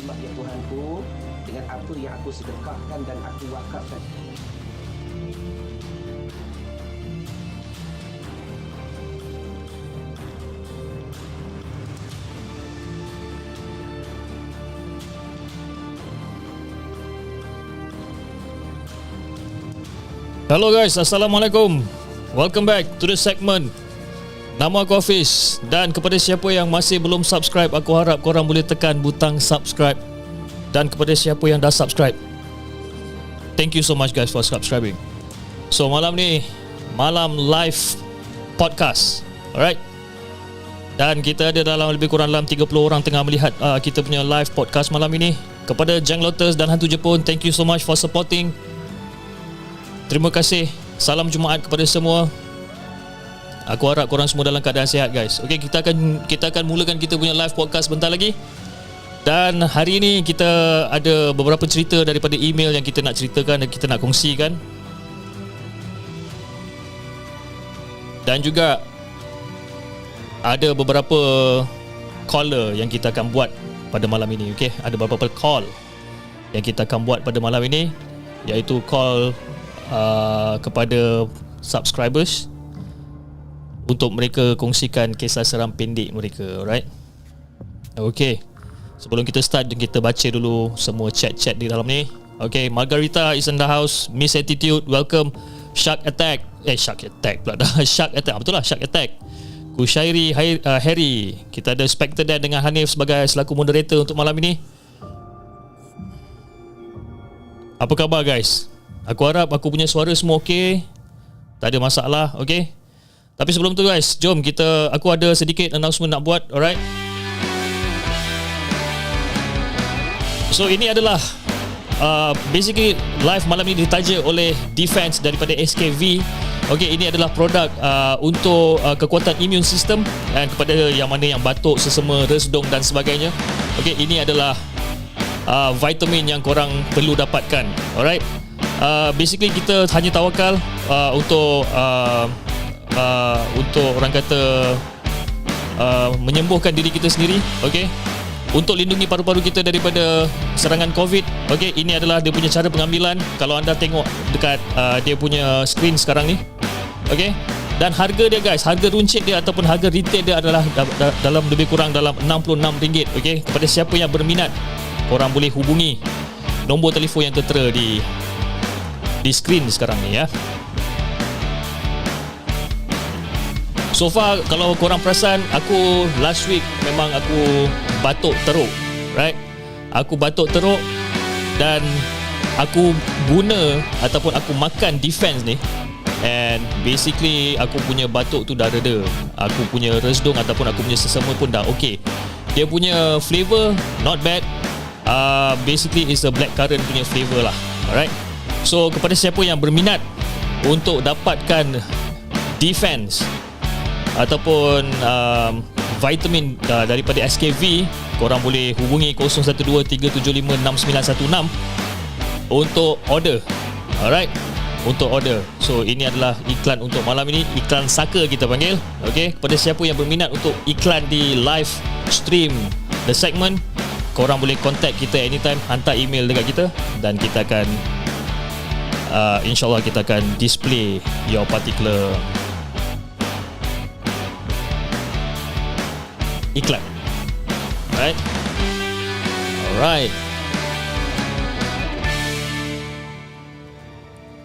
Allah ya Tuhanku, dengan apa yang aku sedekahkan dan aku wakafkan. Hello guys, Assalamualaikum. Welcome back to the segment. Nama aku Hafiz. Dan kepada siapa yang masih belum subscribe, aku harap korang boleh tekan butang subscribe. Dan kepada siapa yang dah subscribe, thank you so much guys for subscribing. So malam ni, malam live podcast. Alright. Dan kita ada dalam lebih kurang dalam 30 orang tengah melihat kita punya live podcast malam ini. Kepada Jang Lotus dan Hantu Jepun, thank you so much for supporting. Terima kasih. Salam Jumaat kepada semua. Aku harap korang semua dalam keadaan sihat guys. Okey, kita akan mulakan kita punya live podcast bentar lagi. Dan hari ini kita ada beberapa cerita daripada email yang kita nak ceritakan dan kita nak kongsikan. Dan juga ada beberapa caller yang kita akan buat pada malam ini. Okey, ada beberapa call yang kita akan buat pada malam ini, iaitu call kepada subscribers untuk mereka kongsikan kisah seram pendek mereka, alright? Okay, sebelum kita start, kita baca dulu semua chat-chat di dalam ni. Okay, Margarita is in the house. Miss Attitude, welcome. Shark Attack, Shark Attack pula dah. Shark Attack, betul lah, Shark Attack. Kushairi, Harry. Kita ada Specter dan dengan Hanif sebagai selaku moderator untuk malam ini. Apa khabar guys? Aku harap aku punya suara semua okey. Tak ada masalah, okey? Tapi sebelum tu guys, jom aku ada sedikit announcement nak buat, alright? So ini adalah basically live malam ini ditaja oleh Defense daripada SKV. Okey, ini adalah produk untuk kekuatan immune system dan kepada yang mana yang batuk, sesama, resdung dan sebagainya. Okey, ini adalah vitamin yang korang perlu dapatkan, alright? Basically kita hanya tawakal untuk orang kata menyembuhkan diri kita sendiri, okey, untuk lindungi paru-paru kita daripada serangan COVID. Okey, ini adalah dia punya cara pengambilan. Kalau anda tengok dekat dia punya screen sekarang ni, okey, dan harga dia guys, harga runcit dia ataupun harga retail dia adalah dalam lebih kurang dalam RM66, okey. Kepada siapa yang berminat, korang boleh hubungi nombor telefon yang tertera di screen sekarang ni ya. So far kalau korang perasan, aku last week memang aku batuk teruk, right? Aku batuk teruk dan aku guna ataupun aku makan Defense ni, and basically aku punya batuk tu dah reda. Aku punya resdung ataupun aku punya sesama pun dah okey. Dia punya flavor not bad. Basically is a blackcurrant punya flavor lah. Alright. So kepada siapa yang berminat untuk dapatkan Defense ataupun vitamin daripada SKV, korang boleh hubungi 0123756916 untuk order. Alright, untuk order. So ini adalah iklan untuk malam ini, iklan saka kita panggil. Okey, kepada siapa yang berminat untuk iklan di live stream the segment, korang boleh contact kita anytime, hantar email dekat kita dan kita akan InsyaAllah kita akan display your particular iklan. Alright. Alright.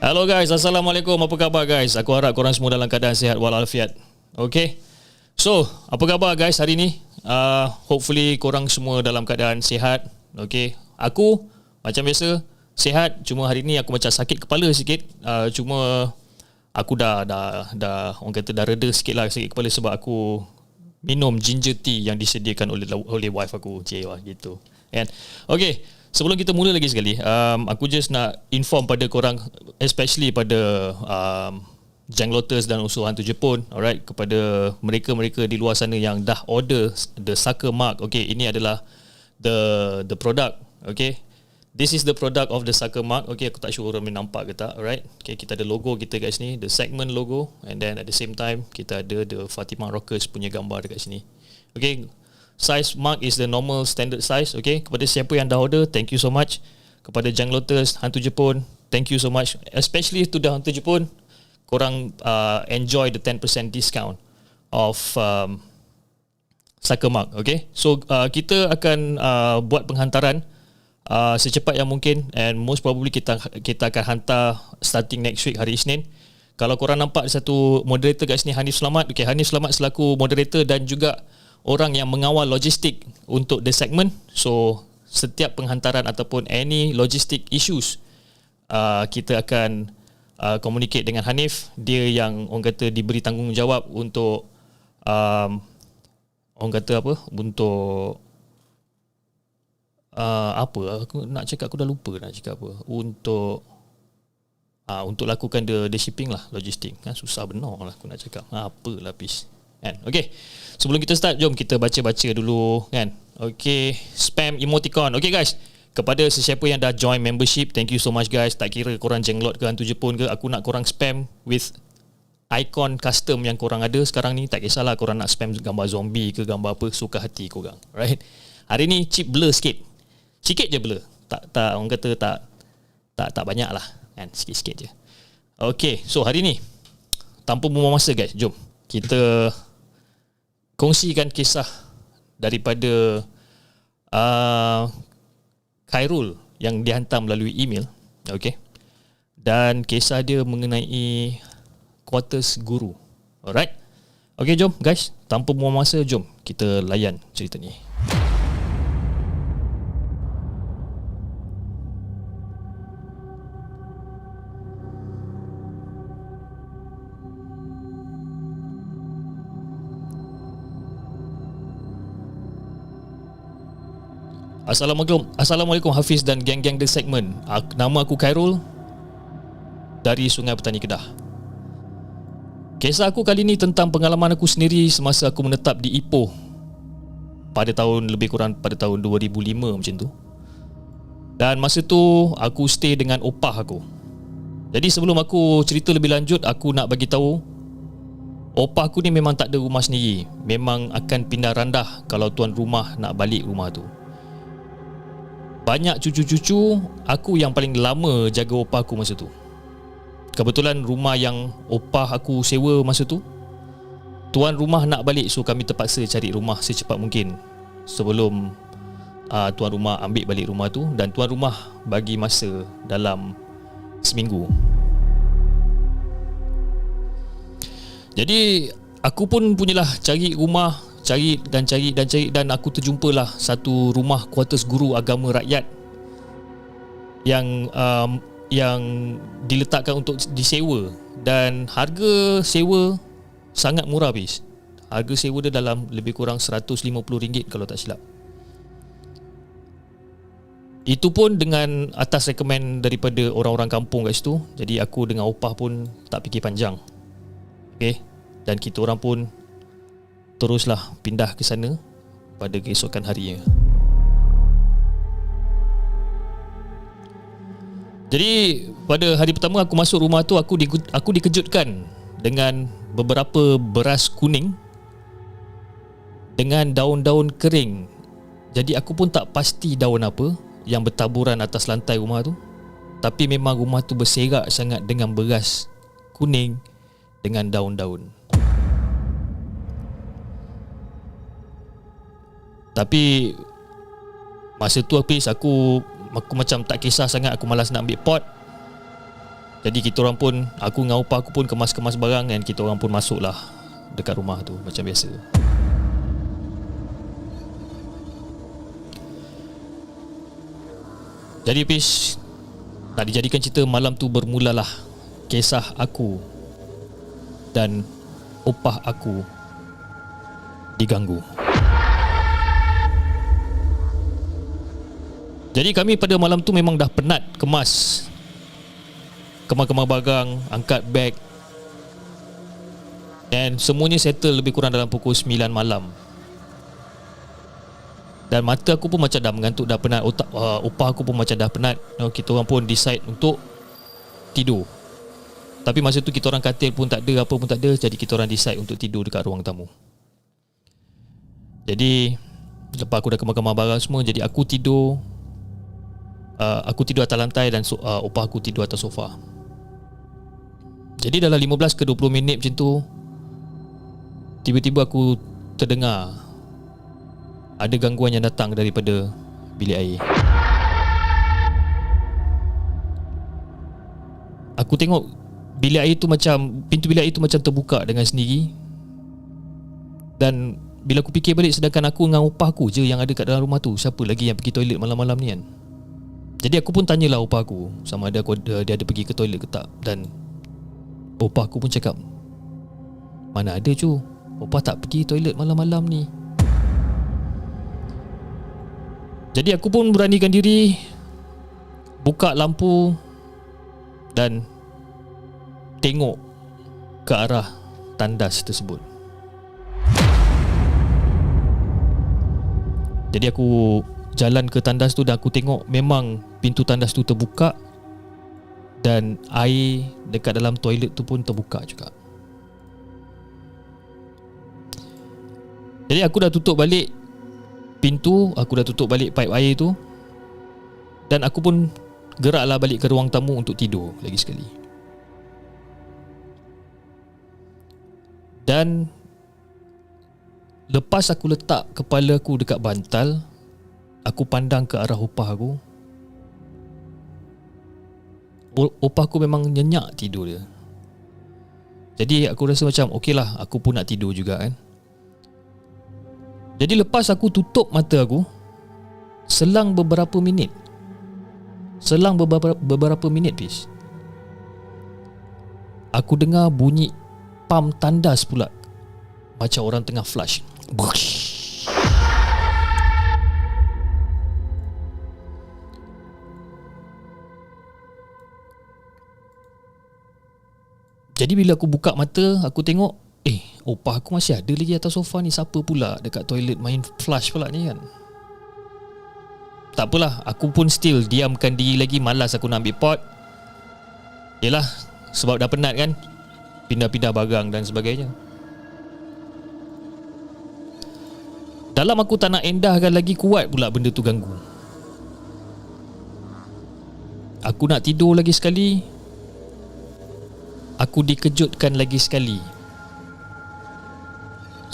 Hello guys, Assalamualaikum. Apa khabar guys? Aku harap korang semua dalam keadaan sihat walafiat. Okay. So, apa khabar guys hari ni? Hopefully korang semua dalam keadaan sihat. Okay. Aku macam biasa sihat, cuma hari ni aku macam sakit kepala sikit, cuma aku dah orang kata dah reda sikit lah sakit kepala sebab aku minum ginger tea yang disediakan oleh wife aku, cewa gitu. And okay, sebelum kita mula lagi sekali, aku just nak inform pada korang, especially pada Jang Lotus dan usul Hantu Jepun, alright, kepada mereka-mereka di luar sana yang dah order the Saka Mark. Okay, ini adalah the product, okay. This is the product of the Saka Mark. Okay, aku tak sure orang nampak ke tak. Alright. Okay, kita ada logo kita kat sini, the segment logo, and then at the same time kita ada the Fatimah Rockers punya gambar dekat sini. Okay. Size mark is the normal standard size. Okay, kepada siapa yang dah order, thank you so much. Kepada Jang Lotus, Hantu Jepun, thank you so much. Especially to the Hantu Jepun, korang enjoy the 10% discount of Saka Mark. Okay, so kita akan buat penghantaran secepat yang mungkin, and most probably kita akan hantar starting next week hari Isnin. Kalau korang nampak satu moderator kat sini, Hanif Selamat. Okay, Hanif Selamat selaku moderator dan juga orang yang mengawal logistik untuk the segment. So, setiap penghantaran ataupun any logistic issues, kita akan communicate dengan Hanif. Dia yang orang kata diberi tanggungjawab untuk orang kata apa? Untuk apa? Aku nak cakap, aku dah lupa nak cakap apa. Untuk lakukan the shipping lah, logistik kan, susah benar lah aku nak cakap apa lapis kan. Okay, sebelum kita start, jom kita baca-baca dulu kan. Okay, spam emoticon. Okay guys, kepada sesiapa yang dah join membership, thank you so much guys. Tak kira korang jenglot ke Hantu Jepun ke, aku nak korang spam with icon custom yang korang ada sekarang ni. Tak kisahlah korang nak spam gambar zombie ke gambar apa, suka hati korang, right? Hari ni chip blur sikit je blur, tak orang kata tak banyak lah kan, sikit-sikit je. Okay, so hari ni tanpa buang masa guys, jom kita kongsikan kisah daripada Khairul yang dihantar melalui email. Okay, dan kisah dia mengenai Quartus Guru. Alright, okay jom guys, tanpa buang masa, jom kita layan cerita ni. Assalamualaikum Hafiz dan geng-geng The Segment. Nama aku Khairul dari Sungai Petani, Kedah. Kisah aku kali ni tentang pengalaman aku sendiri semasa aku menetap di Ipoh pada tahun lebih kurang pada tahun 2005 macam tu. Dan masa tu aku stay dengan opah aku. Jadi sebelum aku cerita lebih lanjut, aku nak bagi tahu opah aku ni memang tak ada rumah sendiri. Memang akan pindah randah kalau tuan rumah nak balik rumah tu. Banyak cucu-cucu aku yang paling lama jaga opah aku masa tu. Kebetulan rumah yang opah aku sewa masa tu, tuan rumah nak balik, so kami terpaksa cari rumah secepat mungkin sebelum tuan rumah ambil balik rumah tu. Dan tuan rumah bagi masa dalam seminggu. Jadi aku pun punyalah cari rumah, cari, dan aku terjumpalah satu rumah Quartus Guru agama rakyat yang diletakkan untuk disewa. Dan harga sewa sangat murah habis. Harga sewa dia dalam lebih kurang RM150 kalau tak silap. Itu pun dengan atas rekomen daripada orang-orang kampung kat situ. Jadi aku dengan opah pun tak fikir panjang. Okay, dan kita orang pun teruslah pindah ke sana pada keesokan harinya. Jadi pada hari pertama aku masuk rumah tu, aku dikejutkan dengan beberapa beras kuning dengan daun-daun kering. Jadi aku pun tak pasti daun apa yang bertaburan atas lantai rumah tu. Tapi memang rumah tu berserak sangat dengan beras kuning dengan daun-daun. Tapi masa tu habis aku macam tak kisah sangat, aku malas nak ambil pot. Jadi kita orang pun, aku dengan opah aku pun kemas-kemas barang, dan kita orang pun masuklah dekat rumah tu macam biasa. Jadi habis, tak dijadikan cerita, malam tu bermulalah kisah aku dan opah aku diganggu. Jadi kami pada malam tu memang dah penat kemas barang, angkat beg, dan semuanya settle lebih kurang dalam pukul 9 malam. Dan mata aku pun macam dah mengantuk, dah penat. Opah aku pun macam dah penat. Kita orang pun decide untuk tidur. Tapi masa tu kita orang katil pun tak ada, apa pun tak ada. Jadi kita orang decide untuk tidur dekat ruang tamu. Jadi lepas aku dah kemar-kemar barang semua, jadi aku tidur atas lantai dan opah aku tidur atas sofa. Jadi dalam 15 ke 20 minit macam tu, tiba-tiba aku terdengar ada gangguan yang datang daripada bilik air. Aku tengok bilik air tu macam, pintu bilik air tu macam terbuka dengan sendiri. Dan bila aku fikir balik, sedangkan aku dengan opah aku je yang ada kat dalam rumah tu, siapa lagi yang pergi toilet malam-malam ni kan? Jadi aku pun tanyalah opah aku sama ada dia ada pergi ke toilet ke tak. Dan opah aku pun cakap, mana ada cu, opah tak pergi toilet malam-malam ni. Jadi aku pun beranikan diri buka lampu dan tengok ke arah tandas tersebut. Jadi aku jalan ke tandas tu dan aku tengok memang pintu tandas tu terbuka dan air dekat dalam toilet tu pun terbuka juga. Jadi aku dah tutup balik pintu, aku dah tutup balik paip air tu, dan aku pun geraklah balik ke ruang tamu untuk tidur lagi sekali. Dan lepas aku letak kepala aku dekat bantal, aku pandang ke arah opah aku. Opah aku memang nyenyak tidur dia. Jadi aku rasa macam okey lah, aku pun nak tidur juga kan. Jadi lepas aku tutup mata aku, selang beberapa minit Fiz, aku dengar bunyi pam tandas pula, macam orang tengah flush. Jadi bila aku buka mata, aku tengok opah aku masih ada lagi atas sofa ni. Siapa pula dekat toilet main flush pula ni kan? Tak apalah, aku pun still diamkan diri lagi. Malas aku nak ambil pot. Yelah, sebab dah penat kan, pindah-pindah barang dan sebagainya. Dalam aku tak nak endahkan lagi, kuat pula benda tu ganggu. Aku nak tidur lagi sekali. Aku dikejutkan lagi sekali,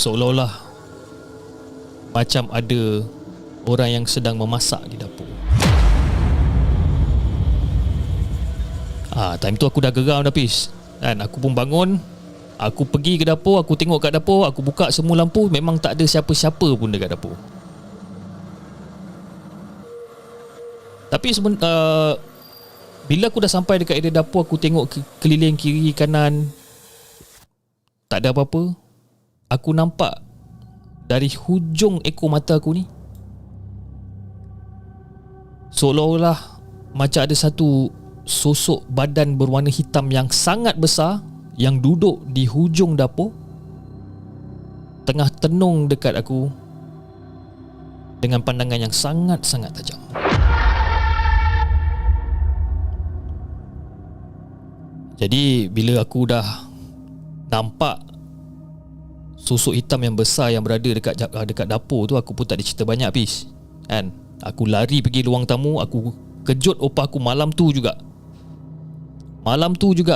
seolah-olah macam ada orang yang sedang memasak di dapur. Time tu aku dah geram dah Pis. Dan aku pun bangun, aku pergi ke dapur, aku tengok kat dapur, aku buka semua lampu, memang tak ada siapa-siapa pun dekat dapur. Tapi bila aku dah sampai dekat area dapur, aku tengok keliling kiri kanan, tak ada apa-apa. Aku nampak dari hujung ekor mata aku ni, seolah-olah macam ada satu sosok badan berwarna hitam yang sangat besar yang duduk di hujung dapur, tengah tenung dekat aku dengan pandangan yang sangat-sangat tajam. Jadi bila aku dah nampak sosok hitam yang besar yang berada dekat dapur tu, aku pun tak ada cerita banyak Pis kan? Aku lari pergi ruang tamu. Aku kejut opah aku malam tu juga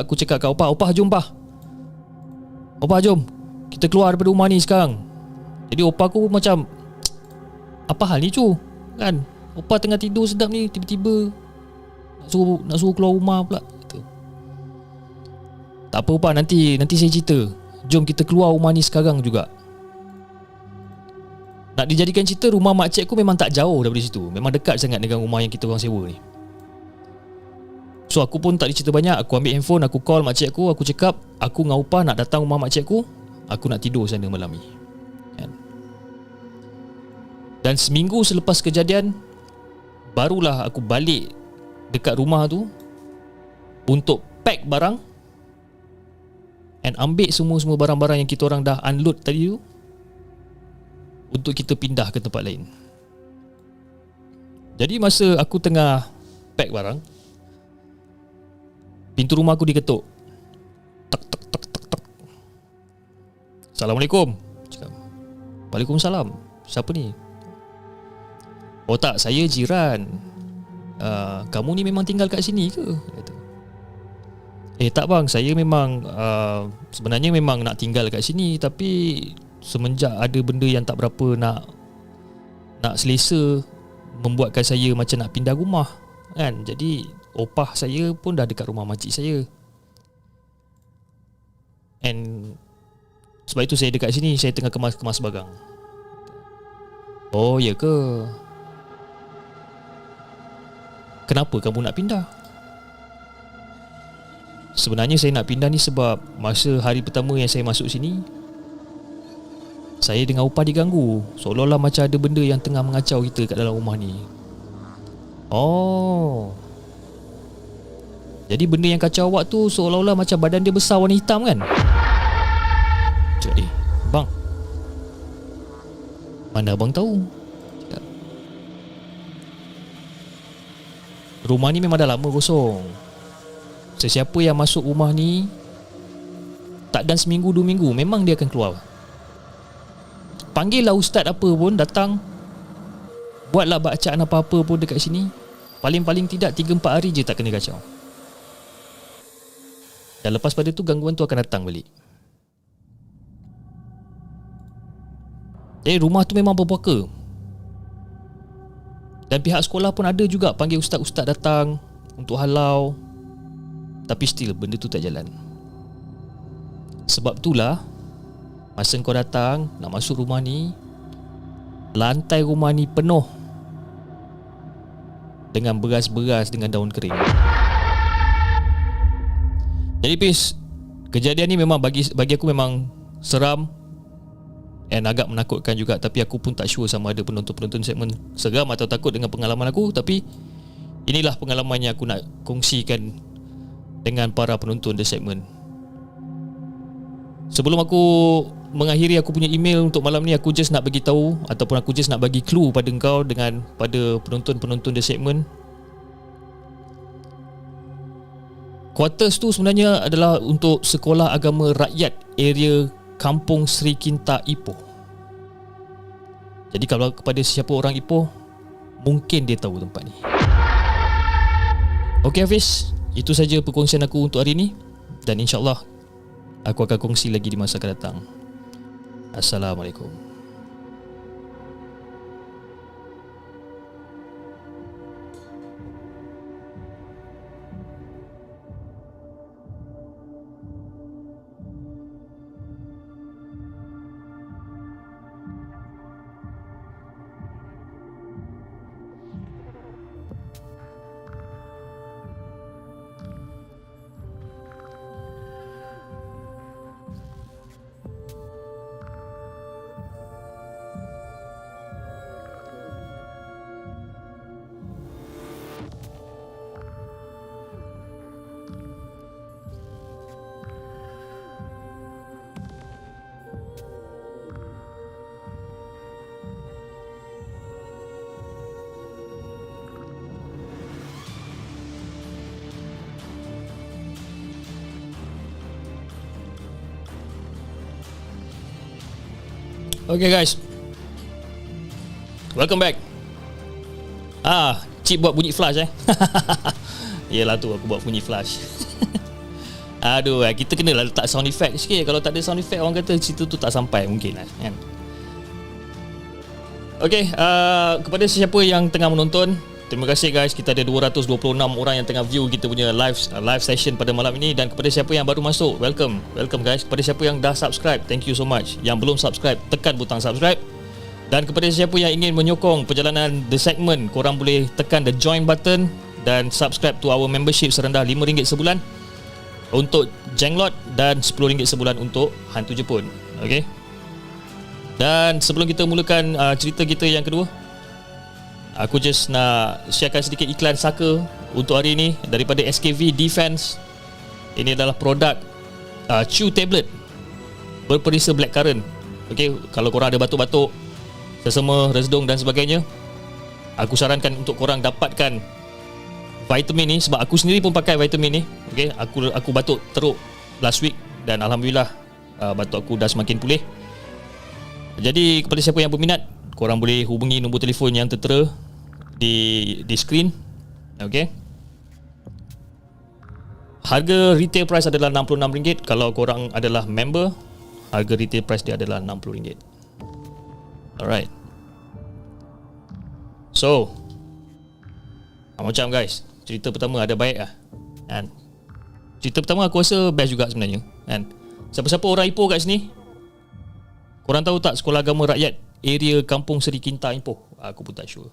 aku cakap kat opah, Opah jom kita keluar daripada rumah ni sekarang. Jadi opah aku macam, apa hal ni cu kan? Opah tengah tidur sedap ni, tiba-tiba nak suruh keluar rumah pula. Tak apa opah, nanti saya cerita. Jom kita keluar rumah ni sekarang juga. Nak dijadikan cerita, rumah makcik aku memang tak jauh daripada situ. Memang dekat sangat dengan rumah yang kita orang sewa ni. So aku pun tak ada cerita banyak. Aku ambil handphone, aku call makcik aku. Aku cakap aku dengan opah nak datang rumah makcik aku, aku nak tidur sana malam ni. Dan seminggu selepas kejadian, barulah aku balik dekat rumah tu untuk pack barang dan ambil semua barang-barang yang kita orang dah unload tadi tu untuk kita pindah ke tempat lain. Jadi masa aku tengah pack barang, pintu rumah aku diketuk. Tak tak tak tak tak. Assalamualaikum. Waalaikumsalam. Siapa ni? Oh tak, saya jiran. Kamu ni memang tinggal kat sini ke? Eh tak bang, saya memang sebenarnya memang nak tinggal kat sini, tapi semenjak ada benda yang tak berapa nak selesa membuatkan saya macam nak pindah rumah kan. Jadi opah saya pun dah dekat rumah makcik saya. And sebab itu saya dekat sini, saya tengah kemas barang. Oh ya ke? Kenapa kamu nak pindah? Sebenarnya saya nak pindah ni sebab masa hari pertama yang saya masuk sini, saya dengan opah diganggu. Seolah-olah macam ada benda yang tengah mengacau kita kat dalam rumah ni. Oh, jadi benda yang kacau awak tu seolah-olah macam badan dia besar warna hitam kan? Eh bang, mana abang tahu? Rumah ni memang dah lama kosong. Sesiapa yang masuk rumah ni, tak dan seminggu dua minggu, memang dia akan keluar. Panggillah ustaz apa pun datang, buatlah bacaan apa-apa pun dekat sini, paling-paling tidak 3-4 hari je tak kena kacau. Dan lepas pada tu, gangguan tu akan datang balik. Jadi rumah tu memang berpuaka. Dan pihak sekolah pun ada juga panggil ustaz-ustaz datang untuk halau, tapi still benda tu tak jalan. Sebab itulah masa kau datang nak masuk rumah ni, lantai rumah ni penuh dengan beras-beras dengan daun kering. Jadi Pis, kejadian ni memang bagi aku memang seram and agak menakutkan juga. Tapi aku pun tak sure sama ada penonton-penonton segmen seram atau takut dengan pengalaman aku, tapi inilah pengalaman yang aku nak kongsikan dengan para penonton di segmen. Sebelum aku mengakhiri aku punya email untuk malam ni, aku just nak bagi tahu ataupun aku just nak bagi clue pada engkau dengan pada penonton-penonton di segmen. Quartus tu sebenarnya adalah untuk sekolah agama rakyat area Kampung Sri Kinta, Ipoh. Jadi kalau kepada sesiapa orang Ipoh, mungkin dia tahu tempat ni. Okey Hafiz, itu saja perkongsian aku untuk hari ini, dan insyaAllah aku akan kongsi lagi di masa akan datang. Assalamualaikum. Okay guys, welcome back. Cik buat bunyi flash Yelah tu aku buat bunyi flash. Aduh, kita kena lah letak sound effect sikit. Kalau tak ada sound effect, orang kata cerita tu tak sampai mungkin lah kan? Okay, kepada sesiapa yang tengah menonton, terima kasih guys. Kita ada 226 orang yang tengah view kita punya live session pada malam ini. Dan kepada siapa yang baru masuk, welcome guys. Kepada siapa yang dah subscribe, thank you so much. Yang belum subscribe, tekan butang subscribe. Dan kepada siapa yang ingin menyokong perjalanan The Segment, korang boleh tekan the join button dan subscribe to our membership serendah RM5 sebulan untuk Jang Lotus dan RM10 sebulan untuk Hantu Jepun. Okay. Dan sebelum kita mulakan cerita kita yang kedua, aku just nak sharekan sedikit iklan saka untuk hari ini daripada SKV Defense. Ini adalah produk chew tablet berperisa blackcurrant. Okey, kalau korang ada batuk-batuk, sesama, resdung dan sebagainya, aku sarankan untuk korang dapatkan vitamin ni sebab aku sendiri pun pakai vitamin ni. Okey, aku batuk teruk last week dan alhamdulillah batuk aku dah semakin pulih. Jadi kepada siapa yang berminat, korang boleh hubungi nombor telefon yang tertera di screen. Okay, harga retail price adalah RM66. Kalau korang adalah member, harga retail price dia adalah RM60. Alright. So macam guys, cerita pertama ada baik lah kan? Cerita pertama aku rasa best juga sebenarnya kan? Siapa-siapa orang Ipoh kat sini, korang tahu tak sekolah agama rakyat area Kampung Seri Kinta Ipoh? Aku pun tak sure.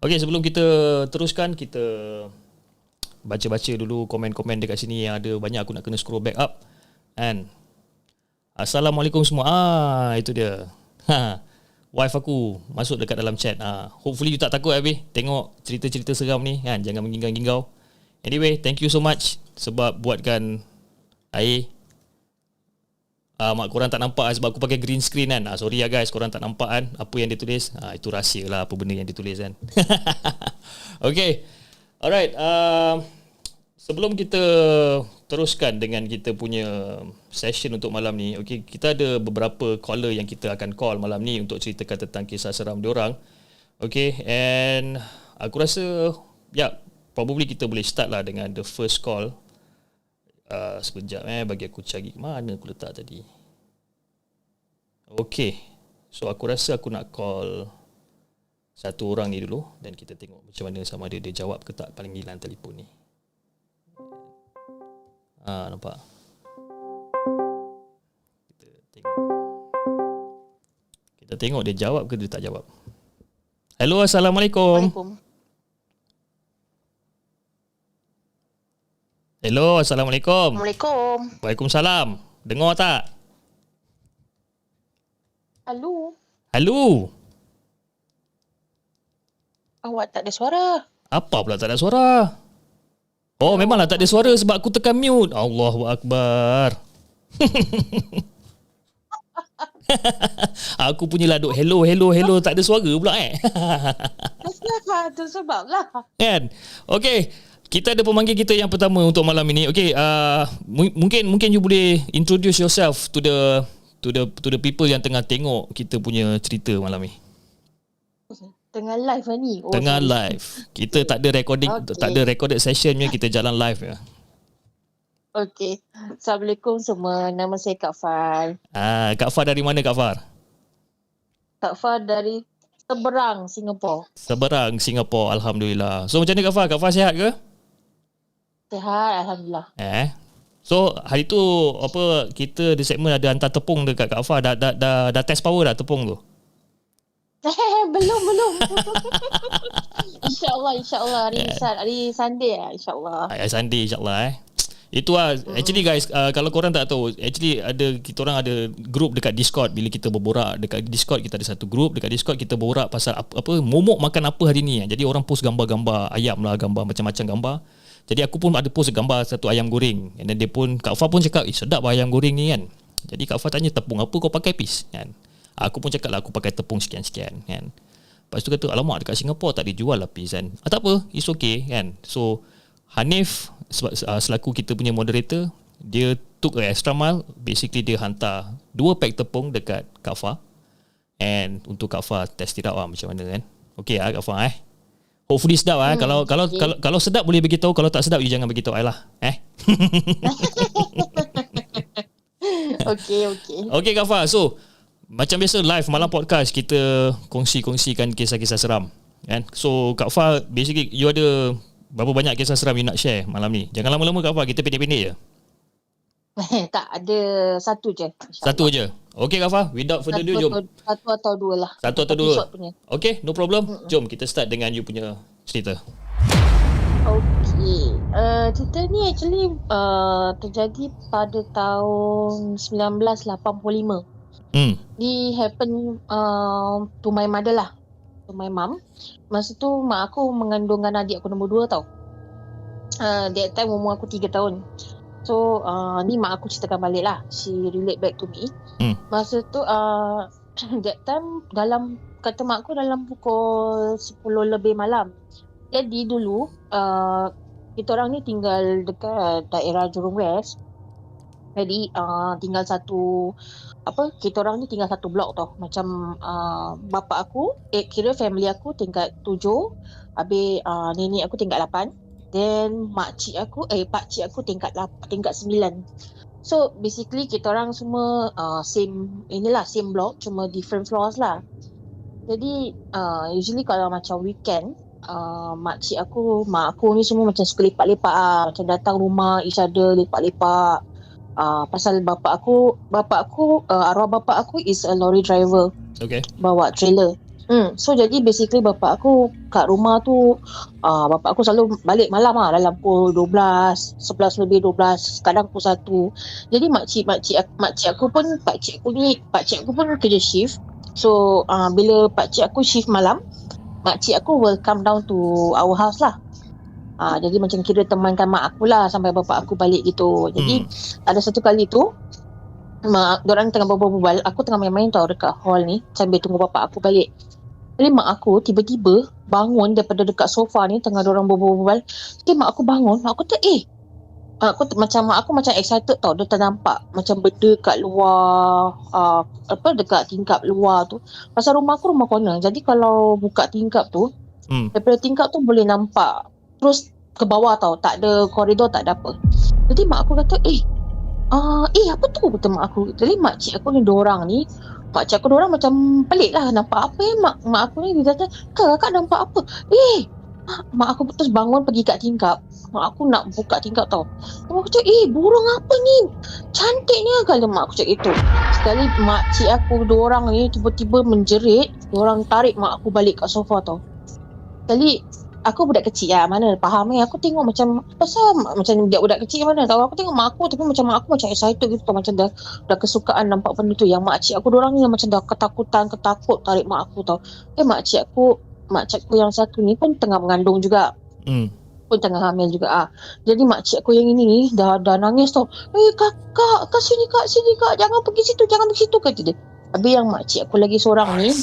Okay, sebelum kita teruskan, kita baca-baca dulu komen-komen dekat sini yang ada banyak. Aku nak kena scroll back up kan? Assalamualaikum semua. Itu dia. Wife aku masuk dekat dalam chat. Hopefully you tak takut habis tengok cerita-cerita seram ni kan. Jangan menginggau-inggau. Anyway, thank you so much sebab buatkan air. Mak korang tak nampak sebab aku pakai green screen kan. Sorry lah guys, korang tak nampak kan apa yang dia tulis. Itu rahsia lah apa benda yang dia tulis kan. Okay. Alright, sebelum kita teruskan dengan kita punya session untuk malam ni, okay, kita ada beberapa caller yang kita akan call malam ni untuk ceritakan tentang kisah seram diorang. Okay, and aku rasa probably kita boleh start lah dengan the first call. Sekejap bagi aku cari mana aku letak tadi. Okay, so aku rasa aku nak call satu orang ni dulu dan kita tengok macam mana sama dia jawab ke tak panggilan telefon ni. Nampak. Kita tengok dia jawab ke dia tak jawab. Hello, Assalamualaikum. Hello, Assalamualaikum. Waalaikumsalam. Waalaikumsalam. Dengar tak? Halo. Halo. Awak tak ada suara. Apa pula tak ada suara? Oh, memanglah tak ada suara sebab aku tekan mute. Allahu Akbar. Aku punya laduk hello tak ada suara pula Itu sebab lah. Kan? Okay, kita ada pemanggil kita yang pertama untuk malam ini. Okay, mungkin you boleh introduce yourself to the people yang tengah tengok kita punya cerita malam ni. Tengah live ni. Tengah live. Kita tak ada recording, okay. Tak ada recorded sessionnya, kita jalan live ya. Okey. Assalamualaikum semua. Nama saya Kak Far. Kak Far dari mana Kak Far? Kak Far dari Seberang, Singapura. Seberang, Singapura. Alhamdulillah. So macam mana Kak Far? Kak Far sihat ke? Sihat, alhamdulillah. So hari tu apa kita di segmen ada hantar tepung dekat Kak Far. Dah test power dah tepung tu. Belum. InsyaAllah. Hari Sunday lah, InsyaAllah. Hari Sunday, InsyaAllah. Itu lah. Actually guys, kalau korang tak tahu, actually kita orang ada group dekat Discord. Bila kita berborak dekat Discord, kita ada satu group. Dekat Discord kita berborak pasal apa momok makan apa hari ni. Jadi orang post gambar-gambar ayam lah, gambar macam-macam gambar. Jadi aku pun ada post gambar satu ayam goreng. And then dia pun, Kak Far pun cakap, sedap lah ayam goreng ni kan. Jadi Kak Far tanya, tepung apa kau pakai pis kan? Aku pun cakap lah, aku pakai tepung sekian-sekian kan. Lepas tu kata, alamak dekat Singapura tak dijual lah pis kan. Tak apa, it's okay kan. So Hanif selaku kita punya moderator, dia took an extra mile. Basically dia hantar 2 pack tepung dekat Kak Far, and untuk Kak Far test it out lah macam mana kan. Okay lah Kak Far hopefully sedap lah. Kalau sedap boleh beritahu, kalau tak sedap you jangan beritahu I lah. Okay Kak Far, so macam biasa live malam podcast kita kongsi-kongsikan kisah-kisah seram kan. So Kak Far, basically you ada berapa banyak kisah seram you nak share malam ni? Jangan lama-lama Kak Far, kita pendek-pendek je. Tak, ada satu je. Satu je. Okay Kak Far, without further ado jom. Satu atau dua lah. Satu atau dua. Okay, no problem. Jom kita start dengan you punya cerita. Okay, cerita ni actually terjadi pada tahun 1985. It happen to my mother lah, to my mom. Masa tu mak aku mengandungkan adik aku nombor 2 tau. That time umur aku 3 tahun. So ni mak aku ceritakan balik lah, she relate back to me. Masa tu that time dalam, kata mak aku dalam pukul 10 lebih malam. Jadi dulu kita orang ni tinggal dekat daerah Jurong West. Jadi tinggal satu, apa, kita orang ni tinggal satu blok tau. Macam bapa aku, kira family aku tingkat 7, habis nenek aku tingkat 8, then makcik aku, pakcik aku tingkat 9. So basically kita orang semua same block, cuma different floors lah. Jadi usually kalau macam weekend, mak aku ni semua macam suka lepak-lepak lah. Macam datang rumah each other, lepak-lepak. Pasal arwah bapak aku is a lorry driver. Okay. Bawa trailer. So jadi basically bapak aku kat rumah tu, bapak aku selalu balik malam lah, dalam pukul 12, 11 lebih 12, kadang pukul 1. Jadi pakcik aku pun kerja shift. So bila pakcik aku shift malam, makcik aku will come down to our house lah. Jadi macam kira temankan mak aku lah sampai bapak aku balik gitu. Jadi ada satu kali tu, diorang tengah berbual, aku tengah main-main tau dekat hall ni sambil tunggu bapak aku balik. Jadi mak aku tiba-tiba bangun daripada dekat sofa ni tengah diorang berbual. Jadi mak aku bangun, mak aku macam excited tau. Dia ternampak macam benda kat luar, dekat tingkap luar tu. Pasal rumah aku rumah corner, jadi kalau buka tingkap tu, daripada tingkap tu boleh nampak terus ke bawah tau, tak ada koridor, tak ada apa. Jadi mak aku kata, apa tu? Kata mak aku. Jadi makcik aku dorang macam pelik lah, nampak apa mak aku ni. Dia kata, kakak nampak apa? Mak aku terus bangun pergi kat tingkap. Mak aku nak buka tingkap tau. Mak aku cakap, burung apa ni? Cantiknya kali mak aku cakap itu. Sekali makcik aku dorang ni tiba-tiba menjerit, dorang tarik mak aku balik kat sofa tau. Sekali aku budak kecil lah, mana faham ni. Aku tengok macam macam budak kecil mana tahu. Aku tengok mak aku, tapi macam mak aku macam excited gitu tau. Macam dah kesukaan nampak benda tu. Yang makcik aku dorang ni macam dah ketakut tarik mak aku tau. Makcik aku yang satu ni pun tengah mengandung juga, pun tengah hamil juga ah. Jadi makcik aku yang ini ni dah nangis tau. Kakak, kat sini kak, jangan pergi situ kata dia. Habis yang makcik aku lagi seorang ni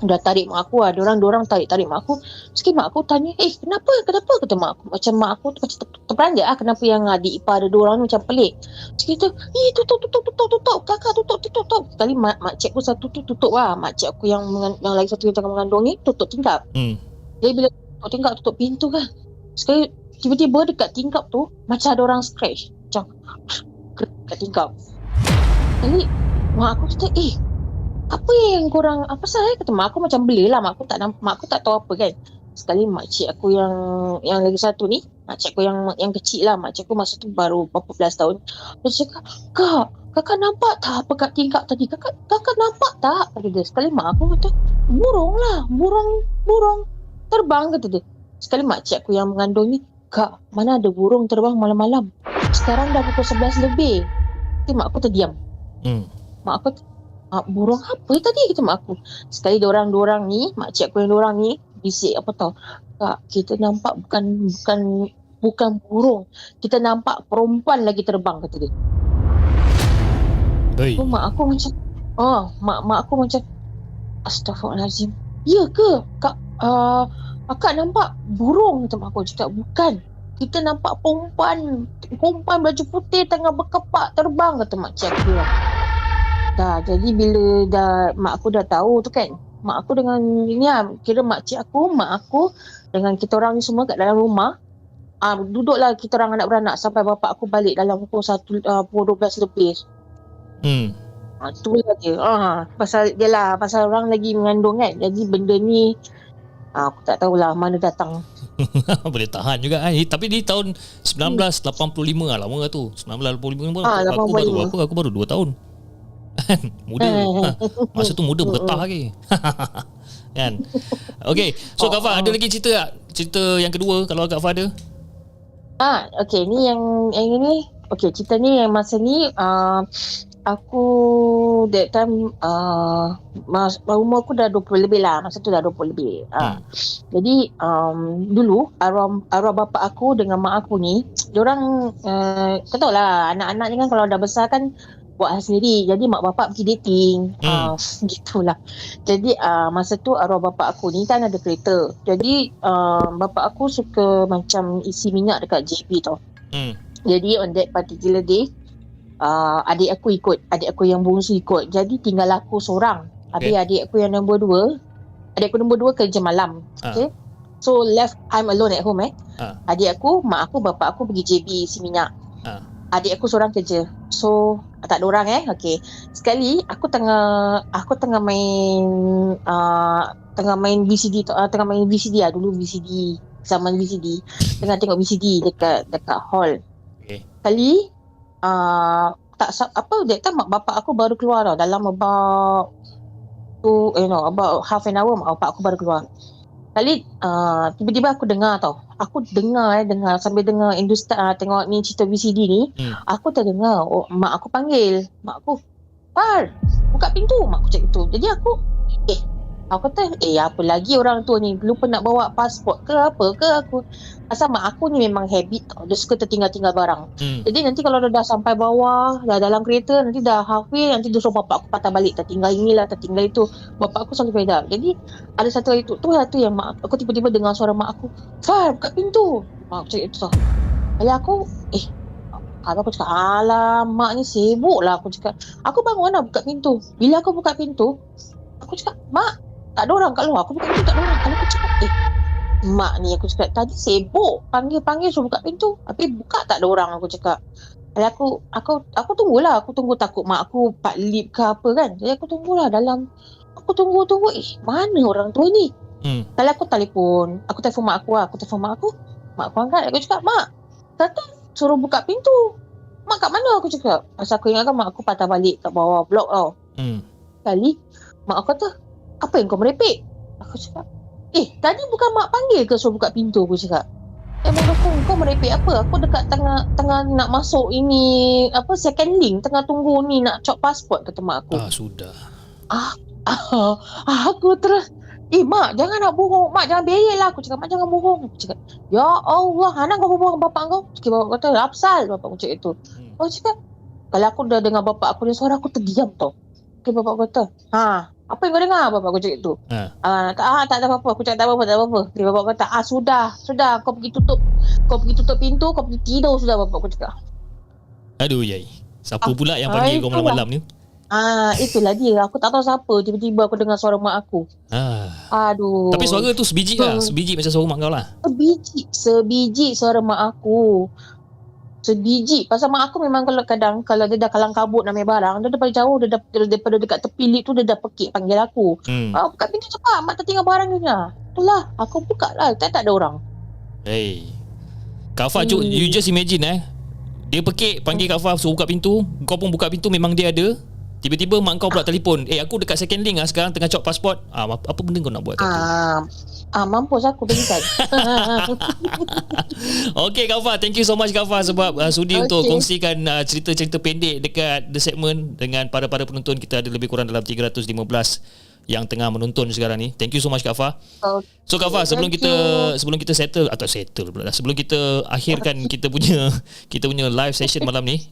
dah tarik mak aku lah. Diorang tarik mak aku. Sekali mak aku tanya, kenapa? Kata mak aku. Macam mak aku tu macam terperanjat lah. Kenapa yang adik ipar ada diorang ni macam pelik. Sekali tu, tutup. Kakak tutup. Sekali makcik aku satu tu tutup lah. Makcik aku yang lagi satu yang tengah mengandung ni tutup tingkap. Jadi bila tutup tingkap, tutup pintu kan. Sekali tiba-tiba dekat tingkap tu macam ada orang scratch. Macam dekat tingkap. Sekali mak aku kata, apa yang korang, apa salah? Kata mak aku macam bela lah, mak aku tak tahu apa kan. Sekali makcik aku yang lagi satu ni, makcik aku yang kecil lah, makcik aku masa tu baru berapa belas tahun. Dia cakap, kakak nampak tak apa kat tingkap tadi? Kakak nampak tak? Kata dia. Sekali mak aku kata, burung lah, burung terbang kata dia. Sekali makcik aku yang mengandung ni, kak, mana ada burung terbang malam-malam? Sekarang dah pukul 11 lebih. Kata mak aku terdiam. Mak aku burung apa tadi? Kata mak aku. Sekali dorang ni, makcik aku yang dorang ni bisik apa tau, kak, kita nampak bukan burung, kita nampak perempuan lagi terbang kata dia. So, mak aku macam astagfirullahalazim. Ya ke kak, akak nampak burung? Kata mak aku. Cakap bukan, kita nampak perempuan baju putih tengah berkepak terbang kata makcik aku. Jadi bila mak aku dah tahu tu kan, mak aku dengan ni lah, kira mak aku dengan kita orang ni semua kat dalam rumah, duduklah kita orang anak-beranak sampai bapak aku balik dalam pukul 12 lebih. Itulah dia. Pasal dia lah, pasal orang lagi mengandung kan. Jadi benda ni aku tak tahulah mana datang. Boleh tahan juga kan. Tapi di tahun 1985 lah, lama tu. 1985 pun aku baru 2 tahun. Kan muda. Masa tu muda bergetah lagi. Kan. Okey, so Kak Far ada lagi cerita tak? Cerita yang kedua kalau Kak Far ada. Okey, ni yang ini. Okey, cerita ni yang masa ni aku that time umur aku dah 20 lebih lah. Masa tu dah 20 lebih. Jadi dulu arwah bapa aku dengan mak aku ni, diorang kau tahu lah anak-anak ni kan kalau dah besar kan buat hal sendiri. Jadi mak bapak pergi dating. Gitulah. Jadi masa tu arwah bapak aku ni kan ada kereta. Jadi bapak aku suka macam isi minyak dekat JB tau. Jadi on that particular day, adik aku ikut, adik aku yang bungsu ikut. Jadi tinggal aku seorang. Habis adik aku yang nombor dua, adik aku nombor dua kerja malam. Okay. So left, I'm alone at home. Adik aku, mak aku, bapa aku pergi JB isi minyak. Adik aku seorang kerja. So tak ada orang okay. Sekali aku tengah main tengah main VCD lah dulu, VCD zaman VCD. Tengah tengok VCD dekat hall. Sekali that time mak bapak aku baru keluar tau. Dalam about half an hour mak bapak aku baru keluar. Kali tiba-tiba aku dengar tau. Aku dengar sambil dengar Industri tengok ni cerita VCD ni. Aku terdengar mak aku panggil. Mak aku, "Far, buka pintu." Mak aku cakap tu. Jadi aku kata, apa lagi orang tu ni? Lupa nak bawa pasport ke apa ke aku. Asal mak aku ni memang habit tau. Dia suka tertinggal-tinggal barang. Jadi nanti kalau dia dah sampai bawah, dah dalam kereta, nanti dah halfway, nanti dia suruh bapak aku patah balik. Tertinggal inilah, tertinggal itu. Bapak aku selalu beda. Jadi ada satu hari tu yang mak aku tiba-tiba dengar suara mak aku, "Far, buka pintu." Mak aku cakap itu tau. Kali aku, aku cakap, "Alamak ni sibuk lah." Aku cakap, "Aku bangun lah, buka pintu." Bila aku buka pintu, aku cakap, "Mak, tak ada orang kat luar." Aku buka pintu, tak ada orang. Kali aku cakap, mak ni aku cakap tadi sibuk panggil-panggil suruh buka pintu, tapi buka tak ada orang. Aku cakap, aku tunggulah, aku tunggu takut mak aku pak lip ke apa kan. Jadi aku tunggulah dalam, aku tunggu mana orang tu ni. Kalau aku telefon mak aku lah. Aku telefon mak aku angkat. Aku cakap, "Mak, kata suruh buka pintu. Mak kat mana?" Aku cakap. Masa aku ingatkan mak aku patah balik kat bawah blok tau. Kali mak aku kata, "Apa yang kau merepek?" Aku cakap, tadi bukan mak panggil ke suruh buka pintu?" Aku cakap. Kau merepek apa? Aku dekat tengah nak masuk ini, apa, second link, tengah tunggu ni nak cop pasport," kata mak aku. Sudah. Aku terus, "Mak, jangan nak bohong. Mak, jangan beyel lah." Aku cakap, "Mak, jangan bohong." Aku cakap, "Ya Allah, anak kau bohong bapak kau." Cakap, bapak kata, "Lapsal." Bapak aku cakap itu. Aku cakap, kalau aku dah dengar bapak aku ni suara, aku terdiam tau. Okay, bapak aku kata, "Apa yang kau dengar?" Bapak aku cakap tu. Tak ada apa-apa. Aku cakap tak ada apa-apa. Dia bapak kata, sudah. Kau pergi tutup pintu, kau pergi tidur sudah." Bapak aku cakap. Aduh, yai. Siapa pula yang panggil kau malam-malam ni? Itulah dia. Aku tak tahu siapa. Tiba-tiba aku dengar suara mak aku. Aduh. Tapi suara tu sebiji lah. Sebiji macam suara mak kau lah. Sebiji suara mak aku. Sebiji. Pasal mak aku memang kalau dia dah kalang kabut namanya barang, dia daripada jauh, daripada dekat tepi lift tu, dia dah pekik panggil aku. "Buka pintu cepat, mak tertinggal barang ni lah." Itulah, aku buka lah. Tak ada orang. Kak Far, you just imagine dia pekik panggil Kak Far suruh buka pintu. Kau pun buka pintu, memang dia ada. Tiba-tiba mak kau pula telefon, "Aku dekat second link lah sekarang, tengah cop pasport." Apa benda kau nak buat? Mampus aku berikan. Okay, Kak Far, thank you so much Kak Far sebab sudi untuk kongsikan cerita-cerita pendek dekat The Segment dengan para penonton. Kita ada lebih kurang dalam 315 yang tengah menonton sekarang ni. Thank you so much Kak Far. So Kak Far, sebelum kita settle pula dah, sebelum kita akhirkan kita punya live session malam ni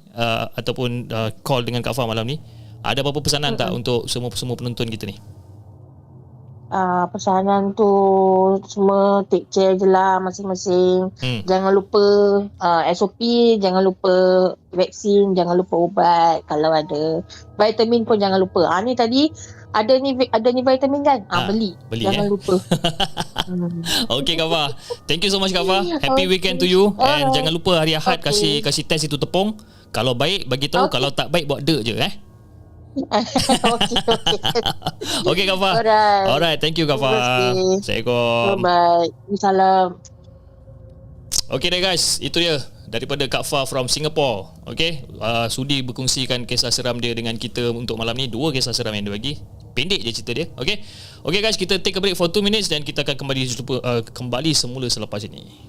ataupun call dengan Kak Far malam ni, ada apa-apa pesanan tak untuk semua penonton kita ni? Pesanan tu semua take care je lah masing-masing. Jangan lupa SOP, jangan lupa vaksin, jangan lupa ubat kalau ada. Vitamin pun jangan lupa. Ni tadi ada ni vitamin kan? Beli. Jangan lupa. Okay Kak Far, thank you so much Kak Far. Happy weekend to you. And jangan lupa hari Ahad kasih test itu tepung. Kalau baik bagi tahu, kalau tak baik buat dek je Okay Kak Far. Alright, thank you Kak Far. Assalamualaikum. Bye. Salam. Okay deh guys, itu dia daripada Kak Far from Singapore. Okay, sudi berkongsikan kisah seram dia dengan kita untuk malam ni. Dua kisah seram yang dia bagi, pendek je cerita dia. Okay guys, kita take a break for 2 minutes dan kita akan kembali semula selepas ini.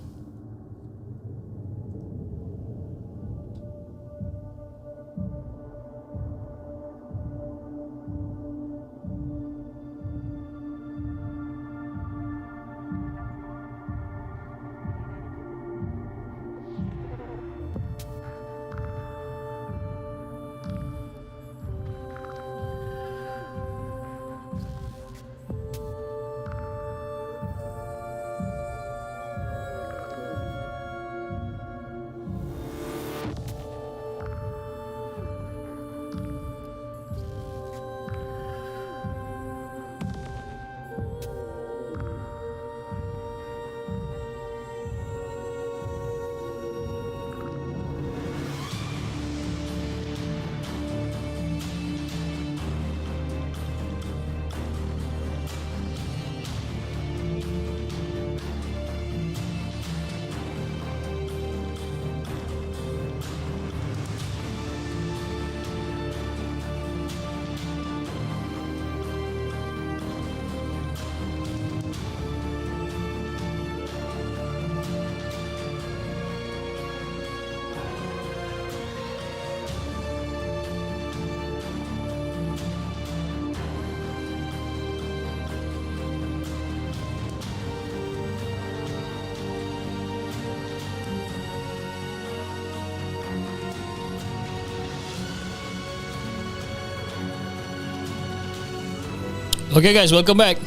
Okay guys, welcome back.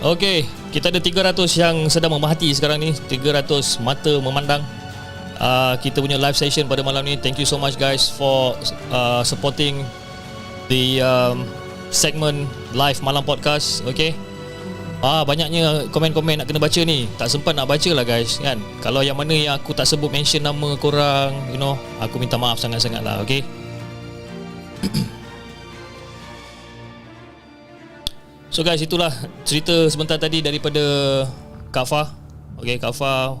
Okay, kita ada 300 yang sedang memerhati sekarang ni, 300 mata memandang kita punya live session pada malam ni. Thank you so much guys for supporting the segment Live Malam Podcast. Okay, banyaknya komen-komen nak kena baca ni. Tak sempat nak baca lah guys kan. Kalau yang mana yang aku tak sebut mention nama korang, you know, aku minta maaf sangat-sangat lah. Okay. So guys, itulah cerita sebentar tadi daripada Kak Far. Okay, Kak Far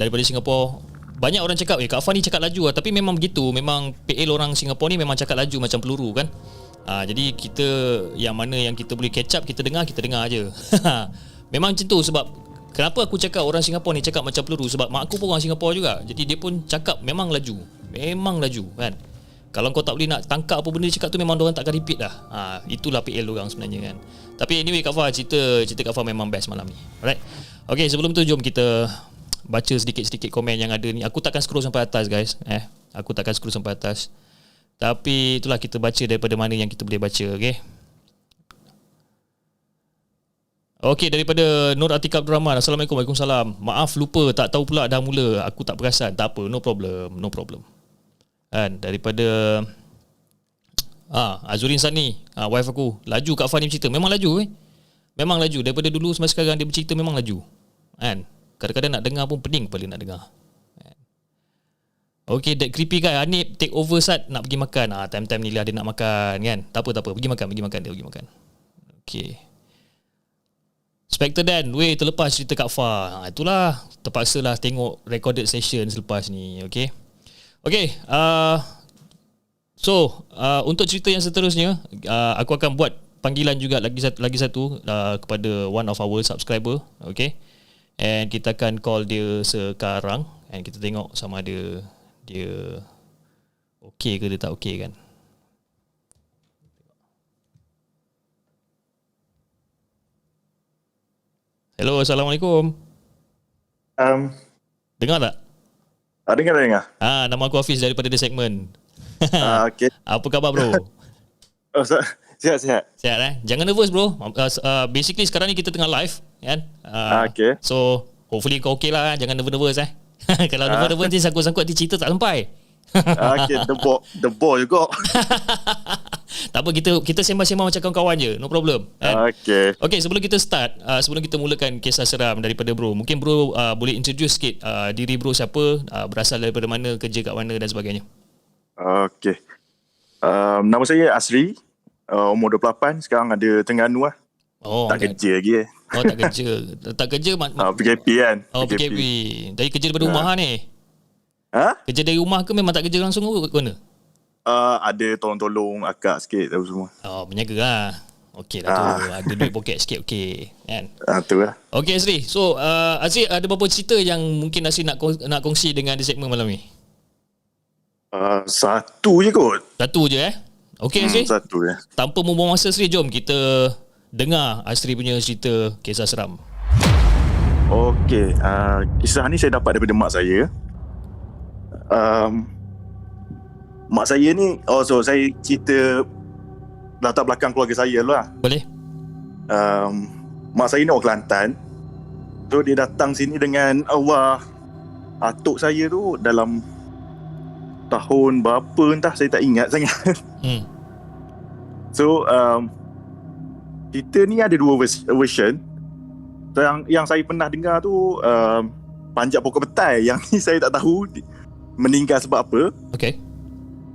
daripada Singapura. Banyak orang cakap Kak Far ni cakap laju lah. Tapi memang begitu. Memang PL orang Singapura ni memang cakap laju macam peluru kan. Jadi kita yang mana yang kita boleh catch up, kita dengar aje. Memang macam tu. Sebab kenapa aku cakap orang Singapura ni cakap macam peluru, sebab mak aku pun orang Singapura juga. Jadi dia pun cakap memang laju kan. Kalau kau tak boleh nak tangkap apa benda dia cakap tu, memang diorang takkan repeat lah. Itulah PL diorang sebenarnya kan. Tapi anyway, Kak Far, cerita Kak Far memang best malam ni. Alright. Okay, sebelum tu jom kita baca sedikit-sedikit komen yang ada ni. Aku takkan scroll sampai atas guys. Aku takkan scroll sampai atas. Tapi itulah, kita baca daripada mana yang kita boleh baca, okey. Okey, daripada Nur Atikab Rahman. Assalamualaikum. Waalaikumsalam. Maaf lupa, tak tahu pula dah mula. Aku tak perasan. Tak apa, no problem. Dan daripada Azurin Sani, wife aku. Laju Kak Far ni bercerita. Memang laju Memang laju daripada dulu sampai sekarang dia bercerita memang laju. Kan? Kadang-kadang nak dengar pun pening kepala nak dengar. Okay, that creepy guy Hanif take over Sat nak pergi makan. Time-time ni lah dia nak makan kan. Tak apa, pergi makan dia pergi makan. Okay. Specter Dan, terlepas cerita Kak Far. Itulah, terpaksalah tengok recorded session selepas ni, okay. So, untuk cerita yang seterusnya, aku akan buat panggilan juga lagi satu kepada one of our subscriber, okay. And kita akan call dia sekarang and kita tengok sama dia okey ke dia tak okey kan. Hello, Assalamualaikum. Dengar tak? Dengar. Nama aku Hafiz daripada The Segment. Okey. Apa khabar bro? Sihat. Sihat Jangan nervous bro. Basically sekarang ni kita tengah live kan. Okey. So hopefully kau okey lah. Jangan nervous Kalau nervous nanti sangkut-sangkut nanti cerita tak sampai. Okay, the ball juga. Tak apa, kita sembang-sembang macam kawan-kawan je. No problem. Okay, sebelum kita start, sebelum kita mulakan kisah seram daripada bro, mungkin bro boleh introduce sikit diri bro siapa, berasal daripada mana, kerja kat mana dan sebagainya. Okay, nama saya Asri, umur 28, sekarang ada Terengganu lah. Kerja lagi. Tak kerja. PKP kan. PKP. Dari kerja daripada rumah ni. Kerja dari rumah ke memang tak kerja langsung ke mana? Ada tolong-tolong akak sikit tahu semua. Menyaga lah. Okey lah tu. Ada duit poket sikit okey kan. Tu lah. Okey Asri. So Asri, ada beberapa cerita yang mungkin Asri nak kongsi dengan di segmen malam ni? Satu je kot. Satu je Okey Asri. Satu je. Tanpa membuang masa Asri, jom kita dengar Asri punya cerita kisah seram. Okey, kisah ni saya dapat daripada mak saya. Mak saya ni, saya cerita latar belakang keluarga saya dulu lah. Boleh. Mak saya ni orang Kelantan. So dia datang sini dengan arwah atuk saya tu dalam tahun berapa entah, saya tak ingat sangat. So kita ni ada dua version. Yang saya pernah dengar tu panjat pokok petai. Yang ni saya tak tahu meninggal sebab apa. Okay.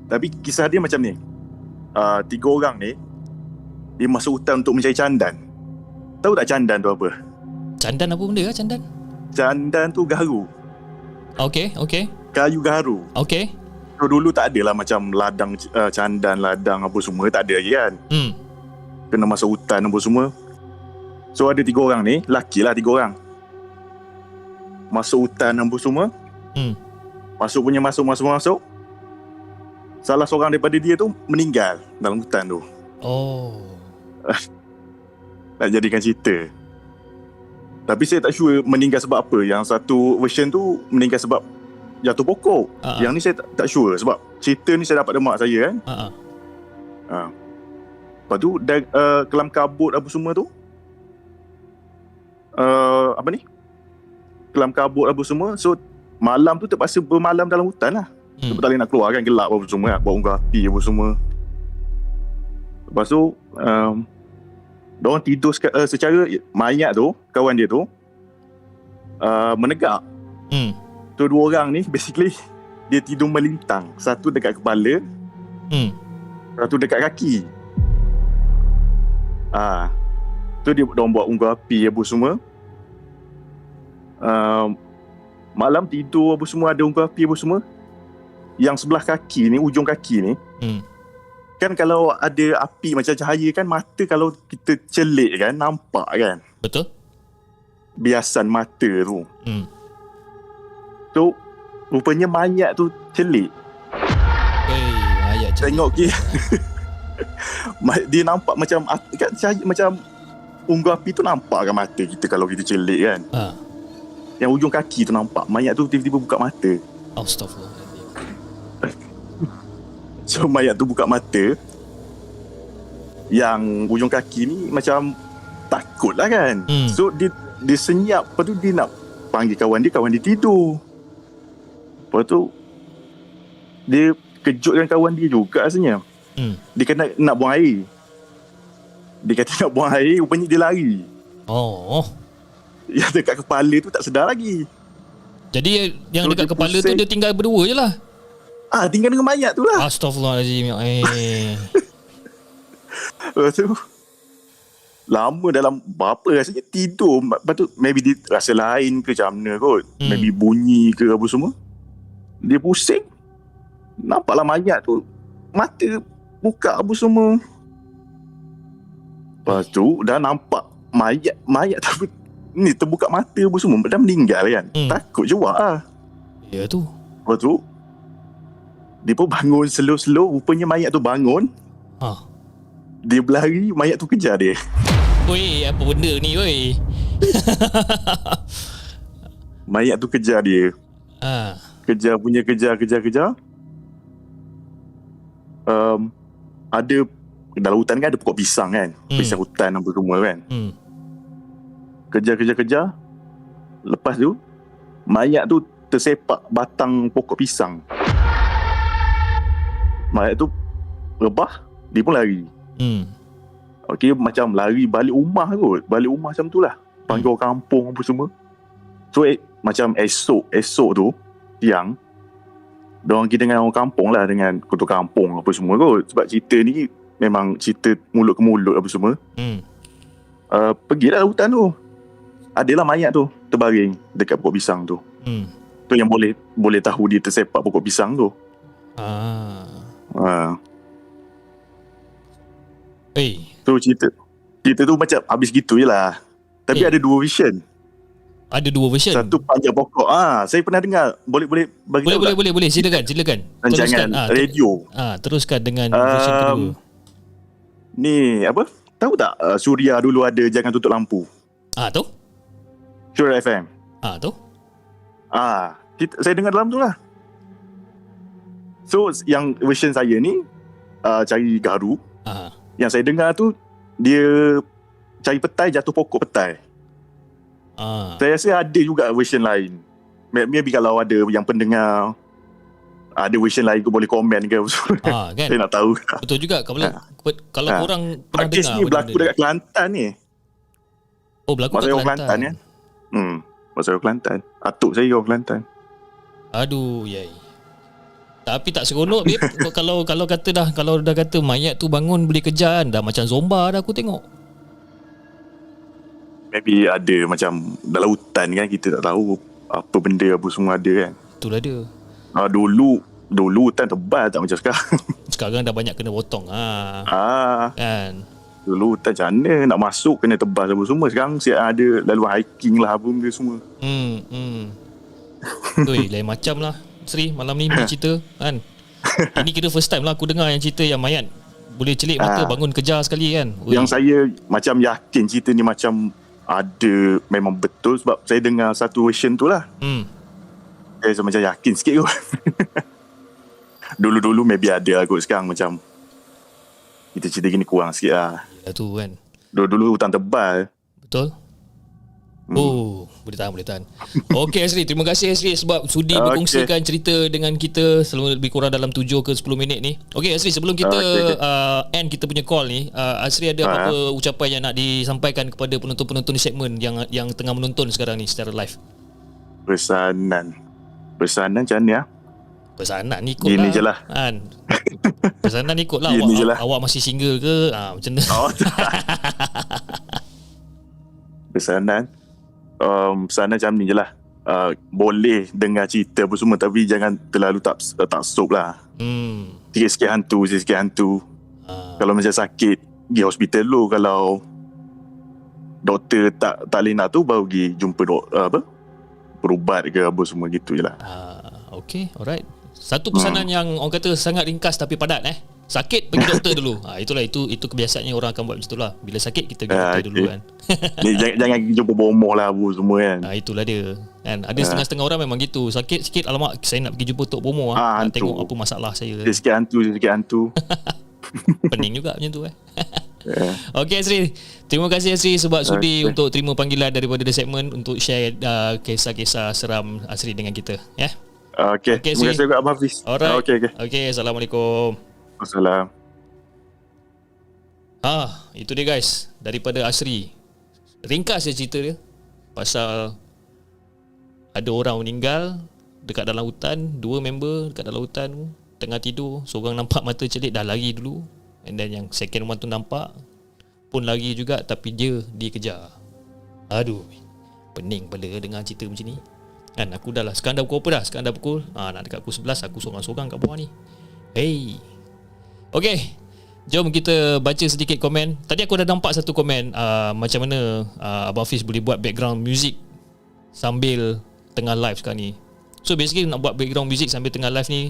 Tapi kisah dia macam ni. 3 orang ni dia masuk hutan untuk mencari candan. Tahu tak candan tu apa? Candan apa benda lah candan? Candan tu garu. Okay. Kayu garu. Okay. So, dulu tak adalah macam ladang candan, ladang apa semua tak ada lagi kan. Kena masuk hutan apa semua. So ada 3 orang ni, lelaki lah 3 orang. Masuk hutan apa semua. Masuk. Salah seorang daripada dia tu meninggal dalam hutan tu. Nak jadikan cerita. Tapi saya tak sure meninggal sebab apa. Yang satu version tu meninggal sebab jatuh pokok. Yang ni saya tak sure sebab cerita ni saya dapat dari mak saya kan. Lepas tu kelam kabut apa semua tu, apa ni, kelam kabut apa semua. So malam tu terpaksa bermalam dalam hutan lah. Sebab tak boleh nak keluar kan, gelap apa semua, bawa unggah api apa semua. Lepas tu diorang tidur secara mayat tu, kawan dia tu menegak. Tu dua orang ni basically dia tidur melintang. Satu dekat kepala, satu dekat kaki. Tu dia diorang buat unggah api apa semua. Malam tidur apa semua, ada unggah api apa semua. Yang sebelah kaki ni, ujung kaki ni, kan kalau ada api macam cahaya kan, mata kalau kita celik kan, nampak kan. Betul. Biasan mata tu. So rupanya mayat tu celik. Mayat celik. Tengok dia. Dia nampak macam kan, cahaya, macam unggah api tu nampak kan mata kita kalau kita celik kan. Yang ujung kaki tu nampak. Mayat tu tiba-tiba buka mata. Astaghfirullah. So mayat tu buka mata. Yang ujung kaki ni macam takut lah kan. So dia senyap. Lepas tu dia nak panggil kawan dia, kawan dia tidur. Lepas tu dia kejutkan kawan dia juga rasanya. Dia kena nak buang air. Dia kata nak buang air, rupanya dia lari. Yang dekat kepala tu tak sedar lagi. Jadi yang dekat kepala tu dia tinggal berdua je lah. Tinggal dengan mayat tu lah. Astaghfirullahaladzim. Lepas tu lama dalam berapa rasanya tidur. Lepas tu maybe dia rasa lain ke macam mana kot, maybe bunyi ke apa semua. Dia pusing, nampaklah mayat tu mata buka apa semua. Lepas tu dah nampak mayat tu ni terbuka mata apa semua, dah meninggal kan. Takut juga lah. Ya tu. Lepas tu dia pun bangun slow-slow. Rupanya mayat tu bangun. Dia berlari, mayat tu kejar dia. Weh, apa benda ni weh? Mayat tu kejar dia. Kejar punya kejar. Ada dalam hutan kan ada pokok pisang kan. Pisang hutan apa semua kan. Kejar. Lepas tu mayat tu tersepak batang pokok pisang. Mayat tu rebah, dia pun lari. Okey, macam lari balik rumah kot. Balik rumah macam tu lah. Panggil orang kampung apa semua. So macam esok tu siang, diorang kita dengan orang kampung lah, dengan ketua kampung apa semua kot. Sebab cerita ni memang cerita mulut ke mulut apa semua. Pergilah hutan tu. Adalah mayat tu terbaring dekat pokok pisang tu. Tu yang boleh tahu dia tersepak pokok pisang tu. Tu cerita tu macam habis gitu je lah. Tapi ada dua version. Satu panjang pokok. Saya pernah dengar. Boleh silakan. Teruskan radio. Teruskan dengan version kedua. Ni apa? Tahu tak Suria dulu ada Jangan Tutup Lampu? Tu? Suria FM. Tu? Saya dengar dalam tu lah. So yang version saya ni cari garu. Yang saya dengar tu dia cari petai, jatuh pokok petai. Saya rasa ada juga version lain. Maybe kalau ada yang pendengar ada version lain ke, boleh komen ke. Kan? Saya nak tahu. Betul juga kalau korang pernah dengar. Kes ni berlaku dekat Kelantan ni. Berlaku dekat Kelantan ya. Pasal orang Kelantan. Atuk saya orang Kelantan. Aduh, yai. Tapi tak seronok dia. Kalau dah kata mayat tu bangun boleh kejar, dah macam zomba dah aku tengok. Maybe ada macam dalam hutan kan, kita tak tahu apa benda apa semua ada kan. Itulah dia. Dulu hutan tebal tak macam sekarang. Sekarang dah banyak kena potong. Kan. Dulu hutan macam mana nak masuk kena tebal apa semua. Sekarang ada laluan hiking lah apa benda semua. Oi, lain macam lah. Sri, malam ni boleh cerita kan. Ini kira first time lah aku dengar yang cerita yang mayat boleh celik mata bangun kejar sekali kan. Yang saya macam yakin cerita ni macam ada memang betul, sebab saya dengar satu version tu lah. Saya macam yakin sikit kot. Dulu-dulu maybe ada lah kot, sekarang macam kita cerita gini kurang sikit lah. Yelah tu kan, dulu hutan tebal. Betul. Oh, boleh tahan. Okey Asri, terima kasih Asri sebab sudi berkongsikan cerita dengan kita selama lebih kurang dalam 7 ke 10 minit ni. Okey Asri, sebelum kita end kita punya call ni, Asri ada apa-apa ucapan yang nak disampaikan kepada penonton-penonton di segmen yang tengah menonton sekarang ni secara live? Pesanan macam ni lah. Pesanan ikutlah. Gini je lah kan. Pesanan ikutlah. Awak masih single ke? Macam mana? Pesanan sana macam ni je lah, boleh dengar cerita apa semua, tapi jangan terlalu tak stop lah. Sikit-sikit hantu. Kalau macam sakit, pergi hospital dulu. Kalau doktor tak lena tu, baru pergi jumpa perubat ke apa semua, gitu je lah. Okay, alright. Satu pesanan yang orang kata sangat ringkas tapi padat. Sakit, pergi doktor dulu. Itulah, itu kebiasaannya orang akan buat macam itulah. Bila sakit, kita pergi doktor dulu kan. Jangan jumpa bomoh lah abu semua kan. Itulah dia kan. Ada setengah-setengah orang memang gitu. Sakit sikit, alamak, saya nak pergi jumpa Tok Bomoh nak tengok apa masalah saya. Sikit hantu. Pening juga macam tu . Okay Asri, terima kasih Asri sebab sudi untuk terima panggilan daripada The Segment untuk share kisah-kisah seram Asri dengan kita. Okay terima kasih juga Abang Hafiz. Alright. Okay, Assalamualaikum. Salam. Itu dia guys, daripada Asri. Ringkas dia cerita dia pasal ada orang meninggal dekat dalam hutan, 2 member dekat dalam hutan tengah tidur, seorang nampak mata celik dah lari dulu, and then yang second one tu nampak pun lari juga tapi dia dikejar. Aduh, pening pada dengar cerita macam ni. Kan aku dah lah, sekarang dah pukul apa dah? Sekarang dah pukul nak dekat pukul 11, aku sorang-sorang kat bawah ni. Hey. Okay, jom kita baca sedikit komen. Tadi aku dah nampak satu komen macam mana Abang Hafiz boleh buat background music sambil tengah live sekarang ni. So basically nak buat background music sambil tengah live ni,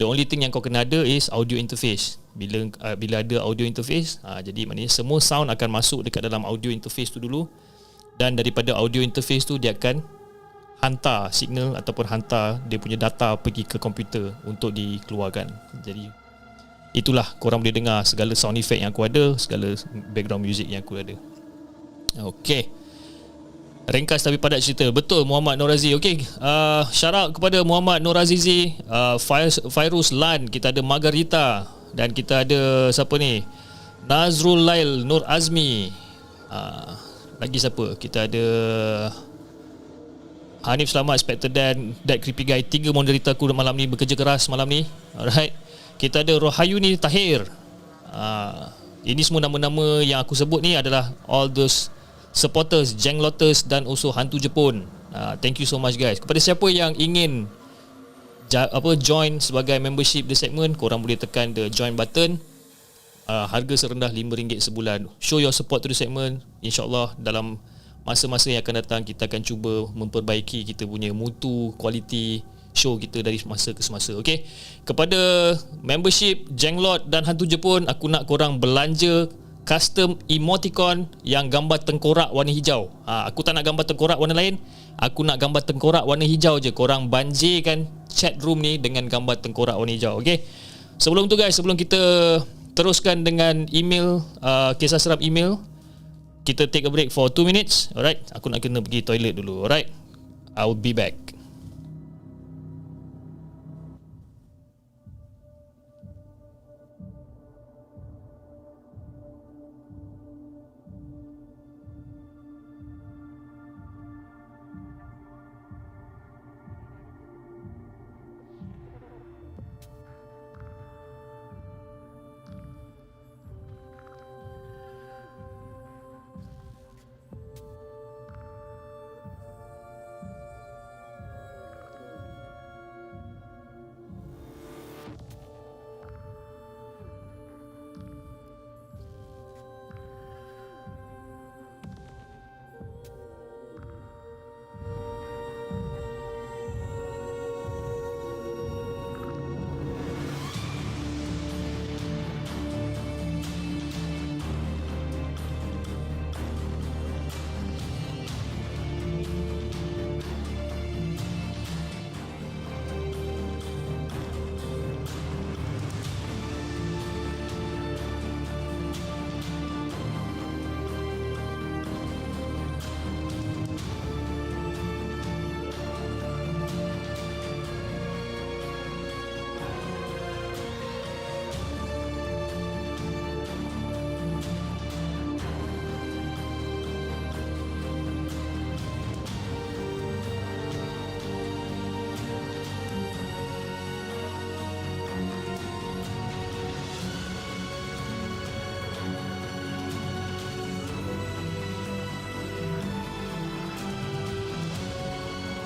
the only thing yang kau kena ada is audio interface. Bila ada audio interface, jadi maknanya semua sound akan masuk dekat dalam audio interface tu dulu. Dan daripada audio interface tu dia akan hantar signal ataupun hantar dia punya data pergi ke komputer untuk dikeluarkan. Jadi itulah korang boleh dengar segala sound effect yang aku ada, segala background music yang aku ada. Okay, ringkas tapi padat cerita. Betul Muhammad Norazi. Okay, shout out kepada Muhammad Norazizi, Fairuz Lan, kita ada Margarita, dan kita ada siapa ni, Nazrul Lail Nur Azmi, lagi siapa, kita ada Hanif Selamat, Specter, dan That Creepy Guy. 3 moderator aku malam ni bekerja keras malam ni. Alright, kita ada Rohayuni Tahir. Ini semua nama-nama yang aku sebut ni adalah all those supporters Jang Lotus dan also Hantu Jepun. Thank you so much guys. Kepada siapa yang ingin join sebagai membership The Segment, korang boleh tekan the join button. Harga serendah RM5 sebulan. Show your support to The Segment. InsyaAllah dalam masa-masa yang akan datang, kita akan cuba memperbaiki kita punya mutu, kualiti show kita dari semasa ke semasa. Okay, kepada membership Jenglot dan Hantu Jepun, aku nak korang belanja custom emoticon yang gambar tengkorak warna hijau. Aku tak nak gambar tengkorak warna lain, aku nak gambar tengkorak warna hijau je. Korang banjirkan chat room ni dengan gambar tengkorak warna hijau. Okay, sebelum tu guys, sebelum kita teruskan dengan email, kisah seram email, kita take a break for 2 minutes. Alright, aku nak kena pergi toilet dulu. Alright, I'll be back.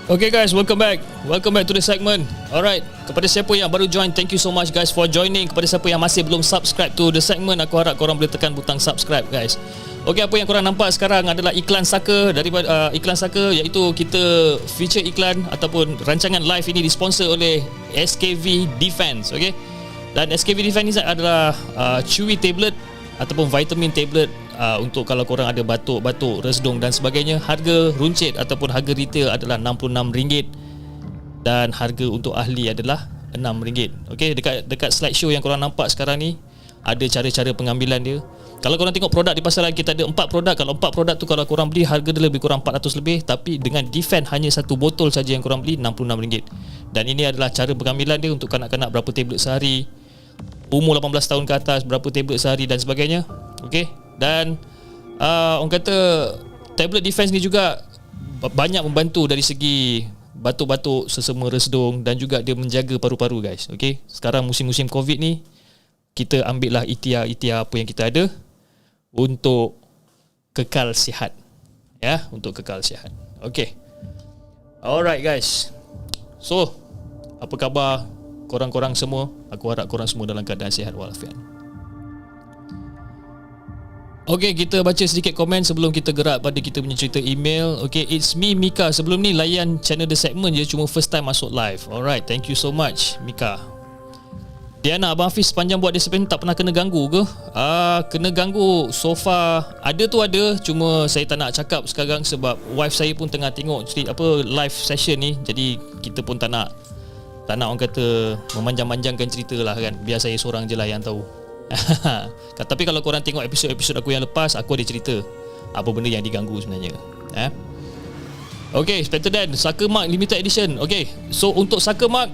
Okay guys, welcome back. Welcome back to the segment. Alright, kepada siapa yang baru join, thank you so much guys for joining. Kepada siapa yang masih belum subscribe to the segment, aku harap korang boleh tekan butang subscribe guys. Okay, apa yang korang nampak sekarang adalah iklan saka daripada iklan saka, iaitu kita feature iklan ataupun rancangan live ini disponsor oleh SKV Defense. Okay, dan SKV Defense ini adalah chewy tablet ataupun vitamin tablet untuk kalau korang ada batuk-batuk, resdung dan sebagainya. Harga runcit ataupun harga retail adalah RM66 dan harga untuk ahli adalah RM6. Okey, dekat slideshow yang korang nampak sekarang ni ada cara-cara pengambilan dia. Kalau korang tengok produk di pasaran, kita ada 4 produk. Kalau 4 produk tu kalau korang beli, harga dia lebih kurang 400 lebih, tapi dengan Defend hanya satu botol saja yang korang beli RM66. Dan ini adalah cara pengambilan dia untuk kanak-kanak berapa tablet sehari, umur 18 tahun ke atas berapa tablet sehari dan sebagainya. Okey, dan orang kata tablet Defense ni juga banyak membantu dari segi batuk-batuk, sesama resdung dan juga dia menjaga paru-paru guys. Okey, sekarang musim-musim COVID ni, kita ambillah ikhtiar apa yang kita ada untuk kekal sihat. Ya, untuk kekal sihat. Okey. Alright guys. So, apa khabar korang-korang semua? Aku harap korang semua dalam keadaan sihat walafiat. Okay, kita baca sedikit komen sebelum kita gerak pada kita punya cerita email. Okay, it's me Mika. Sebelum ni layan channel The Segment je, cuma first time masuk live. Alright, thank you so much Mika. Diana, Abang Hafiz sepanjang buat disiplin tak pernah kena ganggu ke? Kena ganggu so far ada tu ada, cuma saya tak nak cakap sekarang sebab wife saya pun tengah tengok live session ni, jadi kita pun tak nak orang kata memanjang-manjangkan cerita lah kan, biar saya seorang je lah yang tahu. Tapi kalau korang tengok episod aku yang lepas, aku ada cerita apa benda yang diganggu sebenarnya. Okay, Specter dan Saka Mark Limited Edition. Okay, so untuk Saka Mark,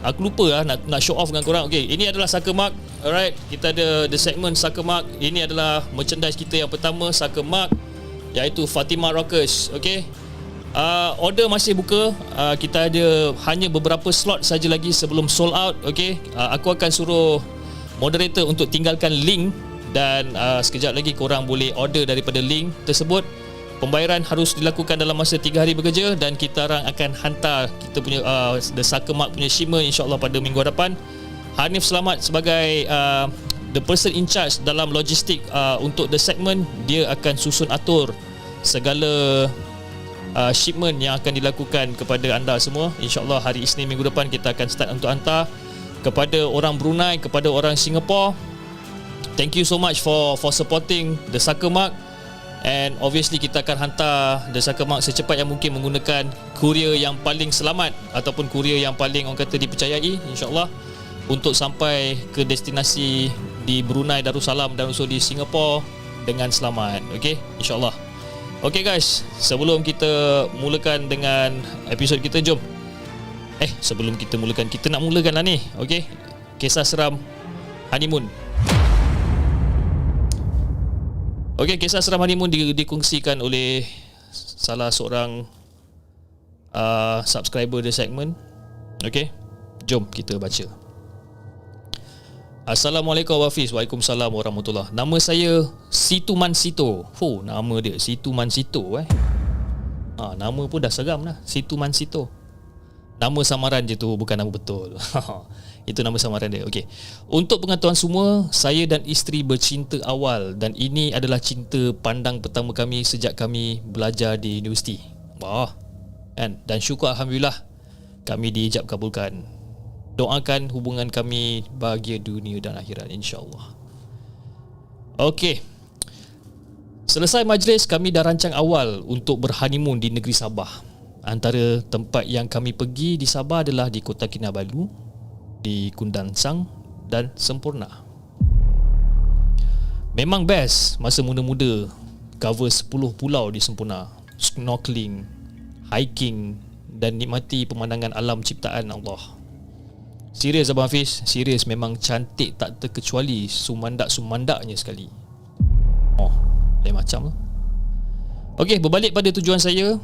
aku lupa lah nak show off dengan korang. Okay, ini adalah Saka Mark. Alright, kita ada the segment Saka Mark. Ini adalah merchandise kita yang pertama, Saka Mark, iaitu Fatimah Rockers. Okay, order masih buka. Kita ada hanya beberapa slot saja lagi sebelum sold out. Okay, aku akan suruh moderator untuk tinggalkan link dan sekejap lagi korang boleh order daripada link tersebut. Pembayaran harus dilakukan dalam masa 3 hari bekerja dan kita orang akan hantar kita punya The Saka Mark punya shimmer insyaAllah pada minggu hadapan. Hanif Selamat sebagai the person in charge dalam logistik untuk the segment, dia akan susun atur segala shipment yang akan dilakukan kepada anda semua. InsyaAllah hari Isnin minggu depan kita akan start untuk hantar kepada orang Brunei, kepada orang Singapore. Thank you so much for supporting The Saka Mark. And obviously kita akan hantar The Saka Mark secepat yang mungkin menggunakan kurier yang paling selamat ataupun kurier yang paling orang kata dipercayai, InsyaAllah, untuk sampai ke destinasi di Brunei Darussalam dan also di Singapura dengan selamat. Okay, InsyaAllah. Okay guys, sebelum kita mulakan dengan episod kita, jom. Sebelum kita mulakan, kita nak mulakan lah ni. Okay, kisah seram honeymoon. Okay, kisah seram honeymoon dikongsikan oleh salah seorang subscriber The Segment. Okay, jom kita baca. Assalamualaikum Hafiz. Waalaikumsalam warahmatullahi. Nama saya Situ Man Situ. Oh, nama dia Situ Man Situ nama pun dah seram dah, Situ Man Situ. Nama samaran je tu, bukan nama betul. Itu nama samaran dia. Okey. Untuk pengetahuan semua, saya dan isteri bercinta awal dan ini adalah cinta pandang pertama kami sejak kami belajar di universiti. Wah. Kan? Dan syukur alhamdulillah kami diijab kabulkan. Doakan hubungan kami bahagia dunia dan akhirat, insyaAllah. Okey. Selesai majlis, kami dah rancang awal untuk berhanimun di negeri Sabah. Antara tempat yang kami pergi di Sabah adalah di Kota Kinabalu, di Kundasang dan Semporna. Memang best masa muda-muda. Cover 10 pulau di Semporna, snorkeling, hiking dan nikmati pemandangan alam ciptaan Allah. Serius Abang Hafiz, serius, memang cantik tak terkecuali, sumandak-sumandaknya sekali. Oh, lain macam lah. Okey, berbalik pada tujuan saya.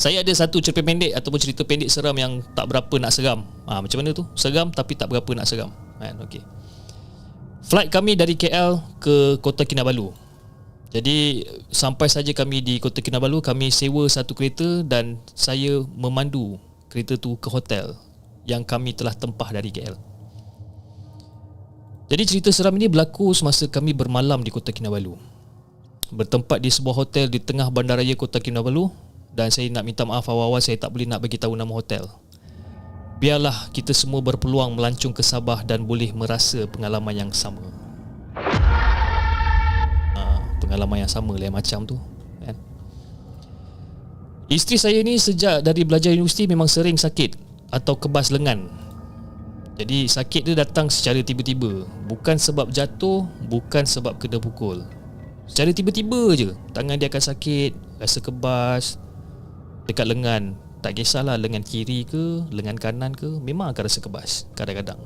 Saya ada satu cerita pendek ataupun cerita pendek seram yang tak berapa nak seram. Macam mana tu? Seram tapi tak berapa nak seram. Okey. Flight kami dari KL ke Kota Kinabalu. Jadi sampai saja kami di Kota Kinabalu, kami sewa satu kereta dan saya memandu kereta tu ke hotel yang kami telah tempah dari KL. Jadi cerita seram ini berlaku semasa kami bermalam di Kota Kinabalu, bertempat di sebuah hotel di tengah bandaraya Kota Kinabalu. Dan saya nak minta maaf awal-awal saya tak boleh nak bagi tahu nama hotel. Biarlah kita semua berpeluang melancung ke Sabah dan boleh merasa pengalaman yang sama. Pengalaman yang sama lah macam tu kan? Isteri saya ni sejak dari belajar universiti memang sering sakit atau kebas lengan. Jadi sakit dia datang secara tiba-tiba, bukan sebab jatuh, bukan sebab kena pukul. Secara tiba-tiba je tangan dia akan sakit, rasa kebas dekat lengan. Tak kisahlah lengan kiri ke, lengan kanan ke, memang akan rasa kebas kadang-kadang.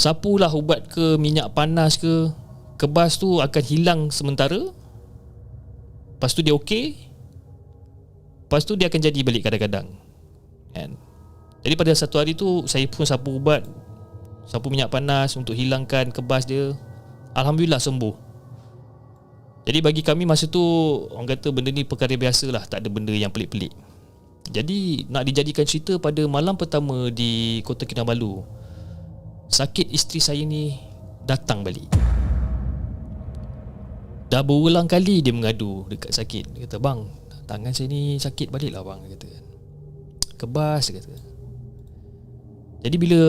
Sapulah ubat ke, minyak panas ke, kebas tu akan hilang sementara. Lepas tu dia okey, lepas tu dia akan jadi balik kadang-kadang. And jadi pada satu hari tu saya pun sapu ubat, sapu minyak panas untuk hilangkan kebas dia. Alhamdulillah sembuh. Jadi bagi kami masa tu, orang kata benda ni perkara biasa lah, tak ada benda yang pelik-pelik. Jadi nak dijadikan cerita, pada malam pertama di Kota Kinabalu, sakit isteri saya ni datang balik. Dah berulang kali dia mengadu dekat sakit. Dia kata, bang, tangan saya ni sakit balik lah bang, dia kata. Kebas, dia kata. Jadi bila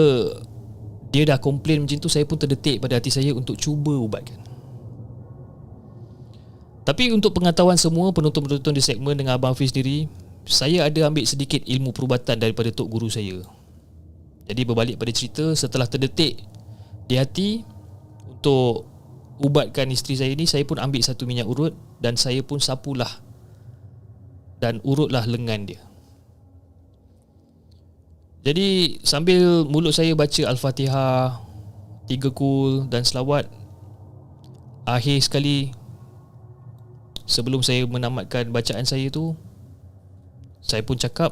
dia dah komplain macam tu, saya pun terdetik pada hati saya untuk cuba ubatkan. Tapi untuk pengetahuan semua penonton-penonton di segmen dengan Abang Hafiz sendiri, saya ada ambil sedikit ilmu perubatan daripada Tok Guru saya. Jadi berbalik pada cerita, setelah terdetik di hati untuk ubatkan isteri saya ni, saya pun ambil satu minyak urut dan saya pun sapulah dan urutlah lengan dia. Jadi sambil mulut saya baca Al-Fatihah, 3 kul dan selawat. Akhir sekali, sebelum saya menamatkan bacaan saya tu, saya pun cakap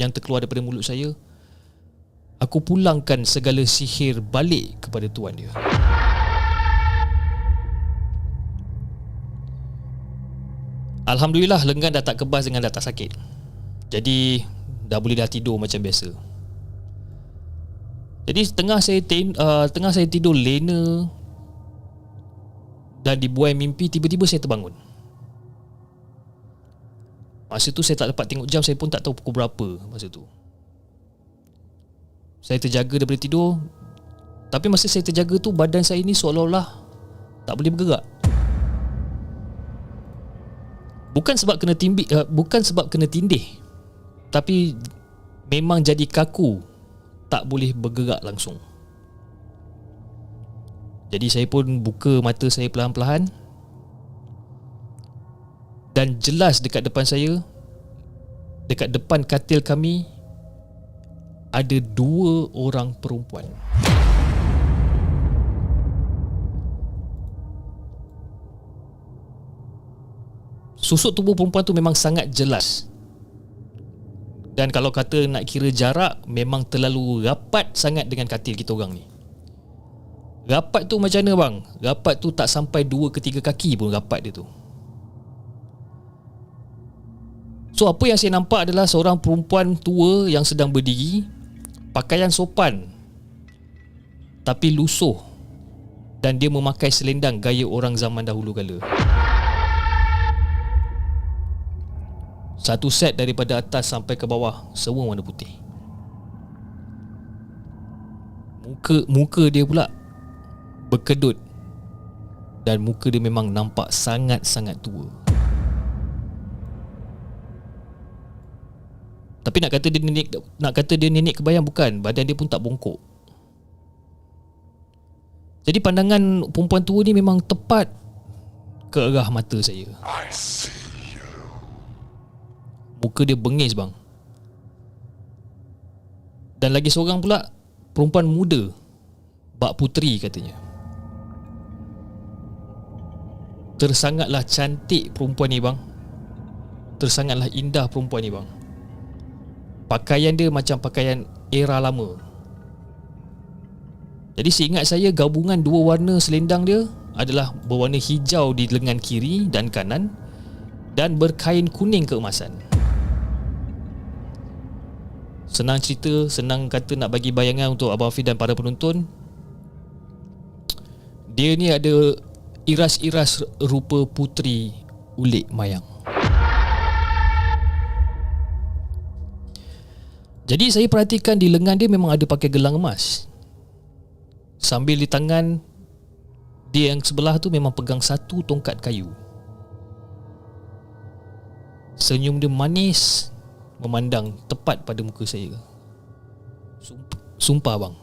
yang terkeluar daripada mulut saya, aku pulangkan segala sihir balik kepada Tuan dia. Alhamdulillah lengan dah tak kebas dengan dah tak sakit. Jadi dah boleh dah tidur macam biasa. Jadi tengah saya tidur lena dan dibuai mimpi, tiba-tiba saya terbangun. Masa tu saya tak dapat tengok jam, saya pun tak tahu pukul berapa masa tu. Saya terjaga daripada tidur, tapi masa saya terjaga tu badan saya ni seolah-olah tak boleh bergerak. Bukan sebab kena tindih, tapi memang jadi kaku, tak boleh bergerak langsung. Jadi saya pun buka mata saya perlahan-perlahan. Dan jelas dekat depan saya, dekat depan katil kami, ada 2 orang perempuan. Susuk tubuh perempuan tu memang sangat jelas. Dan kalau kata nak kira jarak, memang terlalu rapat sangat dengan katil kita orang ni. Rapat tu macam mana bang? Rapat tu tak sampai 2 ke 3 kaki pun rapat dia tu. So apa yang saya nampak adalah seorang perempuan tua yang sedang berdiri, pakaian sopan tapi lusuh, dan dia memakai selendang gaya orang zaman dahulu kala. Satu set daripada atas sampai ke bawah, semua warna putih. Muka dia pula berkedut, dan muka dia memang nampak sangat-sangat tua. Tapi nak kata dia nenek kebayang bukan, badan dia pun tak bongkok. Jadi pandangan perempuan tua ni memang tepat ke arah mata saya. Muka dia bengis bang. Dan lagi seorang pula perempuan muda, Bak Puteri katanya. Tersangatlah cantik perempuan ni bang. Tersangatlah indah perempuan ni bang. Pakaian dia macam pakaian era lama. Jadi seingat saya, gabungan 2 warna selendang dia adalah berwarna hijau di lengan kiri dan kanan dan berkain kuning keemasan. Senang cerita, senang kata nak bagi bayangan untuk Abang Hafiz dan para penonton. Dia ni ada iras-iras rupa Puteri Ulik Mayang. Jadi saya perhatikan di lengan dia memang ada pakai gelang emas. Sambil di tangan dia yang sebelah tu memang pegang satu tongkat kayu. Senyum dia manis memandang tepat pada muka saya. Sumpah bang,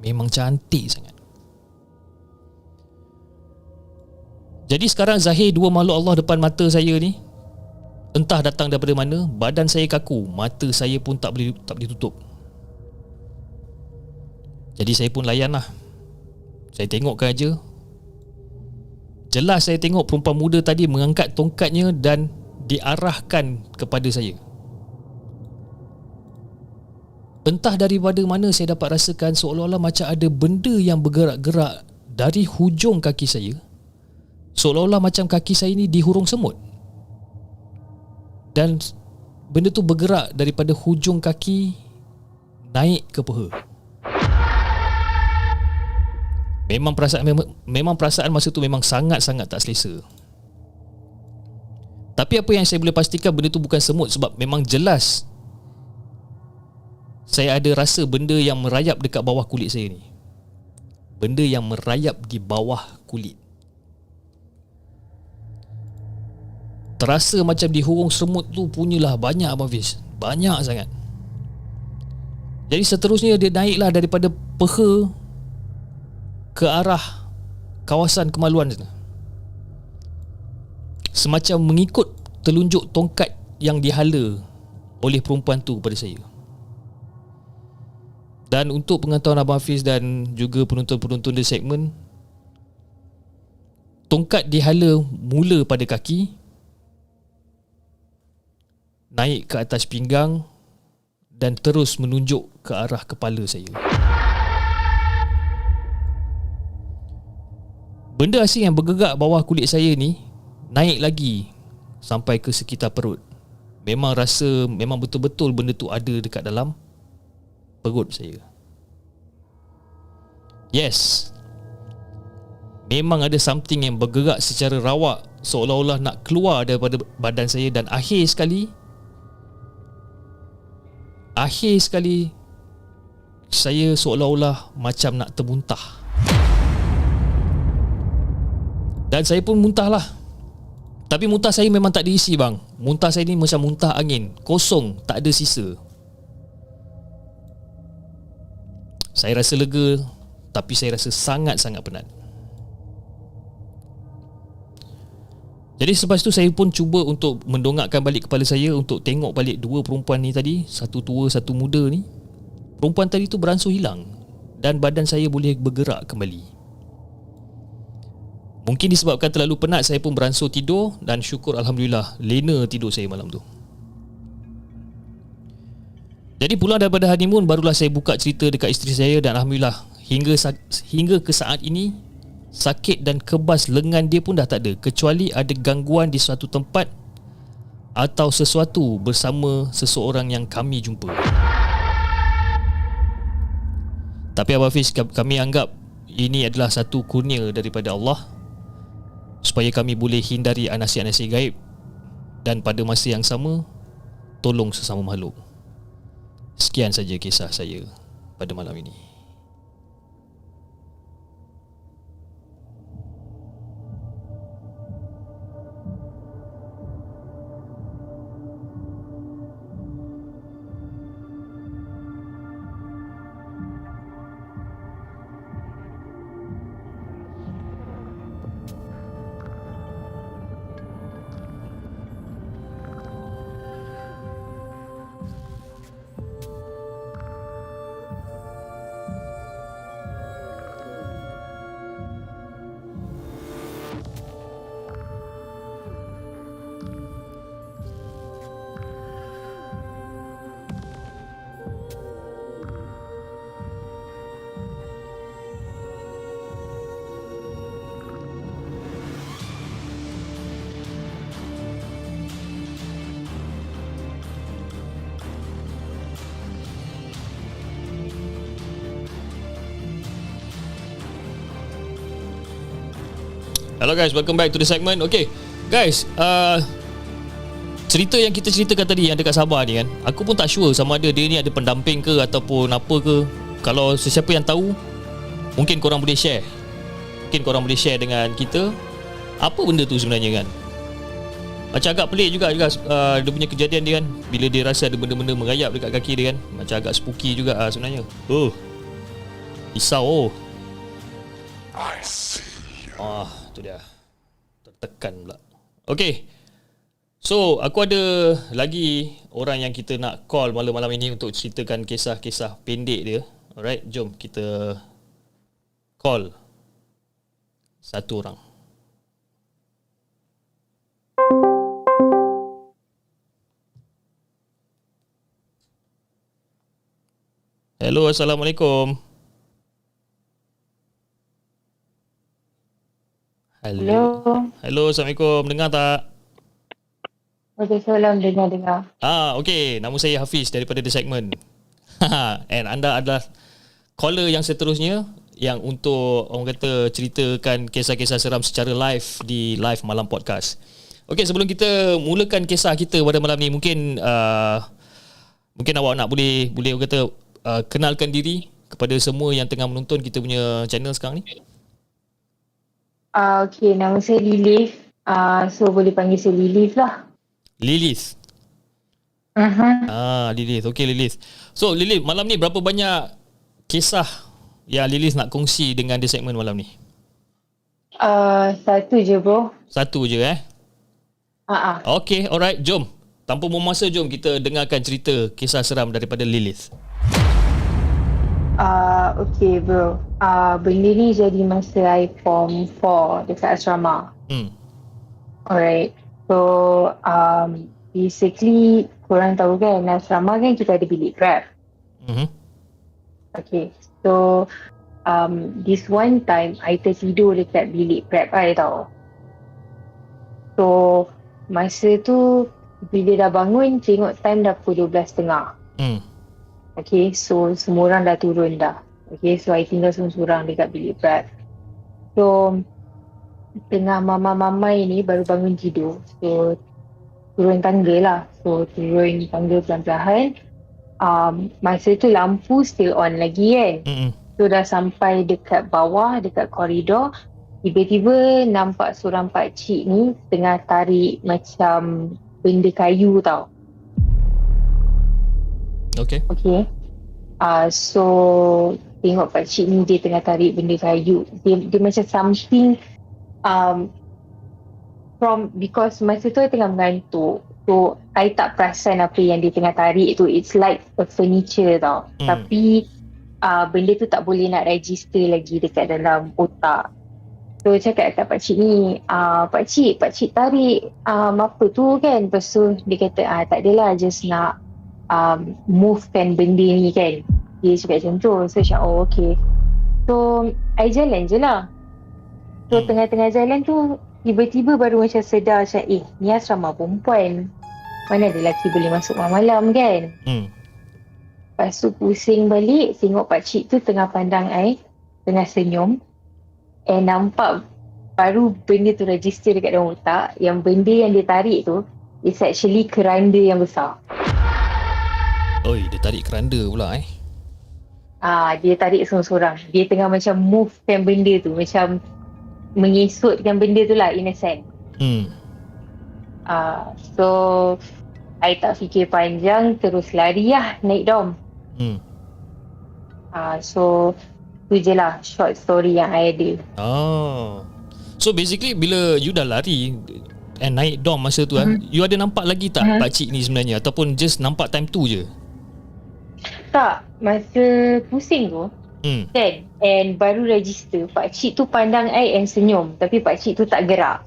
memang cantik sangat. Jadi sekarang zahir dua makhluk Allah depan mata saya ni. Entah datang daripada mana, badan saya kaku, mata saya pun tak boleh tutup. Jadi saya pun layan lah. Saya tengokkan aja. Jelas saya tengok perempuan muda tadi mengangkat tongkatnya dan diarahkan kepada saya. Entah daripada mana saya dapat rasakan seolah-olah macam ada benda yang bergerak-gerak dari hujung kaki saya. Seolah-olah macam kaki saya ni dihurung semut. Dan benda tu bergerak daripada hujung kaki naik ke peha. Memang perasaan masa tu memang sangat-sangat tak selesa. Tapi apa yang saya boleh pastikan benda tu bukan semut, sebab memang jelas saya ada rasa benda yang merayap dekat bawah kulit saya ni. Benda yang merayap di bawah kulit. Terasa macam dihurung semut tu punyalah banyak Abang Hafiz. Banyak sangat. Jadi seterusnya dia naiklah daripada peha ke arah kawasan kemaluan sana. Semacam mengikut telunjuk tongkat yang dihala oleh perempuan tu kepada saya. Dan untuk pengetahuan Abang Hafiz dan juga penonton-penonton di segmen, tongkat dihala mula pada kaki, naik ke atas pinggang dan terus menunjuk ke arah kepala saya. Benda asing yang bergegak bawah kulit saya ni naik lagi sampai ke sekitar perut. Memang rasa memang betul-betul benda tu ada dekat dalam perut saya. Yes, memang ada something yang bergerak secara rawak, seolah-olah nak keluar daripada badan saya. Dan akhir sekali saya seolah-olah macam nak termuntah. Dan saya pun muntahlah. Tapi muntah saya memang tak diisi bang. Muntah saya ni macam muntah angin, kosong, tak ada sisa. Saya rasa lega, tapi saya rasa sangat-sangat penat. Jadi selepas tu saya pun cuba untuk mendongakkan balik kepala saya untuk tengok balik dua perempuan ni tadi, satu tua, satu muda ni. Perempuan tadi tu beransur hilang dan badan saya boleh bergerak kembali. Mungkin disebabkan terlalu penat saya pun beransur tidur dan syukur Alhamdulillah lena tidur saya malam tu. Jadi pulang daripada honeymoon barulah saya buka cerita dekat isteri saya dan Alhamdulillah hingga ke saat ini sakit dan kebas lengan dia pun dah tak ada, kecuali ada gangguan di suatu tempat atau sesuatu bersama seseorang yang kami jumpa. Tapi Abang Hafiz, kami anggap ini adalah satu kurnia daripada Allah supaya kami boleh hindari anasir-anasir gaib. Dan pada masa yang sama, tolong sesama makhluk. Sekian saja kisah saya pada malam ini. Hello guys, welcome back to the segment. Okay guys, cerita yang kita ceritakan tadi yang dekat Sabah ni kan, aku pun tak sure sama ada dia ni ada pendamping ke ataupun apa ke. Kalau sesiapa yang tahu, mungkin korang boleh share, mungkin korang boleh share dengan kita apa benda tu sebenarnya kan. Macam agak pelik juga dia punya kejadian dia kan, bila dia rasa ada benda-benda merayap dekat kaki dia kan. Macam agak spooky juga sebenarnya. Oh, risau. Tu dia, tertekan pula. Okay, so aku ada lagi orang yang kita nak call malam-malam ini untuk ceritakan kisah-kisah pendek dia. Alright, jom kita call satu orang. Hello, Assalamualaikum. Hello, Assalamualaikum. Dengar tak? Waalaikumsalam, dengar. Okay, nama saya Hafiz daripada The Segment. And anda adalah caller yang seterusnya yang untuk orang kata ceritakan kisah-kisah seram secara live di Live Malam Podcast. Okay, sebelum kita mulakan kisah kita pada malam ni, mungkin awak nak boleh orang kata kenalkan diri kepada semua yang tengah menonton kita punya channel sekarang ni. Okay, nama saya Lilith. So boleh panggil saya Lilith lah. Lilith? Lilith. Okay, Lilith. So Lilith, malam ni berapa banyak kisah yang Lilith nak kongsi dengan The Segment malam ni? Satu je bro. Satu je Okay, alright, jom. Tanpa buang masa, jom kita dengarkan cerita kisah seram daripada Lilith. Okay bro, benda ni jadi masa I form 4 dekat asrama. Alright, so basically korang tahu kan, asrama kan kita ada bilik grab. Okay, so this one time I tertidur dekat bilik grab I tau. So masa tu bila dah bangun, tengok time dah pukul 12.30. Okay, so semua orang dah turun dah. Okay, so I tinggal seorang-seorang dekat bilik prep. So tengah mamai ni baru bangun tidur, so turun tangga lah. So turun tangga pelan-pelan. Masa tu lampu still on lagi kan. So dah sampai dekat bawah, dekat koridor, tiba-tiba nampak seorang pakcik ni tengah tarik macam benda kayu tau. Okay. So tengok pakcik ni, dia tengah tarik benda kayu. Dia macam something from, because masa tu I tengah mengantuk, so I tak perasan apa yang dia tengah tarik tu. It's like a furniture tau. Tapi benda tu tak boleh nak register lagi dekat dalam otak. So cakap kat pakcik ni, pakcik tarik apa tu kan. Lepas tu dia kata tak adalah, just nak movekan benda ni kan. Dia cakap macam tu. So macam okay, so I jalan je lah. So tengah-tengah jalan tu, tiba-tiba baru macam sedar macam ni asrama perempuan, mana ada lelaki boleh masuk malam-malam kan. Lepas tu pusing balik, tengok pakcik tu tengah pandang I, tengah senyum. And nampak baru benda tu register dekat dalam otak, yang benda yang dia tarik tu is actually keranda yang besar. Oi, dia tarik keranda pula dia tarik seorang-seorang. Dia tengah macam movekan benda tu, macam mengesotkan benda tu lah, in a sense. So I tak fikir panjang, terus lari lah, naik dom. So tu je lah short story yang I ada. So basically bila you dah lari and naik dom masa tu, you ada nampak lagi tak pakcik ni sebenarnya, ataupun just nampak time tu je? Tak, masa pusing tu kan, and baru register pakcik tu pandang I and senyum. Tapi pakcik tu tak gerak.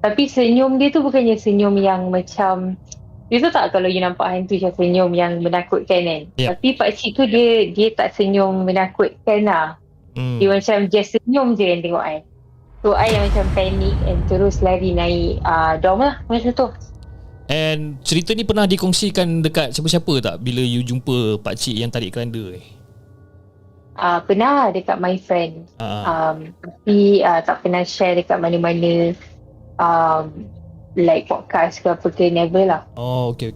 Tapi senyum dia tu bukannya senyum yang macam, you tahu tak kalau you nampak hantu macam senyum yang menakutkan kan. Tapi pakcik tu dia tak senyum menakutkan lah. Dia macam just senyum je yang tengok I. So I yang macam panik and terus lari naik dorm lah masa tu. And cerita ni pernah dikongsikan dekat siapa-siapa tak, bila you jumpa pakcik yang tarik keranda? pernah dekat my friend, tapi tak pernah share dekat mana-mana, like podcast ke apa ke, never lah. Oh, okay.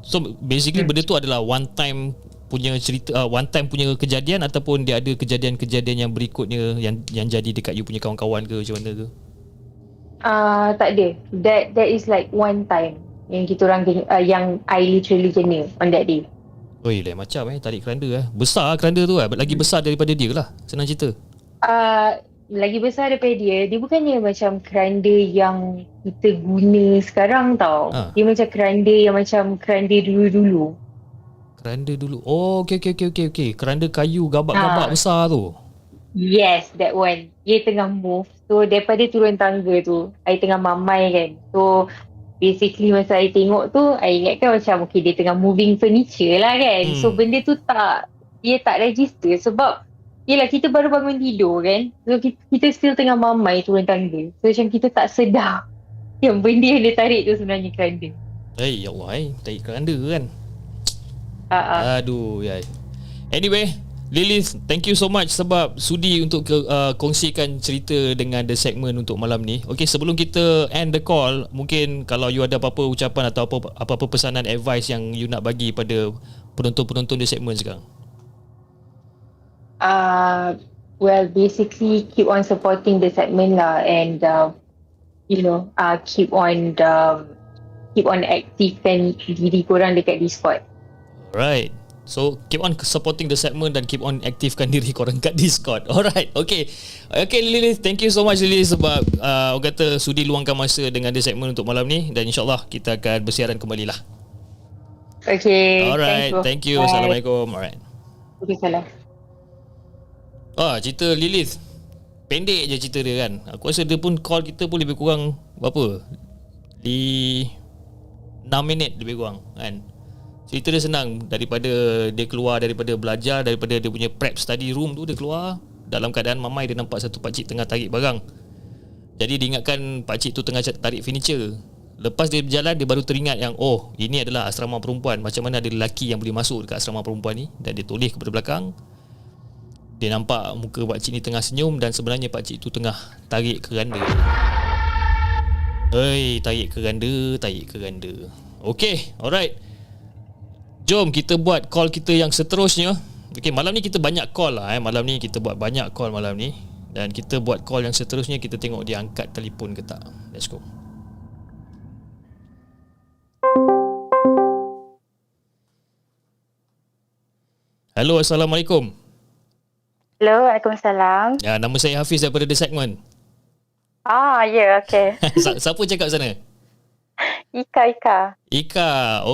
So basically benda tu adalah one time punya cerita, one time punya kejadian, ataupun dia ada kejadian-kejadian yang berikutnya yang jadi dekat you punya kawan-kawan ke macam mana ke? Tak ada. That is like one time yang kita orang yang I literally kena on that day. Oh, lain macam tarik keranda. Besar keranda tu lagi besar daripada dia lah, senang cerita. Lagi besar daripada dia bukannya macam keranda yang kita guna sekarang tau. Dia macam keranda yang macam keranda dulu-dulu. Oh, okay. Keranda kayu gabak-gabak besar tu. Yes, that one. Dia tengah move. So, daripada turun tangga tu, I tengah mamai kan. So, basically masa I tengok tu, I ingatkan macam okay, dia tengah moving furniture lah kan. So, benda tu dia tak register sebab yelah kita baru bangun tidur kan. So, kita still tengah mamai turun tangga. So, macam kita tak sedar yang benda yang dia tarik tu sebenarnya keranda. Hey, ya Allah, tarik keranda kan. Aduh, yai. Anyway, Lilith, thank you so much sebab sudi untuk kongsikan cerita dengan the segment untuk malam ni. Okay, sebelum kita end the call, mungkin kalau you ada apa-apa ucapan atau apa-apa pesanan, advice yang you nak bagi pada penonton-penonton the segment sekarang. Well, basically keep on supporting the segment lah, and you know, keep on aktifkan diri korang dekat Discord. Alright, so keep on supporting the segment dan keep on aktifkan diri korang kat Discord. Alright, okay Lilith, thank you so much Lilith sebab orang kata sudi luangkan masa dengan the segment untuk malam ni, dan insyaAllah kita akan bersiaran kembali lah. Okay, alright, thank you. Bye. Assalamualaikum. Alright, Waalaikumsalam. Cerita Lilith pendek je cerita dia kan. Aku rasa dia pun call kita pun lebih kurang berapa, di 6 minit lebih kurang kan. Cerita dia senang, daripada dia keluar daripada belajar, daripada dia punya prep study room tu, dia keluar dalam keadaan mamai, dia nampak satu pakcik tengah tarik barang. Jadi dia ingatkan pakcik tu tengah tarik furniture. Lepas dia berjalan, dia baru teringat yang oh, ini adalah asrama perempuan. Macam mana ada lelaki yang boleh masuk dekat asrama perempuan ni. Dan dia toleh kepada belakang. Dia nampak muka pakcik ni tengah senyum dan sebenarnya pakcik tu tengah tarik keranda. Hei, tarik keranda. Okay, alright. Jom kita buat call kita yang seterusnya. Okay, malam ni kita banyak call lah malam ni. Dan kita buat call yang seterusnya, kita tengok dia angkat telefon ke tak. Let's go. Hello, Assalamualaikum. Hello, Waalaikumsalam. Ya, nama saya Hafiz daripada The Segment. Ya, okay. Siapa cakap sana? Ika.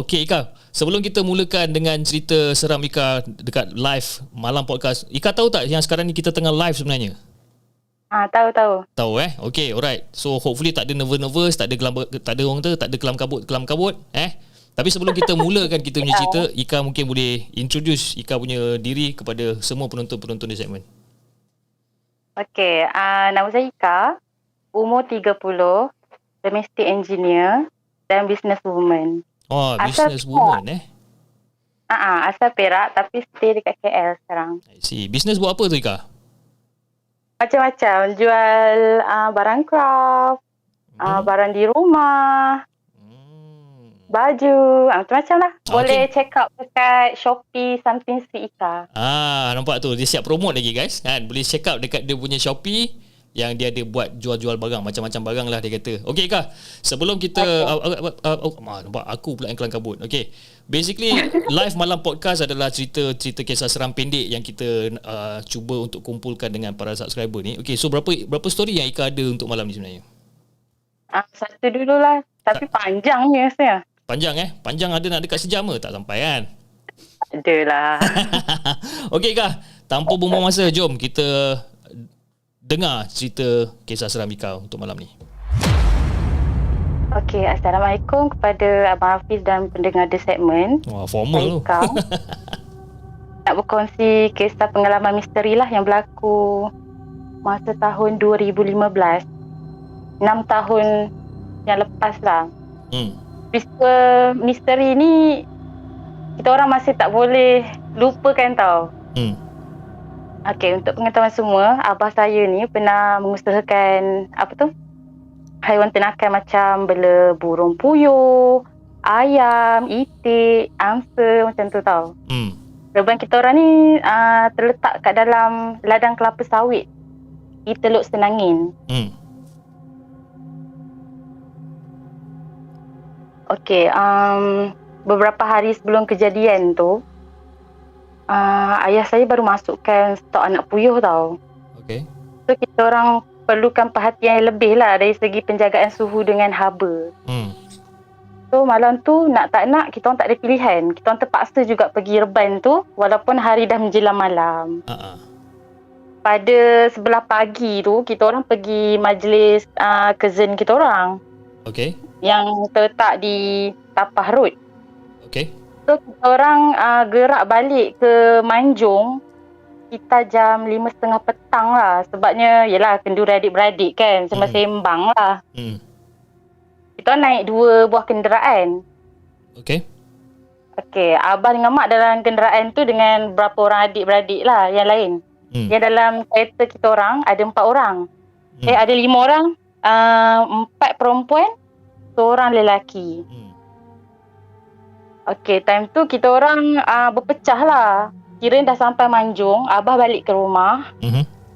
Okay, Ika. Sebelum kita mulakan dengan cerita seram Ika dekat live malam podcast, Ika tahu tak yang sekarang ni kita tengah live sebenarnya? Tahu. Tahu. Okay, alright. So hopefully tak ada nervous, tak ada kelam kabut. Tapi sebelum kita mulakan kita punya cerita, Ika mungkin boleh introduce Ika punya diri kepada semua penonton-penonton di segmen. Okay, nama saya Ika, umur 30, domestic engineer dan businesswoman. Oh, businesswoman asal Perak tapi stay dekat KL sekarang. I see. Business buat apa tu Ika? Macam-macam. Jual barang craft, barang di rumah, baju, macam-macam lah. Boleh check out dekat Shopee Something Sweet Ika. Nampak tu. Dia siap promote lagi guys. Kan? Boleh check out dekat dia punya Shopee yang dia ada buat jual-jual barang, macam-macam barang lah dia kata. Okey Ika, sebelum kita nampak aku pula yang kelang kabut. Okey. Basically live malam podcast adalah cerita kisah seram pendek yang kita cuba untuk kumpulkan dengan para subscriber ni. Okey, so berapa story yang Ika ada untuk malam ni sebenarnya? Satu dululah, tapi panjangnya saya. Panjang Panjang ada nak dekat sejam ke? Tak sampai kan? Adalah. Okey Ika, tanpa buang masa, jom kita dengar cerita kisah seram Ika untuk malam ni. Okey, Assalamualaikum kepada Abang Hafiz dan pendengar The Segment. Wah, formal tu. Nak berkongsi kisah pengalaman misteri lah yang berlaku masa tahun 2015. 6 tahun yang lepas lah. Peristiwa misteri ni kita orang masih tak boleh lupakan tau. Okey, untuk pengetahuan semua, abah saya ni pernah mengusahakan apa tu? Haiwan ternakan macam bela burung puyuh, ayam, itik, angsa macam tu tau. Hmm. Leban kita orang ni terletak kat dalam ladang kelapa sawit di Teluk Senangin. Hmm. Okey, beberapa hari sebelum kejadian tu, ayah saya baru masukkan stok anak puyuh tau. Okay. So kita orang perlukan perhatian yang lebih lah dari segi penjagaan suhu dengan haba. Hmm. So malam tu nak tak nak kita orang tak ada pilihan. Kita orang terpaksa juga pergi reban tu walaupun hari dah menjelang malam. Pada sebelah pagi tu kita orang pergi majlis cousin kita orang. Okay. Yang terletak di Tapah Road. Okay. So kita orang gerak balik ke Manjung kita jam 5.30 petang lah. Sebabnya yelah kenduri adik-beradik kan, sembang-sembang lah. Kita naik 2 buah kenderaan. Okay. Okay, abah dengan mak dalam kenderaan tu dengan berapa orang adik-beradik lah yang lain. Yang dalam kereta kita orang ada 4 orang. Ada 5 orang, 4 perempuan, 1 orang lelaki. Okay, time tu kita orang berpecah lah. Kira dah sampai Manjung, abah balik ke rumah.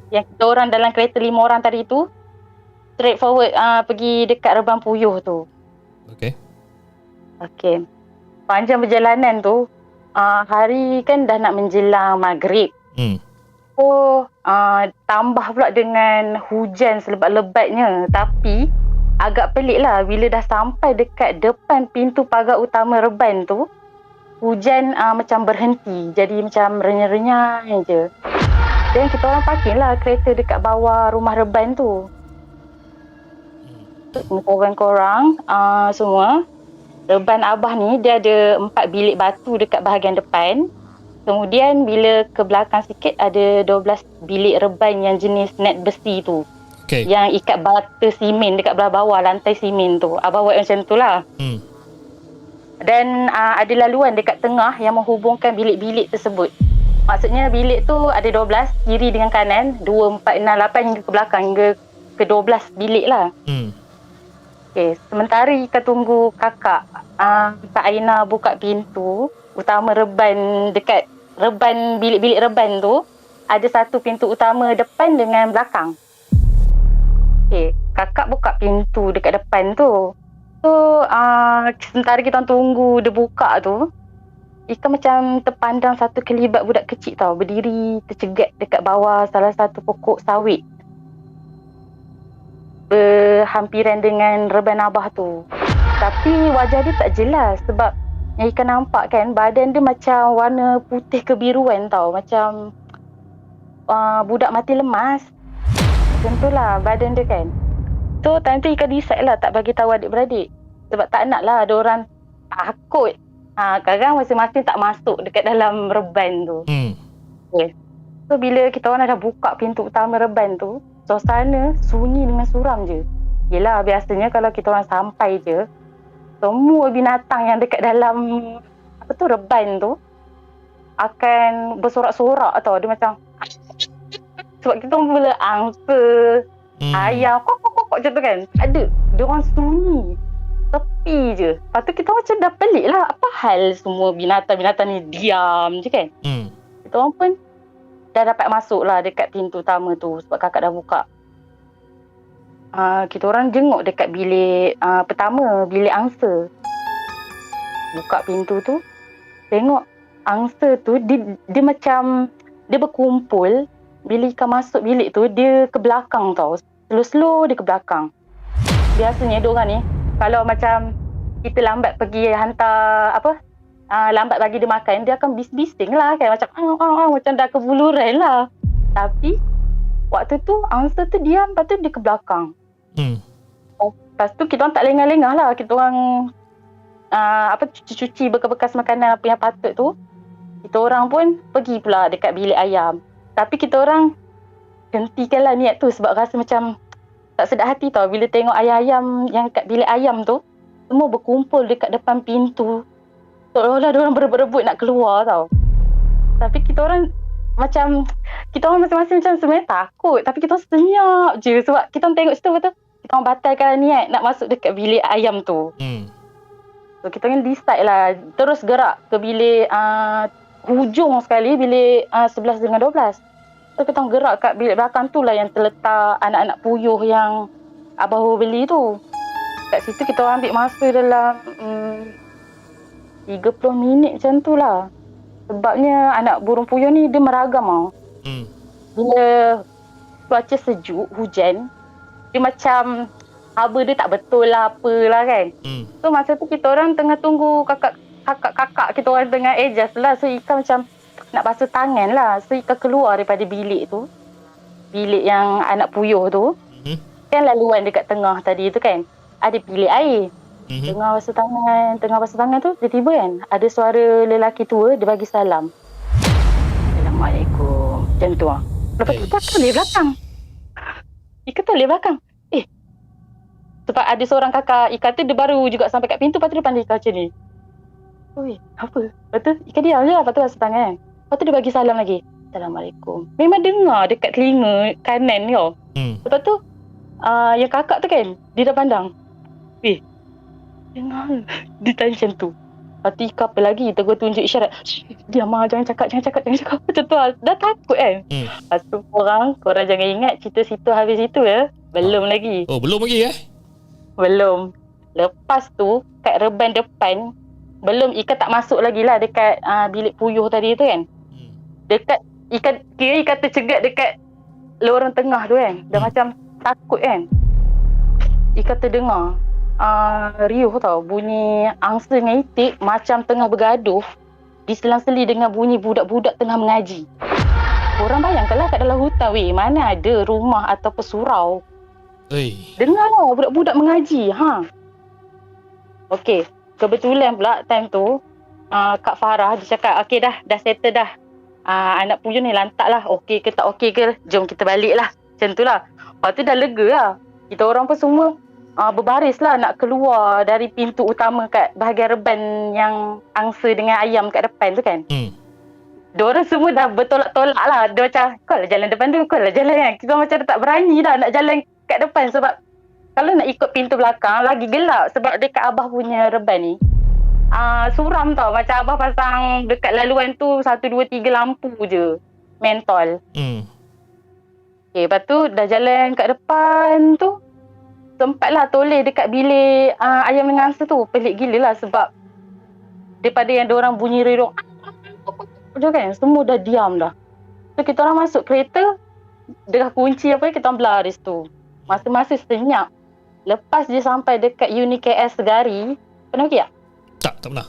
Yang kita orang dalam kereta 5 orang tadi tu straight forward pergi dekat reban puyuh tu. Okay. Okay, panjang perjalanan tu, hari kan dah nak menjelang maghrib. So tambah pula dengan hujan selebat-lebatnya. Tapi agak pelik lah bila dah sampai dekat depan pintu pagar utama reban tu, hujan macam berhenti, jadi macam renyah-renyah je. Dan kita orang parking lah kereta dekat bawah rumah reban tu. Korang-korang semua, reban abah ni dia ada 4 bilik batu dekat bahagian depan. Kemudian bila ke belakang sikit ada 12 bilik reban yang jenis net besi tu. Okay. Yang ikat bata simen dekat belah bawah lantai simen tu. Abah buat macam tu lah. Dan ada laluan dekat tengah yang menghubungkan bilik-bilik tersebut. Maksudnya bilik tu ada 12, kiri dengan kanan, 2, 4, 6, 8 hingga ke belakang, hingga ke 12 bilik lah. Okay, sementara kita tunggu kakak Kak Aina buka pintu utama reban. Dekat reban, bilik-bilik reban tu ada satu pintu utama depan dengan belakang. Okay, kakak buka pintu dekat depan tu. So, sementara kita tunggu dia buka tu, Ika macam terpandang satu kelibat budak kecil tau, berdiri tercegat dekat bawah salah satu pokok sawit, berhampiran dengan reban abah tu. Tapi wajah dia tak jelas sebab yang Ika nampak kan, badan dia macam warna putih kebiruan tau. Macam budak mati lemas. Tentulah badan dia kan. So time tu Ika decide lah tak bagi tahu adik-beradik sebab tak nak lah ada orang takut. Kadang masing-masing tak masuk dekat dalam reban tu. Okay. So bila kita orang dah buka pintu utama reban tu, suasana sunyi dengan suram je. Yelah biasanya kalau kita orang sampai je, semua binatang yang dekat dalam apa tu reban tu akan bersorak-sorak tau. Dia macam sebab kita orang boleh angsa, ayam, kok macam tu kan. Tak ada. Diorang sunyi. Tepi je. Lepas tu kita macam dah pelik lah. Apa hal semua binatang-binatang ni diam je kan. Kita orang pun dah dapat masuk lah dekat pintu utama tu sebab kakak dah buka. Kita orang jenguk dekat bilik pertama, bilik angsa. Buka pintu tu, tengok angsa tu dia macam dia berkumpul. Bila Ika masuk bilik tu, dia ke belakang tau. Slow-slow dia ke belakang. Biasanya diorang ni, kalau macam kita lambat pergi hantar apa, lambat bagi dia makan, dia akan bising lah kan. Macam macam dah kebuluran lah. Tapi waktu tu angsa tu diam, lepas tu dia ke belakang. Lepas tu kita orang tak lengah-lengah lah. Kita orang cuci-cuci bekas-bekas makanan apa yang patut tu. Kita orang pun pergi pula dekat bilik ayam. Tapi kita orang hentikanlah niat tu sebab rasa macam tak sedap hati tau. Bila tengok ayam-ayam yang kat bilik ayam tu, semua berkumpul dekat depan pintu. Seolah-olah diorang berebut-rebut nak keluar tau. Tapi kita orang macam kita orang masing-masing macam sebenarnya takut, tapi kita senyap je sebab kita orang tengok situ, betul kita orang batalkan niat nak masuk dekat bilik ayam tu. So kita kan decide lah terus gerak ke bilik hujung sekali, bilik 11 dengan 12. So kita orang gerak kat bilik belakang tu lah yang terletak anak-anak puyuh yang Abah Ho beli tu. Kat situ kita orang ambil masa dalam 30 minit macam tu lah. Sebabnya anak burung puyuh ni dia meragam tau. Bila cuaca sejuk, hujan, dia macam haba dia tak betul lah apalah kan. So masa tu kita orang tengah tunggu kakak kita orang tengah adjust lah. So Ika macam nak basuh tangan lah. So Ika keluar daripada bilik tu, bilik yang anak puyuh tu. Kan laluan dekat tengah tadi tu kan ada bilik air. Tengah basuh tangan, tu tiba-tiba kan ada suara lelaki tua dia bagi salam. Assalamualaikum macam tu lah. Lepas tu Ika toleh belakang. Sebab ada seorang kakak Ika tu dia baru juga sampai kat pintu. Lepas tu dia pandai Ika macam ni. Oi, apa? Lepas tu Ika diam je lah. Lepas tu basuh tangan. Lepas tu dia bagi salam lagi. Assalamualaikum. Memang dengar dekat telinga kanan kau. Lepas tu yang kakak tu kan dia dah pandang. Weh, dengar. Dia tanya macam tu. Lepas tu Ika apa lagi? Tegur tunjuk isyarat. Diam lah, jangan cakap. Macam tu lah. Dah takut kan. Lepas tu korang jangan ingat cerita situ habis situ ya. Belum lagi. Oh, belum lagi ya? Belum. Lepas tu kat reban depan belum Ika tak masuk lagi lah dekat bilik puyuh tadi tu kan. Dekat Ika kira Ika tercegat dekat lorong tengah tu kan. Dah macam takut kan. Ika terdengar riuh tau, bunyi angsa dengan itik macam tengah bergaduh diselang-seli dengan bunyi budak-budak tengah mengaji. Korang bayangkanlah kat dalam hutan weh, mana ada rumah ataupun surau. Dengar lah budak-budak mengaji. Okey, kebetulan pula time tu Kak Farah dia cakap okey dah settle dah, anak puyuh ni lantak lah, okey ke tak okey ke, jom kita balik lah macam tu lah. Lepas tu dah lega lah, kita orang pun semua berbaris lah nak keluar dari pintu utama kat bahagian reban yang angsa dengan ayam kat depan tu kan. Diorang semua dah bertolak-tolak lah, dia macam kau lah jalan depan tu, kau lah jalan kan. Kita macam tak berani dah nak jalan kat depan sebab kalau nak ikut pintu belakang lagi gelap sebab dekat Abah punya reban ni suram tau, macam Abah pasang dekat laluan tu 1, 2, 3 lampu je mentol. Okay, lepas tu dah jalan kat depan tu sempatlah toleh dekat bilik ayam dengan angsa tu. Pelik gila lah sebab daripada yang diorang bunyi rirung kan, semua dah diam dah. So kita orang masuk kereta dengan kunci apa, kita orang berlaris tu masa-masa senyap. Lepas dia sampai dekat Uni KS Segari, pernah pergi tak? Tak pernah.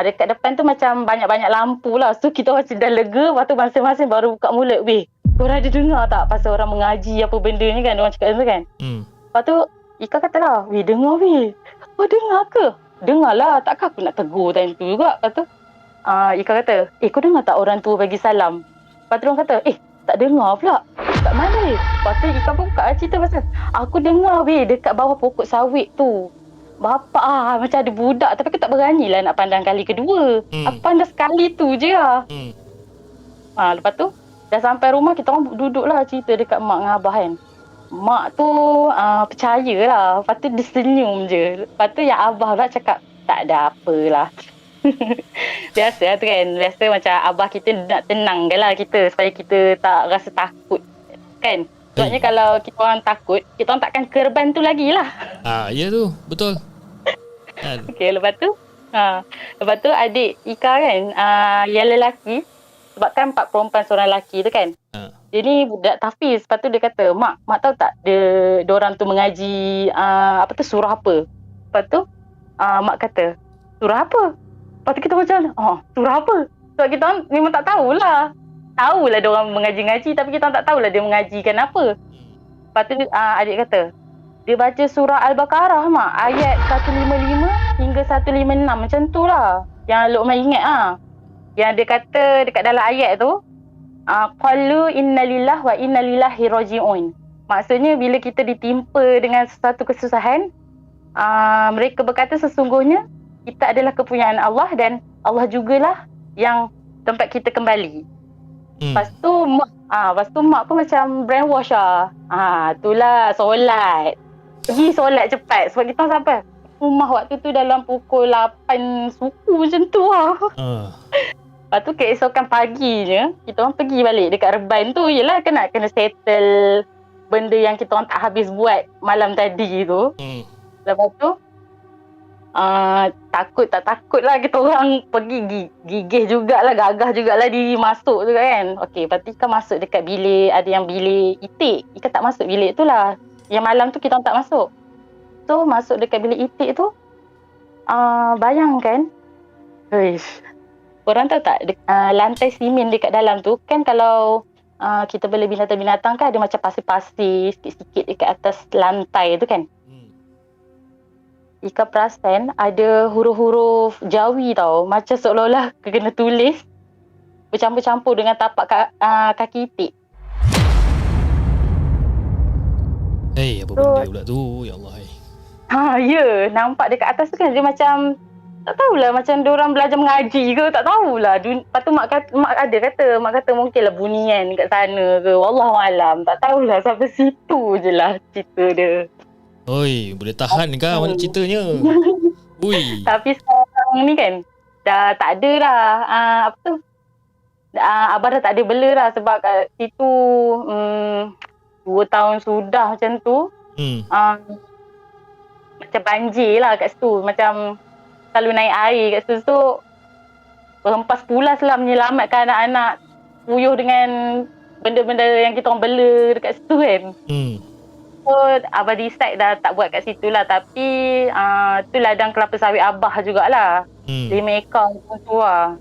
Dekat depan tu macam banyak-banyak lampu lah. So kita macam dah lega. Lepas tu masing-masing baru buka mulut. Weh, korang ada dengar tak pasal orang mengaji apa benda ni kan, orang cakap macam kan. Lepas tu Ika kata lah, Weh dengar. Oh dengar ke? Dengar lah, takkan aku nak tegur time tu juga. Lepas tu Ika kata, kau dengar tak orang tua bagi salam? Lepas tu orang kata, tak dengar pula. Tak mana. Lepas tu Ika pun buka cerita pasal aku dengar weh dekat bawah pokok sawit tu. Bapak macam ada budak. Tapi aku tak berani lah nak pandang kali kedua. Aku pandang sekali tu je lah. Lepas tu dah sampai rumah, kita orang duduk lah cerita dekat mak dengan abah kan. Mak tu percaya lah. Lepas tu dia senyum je. Lepas tu yang abah pula cakap tak ada apalah. Biasa lah tu kan. Biasa macam abah kita nak tenangkan lah kita supaya kita tak rasa takut kan. Sebabnya kalau kita orang takut, kita orang takkan kerban tu lagi lah. Ya tu, betul. Okay, lepas tu adik Ika kan, yang lelaki, sebab kan 4 perempuan seorang lelaki tu kan. Dia ni budak Hafiz. Lepas tu dia kata, Mak tahu tak diorang tu mengaji surah apa. Lepas tu Mak kata, surah apa? Lepas tu kita macam, surah apa? Sebab kita orang memang tak tahulah. Tahulah dia orang mengaji-ngaji, tapi kita orang tak tahulah dia mengajikan apa. Lepas tu adik kata, dia baca surah Al-Baqarah mak, ayat 155 hingga 156 macam tu lah. Yang Luqman ingat lah. Yang dia kata dekat dalam ayat tu, qalu inna lillah wa inna lillahi raji'un. Maksudnya bila kita ditimpa dengan sesuatu kesusahan, mereka berkata sesungguhnya kita adalah kepunyaan Allah dan Allah jugalah yang tempat kita kembali. Lepas tu mak pun macam brainwash lah. Itulah solat. Pergi solat cepat sebab kita sampai rumah waktu tu dalam pukul 8 suku macam tu lah. Lepas tu keesokan paginya kita orang pergi balik dekat Reban tu. Yelah kena settle benda yang kita orang tak habis buat malam tadi tu. Lepas tu takut lah kita orang pergi gigih jugalah, gagah jugalah diri masuk tu kan. Okey, pasti Ika masuk dekat bilik, ada yang bilik itik. Ika tak masuk bilik tu lah. Yang malam tu kita tak masuk. So masuk dekat bilik itik tu, bayangkan, uish, korang tahu tak lantai simen dekat dalam tu kan, kalau kita beli binatang-binatang kan ada macam pasir-pasir sikit-sikit dekat atas lantai tu kan. Ika perasan ada huruf-huruf Jawi tau. Macam seolah-olah kena tulis bercampur-campur dengan tapak kaki itik. Hey, apa benda pula tu? Ya Allah. Nampak dekat atas tu kan dia macam, tak tahulah macam diorang belajar mengaji ke, tak tahulah. Lepas tu mak kata mungkinlah bunian kat sana ke. Wallahualam, tak tahulah sampai situ je lah cerita dia. Oi, boleh tahan ke mana ceritanya? Ui. Tapi sekarang ni kan dah tak ada lah. Apa tu? Abah dah tak ada bela lah sebab kat situ 2 tahun sudah macam tu. Macam banjir lah kat situ. Macam selalu naik air kat situ tu. Berhempas pulas lah menyelamatkan anak-anak puyuh dengan benda-benda yang kita orang bela dekat situ kan. So, Abah decide dah tak buat kat situ lah. Tapi tu ladang kelapa sawit Abah jugalah. 5 ekar tu lah.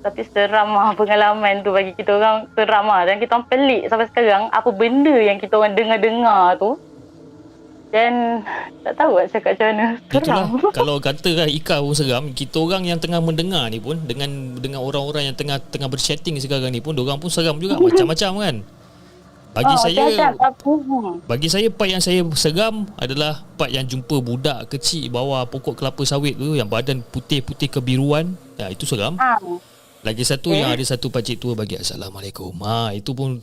Tapi seram lah pengalaman tu bagi kita orang. Seram lah. Dan kita orang pelik sampai sekarang apa benda yang kita orang dengar-dengar tu. Dan tak tahu nak cakap macam mana. Seram. Itulah, kalau kata lah Ika pun seram. Kita orang yang tengah mendengar ni pun dengan orang-orang yang tengah berchatting sekarang ni pun, diorang pun seram juga. Macam-macam kan. Bagi saya part yang saya seram adalah part yang jumpa budak kecil bawah pokok kelapa sawit tu yang badan putih-putih kebiruan. Ya, itu seram. Lagi satu yang ada satu pakcik tua bagi Assalamualaikum. Itu pun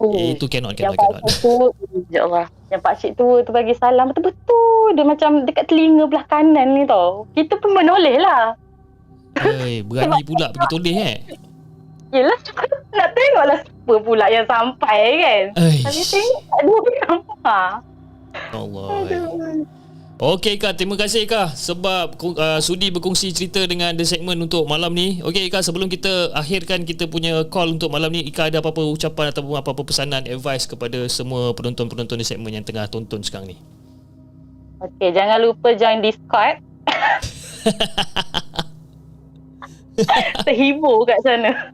itu cannot. InsyaAllah. Yang pakcik tua tu bagi salam betul-betul dia macam dekat telinga belah kanan ni tau. Kita pun menoleh lah. Berani pula pergi toleh Yelah, nak tengoklah siapa pula yang sampai kan. Tapi tengok tak ada orang. Allah. Okey Kak, terima kasih Kak sebab sudi berkongsi cerita dengan The Segment untuk malam ni. Okey Kak, sebelum kita akhirkan kita punya call untuk malam ni, Ika ada apa-apa ucapan ataupun apa-apa pesanan, advice kepada semua penonton-penonton The Segment yang tengah tonton sekarang ni? Okey, jangan lupa join Discord. Terhibur kat sana.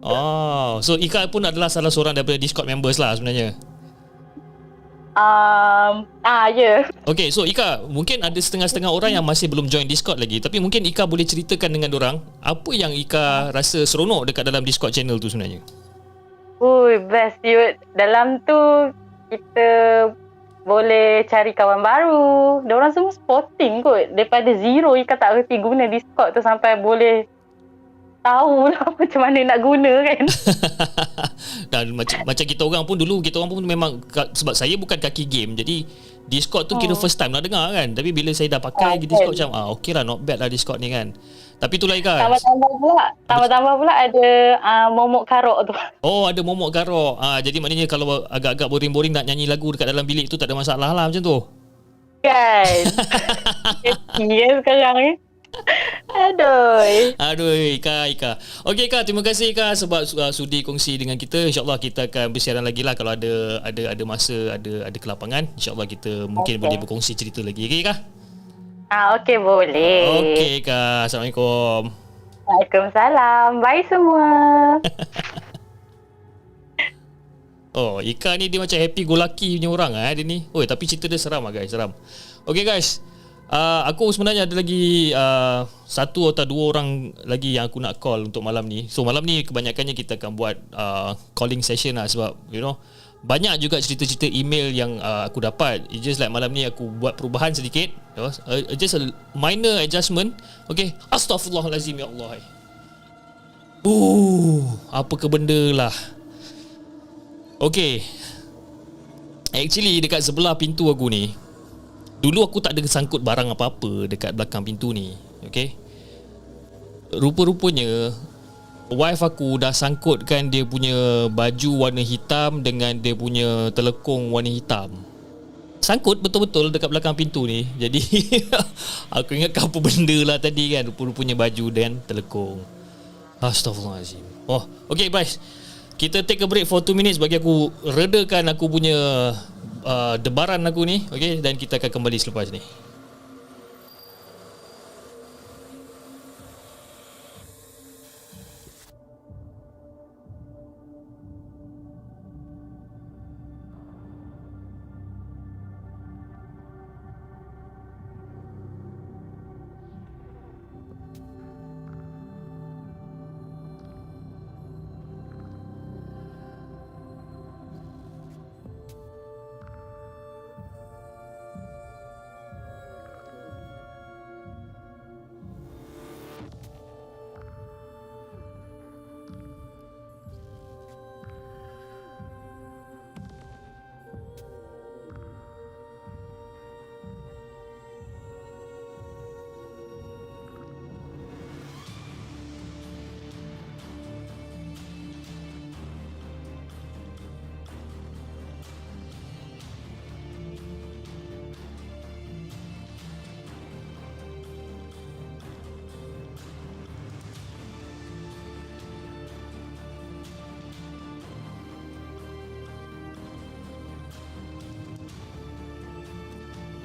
So Ika pun adalah salah seorang daripada Discord members lah sebenarnya. Ya. Okay, so Ika, mungkin ada setengah-setengah orang yang masih belum join Discord lagi, tapi mungkin Ika boleh ceritakan dengan dorang apa yang Ika rasa seronok dekat dalam Discord channel tu sebenarnya. Best dude. Dalam tu kita boleh cari kawan baru. Diorang semua sporting kot. Daripada zero, Ika tak reti guna Discord tu sampai boleh tahu lah macam mana nak guna kan. Dan macam kita orang pun dulu, kita orang pun memang, sebab saya bukan kaki game, jadi Discord tu kira first time lah dengar kan. Tapi bila saya dah pakai Discord macam okey lah, not bad lah Discord ni kan. Tapi tu lah Ika, Tambah-tambah pula ada momok karok tu. Ada momok karok. Jadi maknanya kalau agak-agak boring-boring nak nyanyi lagu dekat dalam bilik tu tak ada masalah lah macam tu kan. Ya sekarang ni. Aduh Ika. Okey Ika, terima kasih Ika sebab sudi kongsi dengan kita. InsyaAllah kita akan bersiaran lagi lah kalau ada masa, ada kelapangan. InsyaAllah kita mungkin boleh berkongsi cerita lagi. Okey Ika? Okey, boleh. Okey Ika, Assalamualaikum. Waalaikumsalam. Bye semua. Ika ni dia macam happy go lucky punya orang dia ni. Tapi cerita dia seram guys, seram. Okey guys, aku sebenarnya ada lagi satu atau dua orang lagi yang aku nak call untuk malam ni. So malam ni kebanyakannya kita akan buat calling session lah sebab you know banyak juga cerita-cerita email yang aku dapat. It's just like malam ni aku buat perubahan sedikit, just a minor adjustment. Okay, astaghfirullahalazim, ya Allah. Apa ke benda lah. Okay, actually dekat sebelah pintu aku ni, dulu aku tak ada sangkut barang apa-apa dekat belakang pintu ni. Okay, rupa-rupanya wife aku dah sangkutkan dia punya baju warna hitam dengan dia punya telekung warna hitam. Sangkut betul-betul dekat belakang pintu ni. Jadi aku ingat apa benda lah tadi kan, rupa-rupanya baju dan telekung. Astaghfirullahaladzim. Oh, okay guys, kita take a break for 2 minutes bagi aku redakan aku punya debaran aku ni. Okay, dan kita akan kembali selepas ni.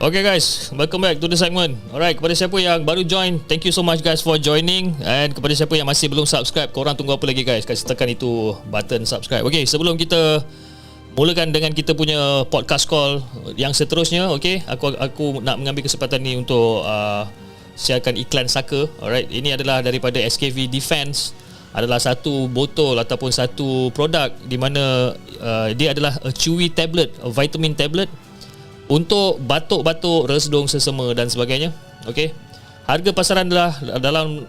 Okay guys, welcome back to the segment. Alright, kepada siapa yang baru join, thank you so much guys for joining. And kepada siapa yang masih belum subscribe, korang tunggu apa lagi guys? Kasih tekan itu button subscribe. Okay, sebelum kita mulakan dengan kita punya podcast call yang seterusnya, okay, aku nak mengambil kesempatan ni untuk siarkan iklan saka. Alright, ini adalah daripada SKV Defense. Adalah satu botol ataupun satu produk di mana dia adalah a chewy tablet, a vitamin tablet untuk batuk-batuk, resdung sesama dan sebagainya. Okey. Harga pasaran adalah dalam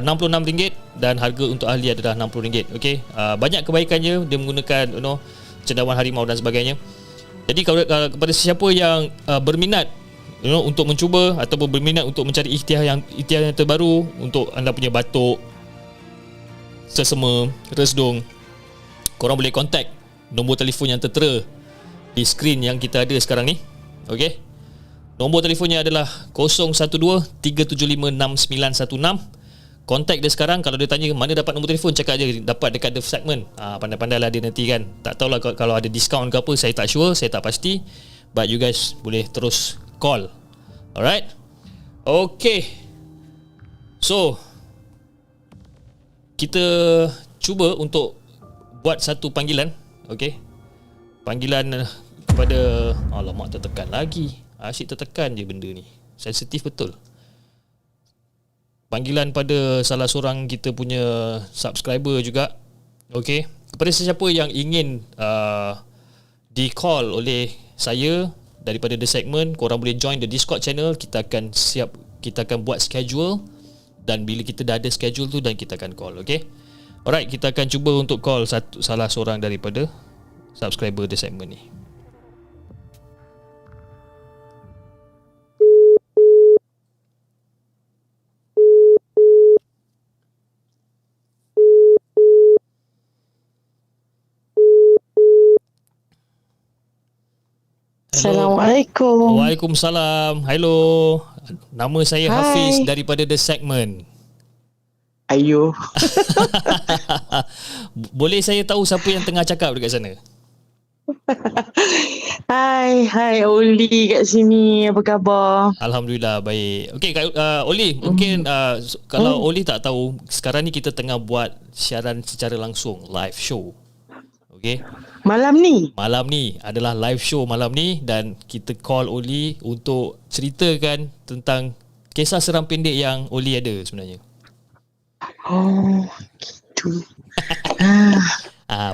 RM66 dan harga untuk ahli adalah RM60. Okey. Banyak kebaikannya, dia menggunakan cendawan harimau dan sebagainya. Jadi kalau kepada sesiapa yang berminat untuk mencuba ataupun berminat untuk mencari ikhtiar yang terbaru untuk anda punya batuk sesama, resdung, korang boleh kontak nombor telefon yang tertera di skrin yang kita ada sekarang ni. Okey. Nombor telefonnya adalah 012-375-6916. Kontak dia sekarang. Kalau dia tanya mana dapat nombor telefon, cakap je dapat dekat The Segment. Pandai-pandailah dia nanti kan. Tak tahulah kalau ada diskaun ke apa, saya tak sure, saya tak pasti. But you guys boleh terus call. Alright. Okay. So kita cuba untuk buat satu panggilan. Okay, panggilan kepada, alamak, tertekan lagi. Asyik tertekan je benda ni. Sensitif betul. Panggilan pada salah seorang kita punya subscriber juga. Okey, kepada sesiapa yang ingin di call oleh saya daripada The Segment, korang boleh join the Discord channel. Kita akan buat schedule, dan bila kita dah ada schedule tu, dan kita akan call. Okey. Alright, kita akan cuba untuk call salah seorang daripada subscriber The Segment ni. Assalamualaikum. Waalaikumsalam. Hello. Nama saya Hafiz daripada The Segment. Ayu. Boleh saya tahu siapa yang tengah cakap dekat sana? Hai Ollie kat sini. Apa khabar? Alhamdulillah baik. Okey, Ollie, mungkin kalau Ollie tak tahu, sekarang ni kita tengah buat siaran secara langsung, live show. Okay. Malam ni adalah live show malam ni, dan kita call Ollie untuk ceritakan tentang kisah seram pendek yang Ollie ada sebenarnya. Oh, gitu.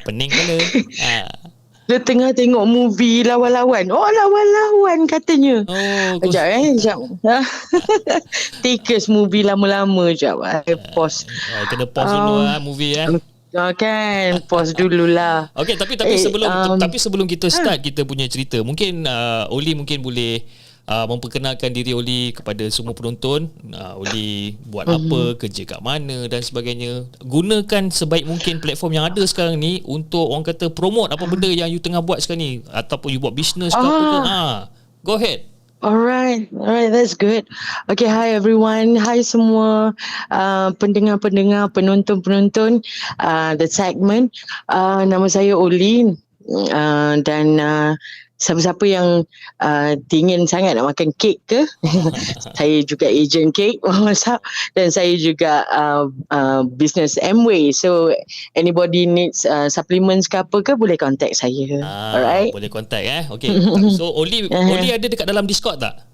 Pening kepala. dia tengah tengok movie lawan-lawan. Oh, lawan-lawan katanya. Oh, kejap kejap. Tikus movie lama-lama jap. Pause. Oh, kena pause dulu movie kan, pause dululah. Okey, tapi sebelum kita start kita punya cerita, mungkin Oli mungkin boleh memperkenalkan diri Oli kepada semua penonton. Oli buat apa, kerja kat mana dan sebagainya. Gunakan sebaik mungkin platform yang ada sekarang ni untuk orang kata promote apa benda yang you tengah buat sekarang ni, ataupun you buat bisnes ke apa ke. Go ahead. Alright, that's good. Okay, hi everyone, hi semua pendengar-pendengar, penonton-penonton the segment. Nama saya Oli dan siapa-siapa yang ingin sangat nak makan kek ke, saya juga ejen kek Mama Sap, dan saya juga business Amway. So anybody needs supplements ke apa ke, boleh contact saya. Alright, boleh contact okay. So Oli ada dekat dalam Discord tak?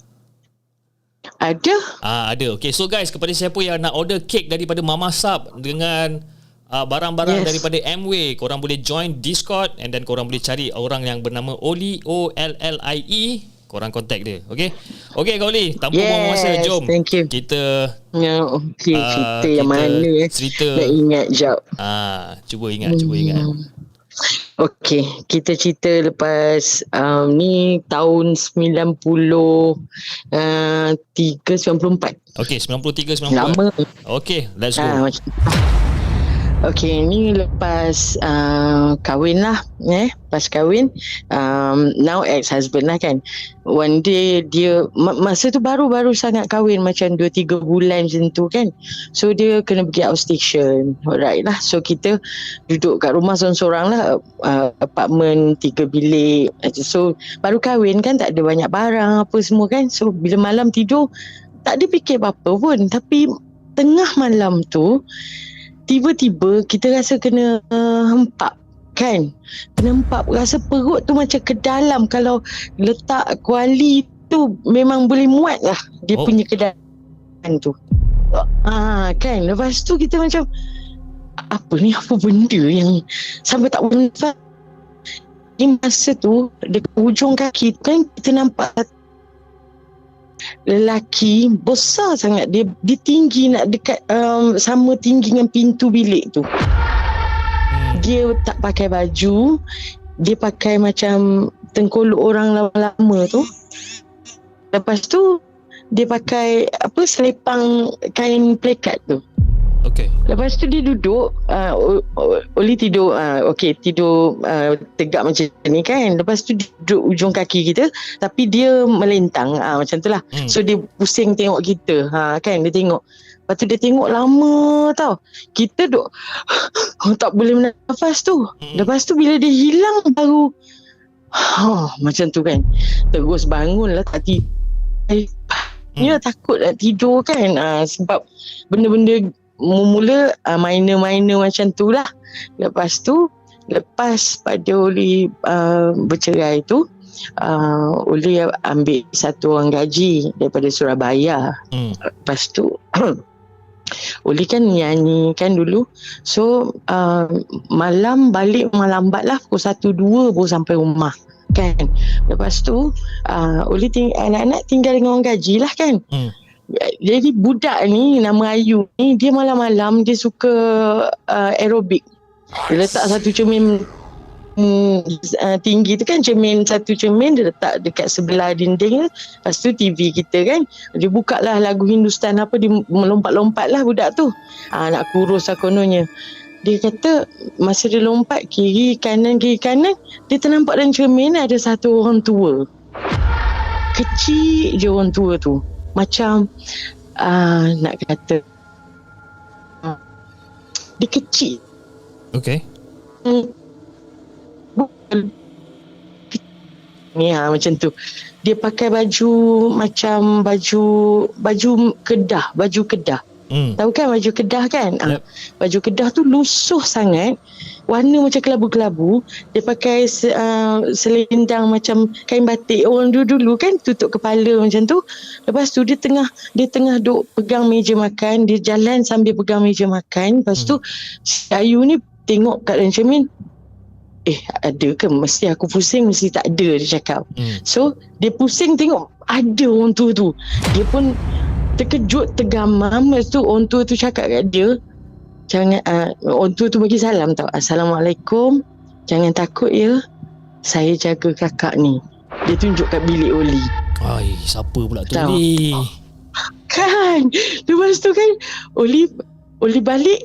Ada. Ada. Okay, so guys, kepada siapa yang nak order kek daripada Mama Sap dengan barang-barang daripada Amway, korang boleh join Discord and then korang boleh cari orang yang bernama Ollie, Ollie, korang contact dia. Okay Kak Ollie, tanpa buang masa, jom kita cerita yang mana cerita. Nak ingat jap, cuba ingat. Okay, kita cerita lepas ni tahun 93-94. Okay, 93-94. Lama. Okay, let's go. Okay, ni lepas kahwin lah. Lepas kahwin, now ex-husband lah kan. One day dia, masa tu baru-baru sangat kahwin, macam 2-3 bulan macam tu kan. So dia kena pergi outstation. Alright lah. So kita duduk kat rumah seorang-seorang lah, apartment 3 bilik. So baru kahwin kan, tak ada banyak barang apa semua kan. So bila malam tidur, tak ada fikir apa-apa pun. Tapi tengah malam tu tiba-tiba kita rasa kena hempap kan. Kena hempap, rasa perut tu macam ke dalam. Kalau letak kuali tu memang boleh muat lah dia punya ke dalam tu. Kan, lepas tu kita macam apa ni, apa benda yang sampai tak bernafas. Di masa tu dekat hujung kaki kan, kita nampak lelaki besar sangat. Dia tinggi, nak dekat sama tinggi dengan pintu bilik tu. Dia tak pakai baju, dia pakai macam tengkolok orang lama-lama tu. Lepas tu dia pakai apa, selipang kain plekat tu. Okay. Lepas tu dia duduk, Oli tidur, okay, tidur tegak macam ni kan. Lepas tu dia duduk ujung kaki kita, tapi dia melentang, macam tu lah. So dia pusing tengok kita, kan, dia tengok. Lepas tu dia tengok lama tau. Kita duduk tak boleh bernafas tu. Lepas tu bila dia hilang baru macam tu kan. Terus bangun lah, tak tidur. Ya, takut nak tidur kan, sebab benda-benda mula minor-minor macam tu lah. Lepas tu, lepas pada Oli bercerai tu, Oli ambil satu orang gaji daripada Surabaya. Lepas tu Oli kan nyanyi kan dulu. So malam balik lambat lah, pukul 1-2 baru sampai rumah kan. Lepas tu Oli anak-anak tinggal dengan orang gaji lah kan. Jadi budak ni, nama Ayu ni, dia malam-malam dia suka aerobik. Dia letak satu cermin tinggi tu kan, cermin dia letak dekat sebelah dinding. Lepas tu TV kita kan, dia buka lah lagu Hindustan apa, dia melompat-lompat lah budak tu. Nak kurus lah kononnya. Dia kata masa dia lompat kiri kanan, dia ternampak dalam cermin ada satu orang tua. Kecil je orang tua tu. Macam nak kata dia kecil. Okay. Ya, macam tu. Dia pakai baju macam baju Kedah. Tahu kan baju Kedah kan? Yep. Baju Kedah tu lusuh sangat, warna macam kelabu-kelabu. Dia pakai selendang macam kain batik orang dulu kan, tutup kepala macam tu. Lepas tu dia tengah duk pegang meja makan, dia jalan sambil pegang meja makan. Lepas tu Ayu ni tengok kat dalam cermin, ada ke, mesti aku pusing, mesti tak ada, dia cakap. So dia pusing tengok ada orang tua tu. Dia pun terkejut, tergamam. Lepas tu orang tua tu cakap kat dia, jangan, orang tua tu bagi salam tau, "Assalamualaikum, jangan takut ya, saya jaga kakak ni." Dia tunjuk kat bilik Oli. Ai, siapa pula tu ni? Kan. Lepas tu kan Oli balik,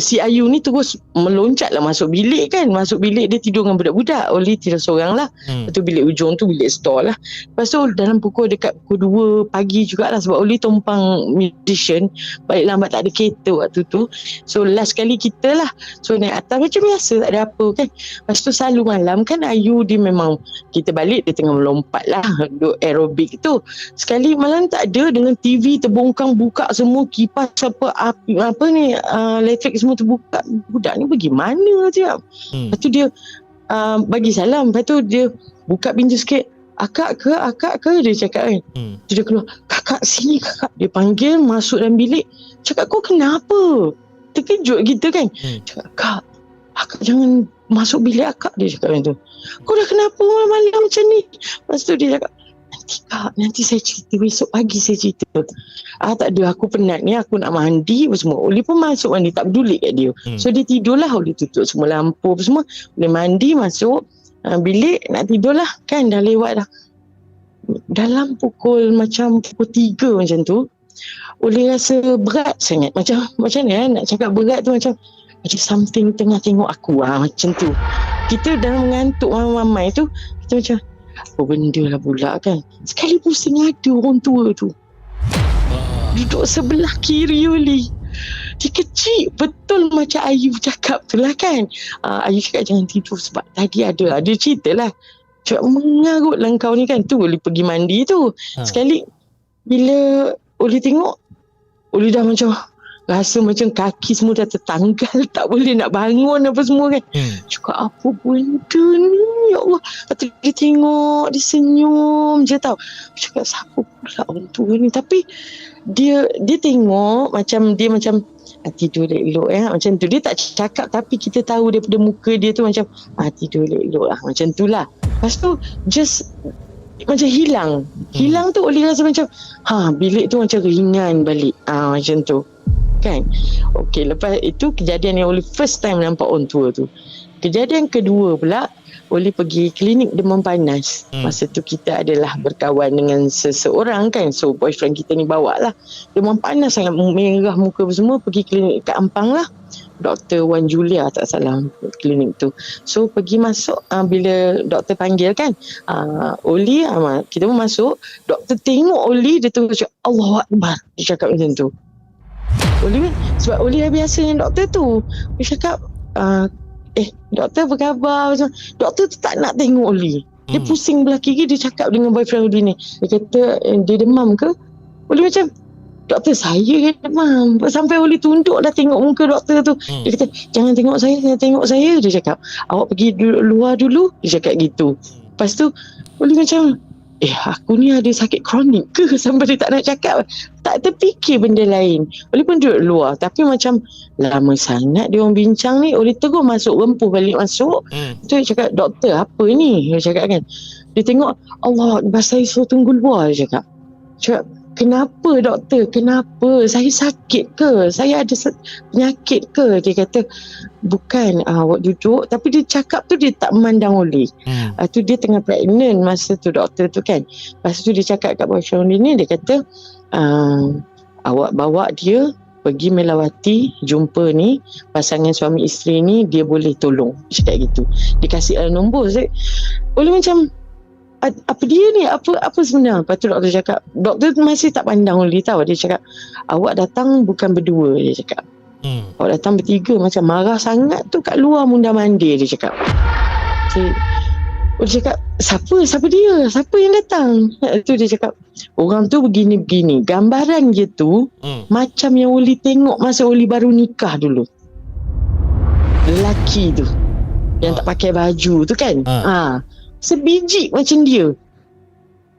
si Ayu ni terus meloncat lah masuk bilik kan. Masuk bilik dia tidur dengan budak-budak. Oli tidur seorang lah. Lepas tu bilik ujung tu bilik store lah. Lepas tu dalam pukul dekat pukul 2 pagi jugalah, sebab Oli tumpang musician, balik lambat, tak ada kereta waktu tu. So last kali kita lah, so naik atas macam biasa, tak ada apa kan. Lepas tu selalu malam kan Ayu dia memang, kita balik dia tengah melompat lah, duk aerobik tu. Sekali malam tak ada, dengan TV terbongkang buka semua, kipas apa elektrik semua terbuka. Budak ni pergi mana tiap. Lepas tu dia bagi salam. Lepas tu dia buka pintu sikit. Akak ke? Dia cakap kan. Dia keluar. Kakak sini kakak. Dia panggil masuk dalam bilik. Cakap, kau kenapa? Terkejut kita kan. Cakap, kak, akak jangan masuk bilik akak. Dia cakap macam tu. Kau dah kenapa malam-malam macam ni? Lepas tu dia cakap, nanti saya cerita, besok pagi saya cerita. Tak ada, aku penat ni, aku nak mandi semua. Oli pun masuk mandi, tak peduli kat dia. So dia tidurlah, Oli tutup semua lampu semua. Dia mandi masuk bilik nak tidurlah kan, dah lewat dah. Dalam pukul macam pukul 3 macam tu, Oli rasa berat sangat. Macam mana nak cakap berat tu, macam something tengah tengok aku macam tu. Kita dalam mengantuk mamai tu, kita macam apa benda lah pula kan. Sekali pusing ada orang tua tu duduk sebelah kiri Oli. Dia kecil, betul macam Ayu cakap tu lah kan. Ayu cakap jangan tidur sebab tadi ada. Dia cerita lah, cakap mengarut lah kau ni kan. Tu Oli pergi mandi tu. Sekali bila Oli tengok, Oli dah macam rasa macam kaki semua dah tertanggal, tak boleh nak bangun apa semua kan. Cakap apa benda ni, ya Allah. Lepas tu dia tengok, dia senyum je tau. Cakap siapa pula orang tua ni. Tapi dia tengok macam dia macam tidur elok macam tu. Dia tak cakap, tapi kita tahu daripada muka dia tu macam tidur elok lah, macam tu lah. Lepas tu just macam hilang tu. Oli rasa macam bilik tu macam ringan balik macam tu kan. Okey, lepas itu kejadian yang Oli first time nampak orang tua tu. Kejadian kedua pula, Oli pergi klinik demam panas. Masa tu kita adalah berkawan dengan seseorang kan. So boyfriend kita ni bawa lah, demam panas sangat, merah muka semua. Pergi klinik kat Ampang lah, Dr. Wan Julia tak salah klinik tu. So pergi masuk, bila doktor panggil kan, Oli, kita pun masuk. Doktor tengok Oli, dia terus cakap Allahu Akbar. Dia cakap macam tu. Oli, sebab Oli dah biasa dengan doktor tu. Dia cakap, doktor apa khabar? Doktor tu tak nak tengok Oli. Dia pusing belah kiri. Dia cakap dengan boyfriend Oli ni, dia kata, dia demam ke? Oli macam, doktor saya demam. Sampai Oli tunduk dah tengok muka doktor tu. Dia kata, jangan tengok saya. Dia cakap, awak pergi luar dulu. Dia cakap gitu. Lepas tu Oli macam, aku ni ada sakit kronik ke? Sampai dia tak nak cakap, tak terfikir benda lain. Oli pun duduk luar. Tapi macam lama sangat dia orang bincang ni, Oli terus masuk, rempuh balik masuk. Tu dia cakap, doktor apa ni? Dia cakap kan. Dia tengok, Allah, bahasa saya tunggu luar. Dia cakap, kenapa doktor? Kenapa? Saya sakit ke? Saya ada penyakit ke? Dia kata, bukan, awak duduk. Tapi dia cakap tu, dia tak memandang Oli. Tu dia tengah pregnant masa tu doktor tu kan. Lepas tu dia cakap kat boyfriend Oli ni, dia kata, awak bawa dia pergi melawati, jumpa ni pasangan suami isteri ni, dia boleh tolong. Dia cakap gitu. Dia kasih nombor. Oli macam, apa dia ni, apa sebenarnya? Lepas tu doktor cakap, doktor masih tak pandang Oli tau. Dia cakap, awak datang bukan berdua. Dia cakap, awak datang bertiga. Macam marah sangat tu kat luar mundar mandir. Dia cakap, Oli cakap, siapa dia, siapa yang datang? Tu dia cakap, orang tu begini-begini. Gambaran dia tu macam yang Oli tengok masa Oli baru nikah dulu. Lelaki tu yang tak pakai baju tu kan. Sebiji macam dia.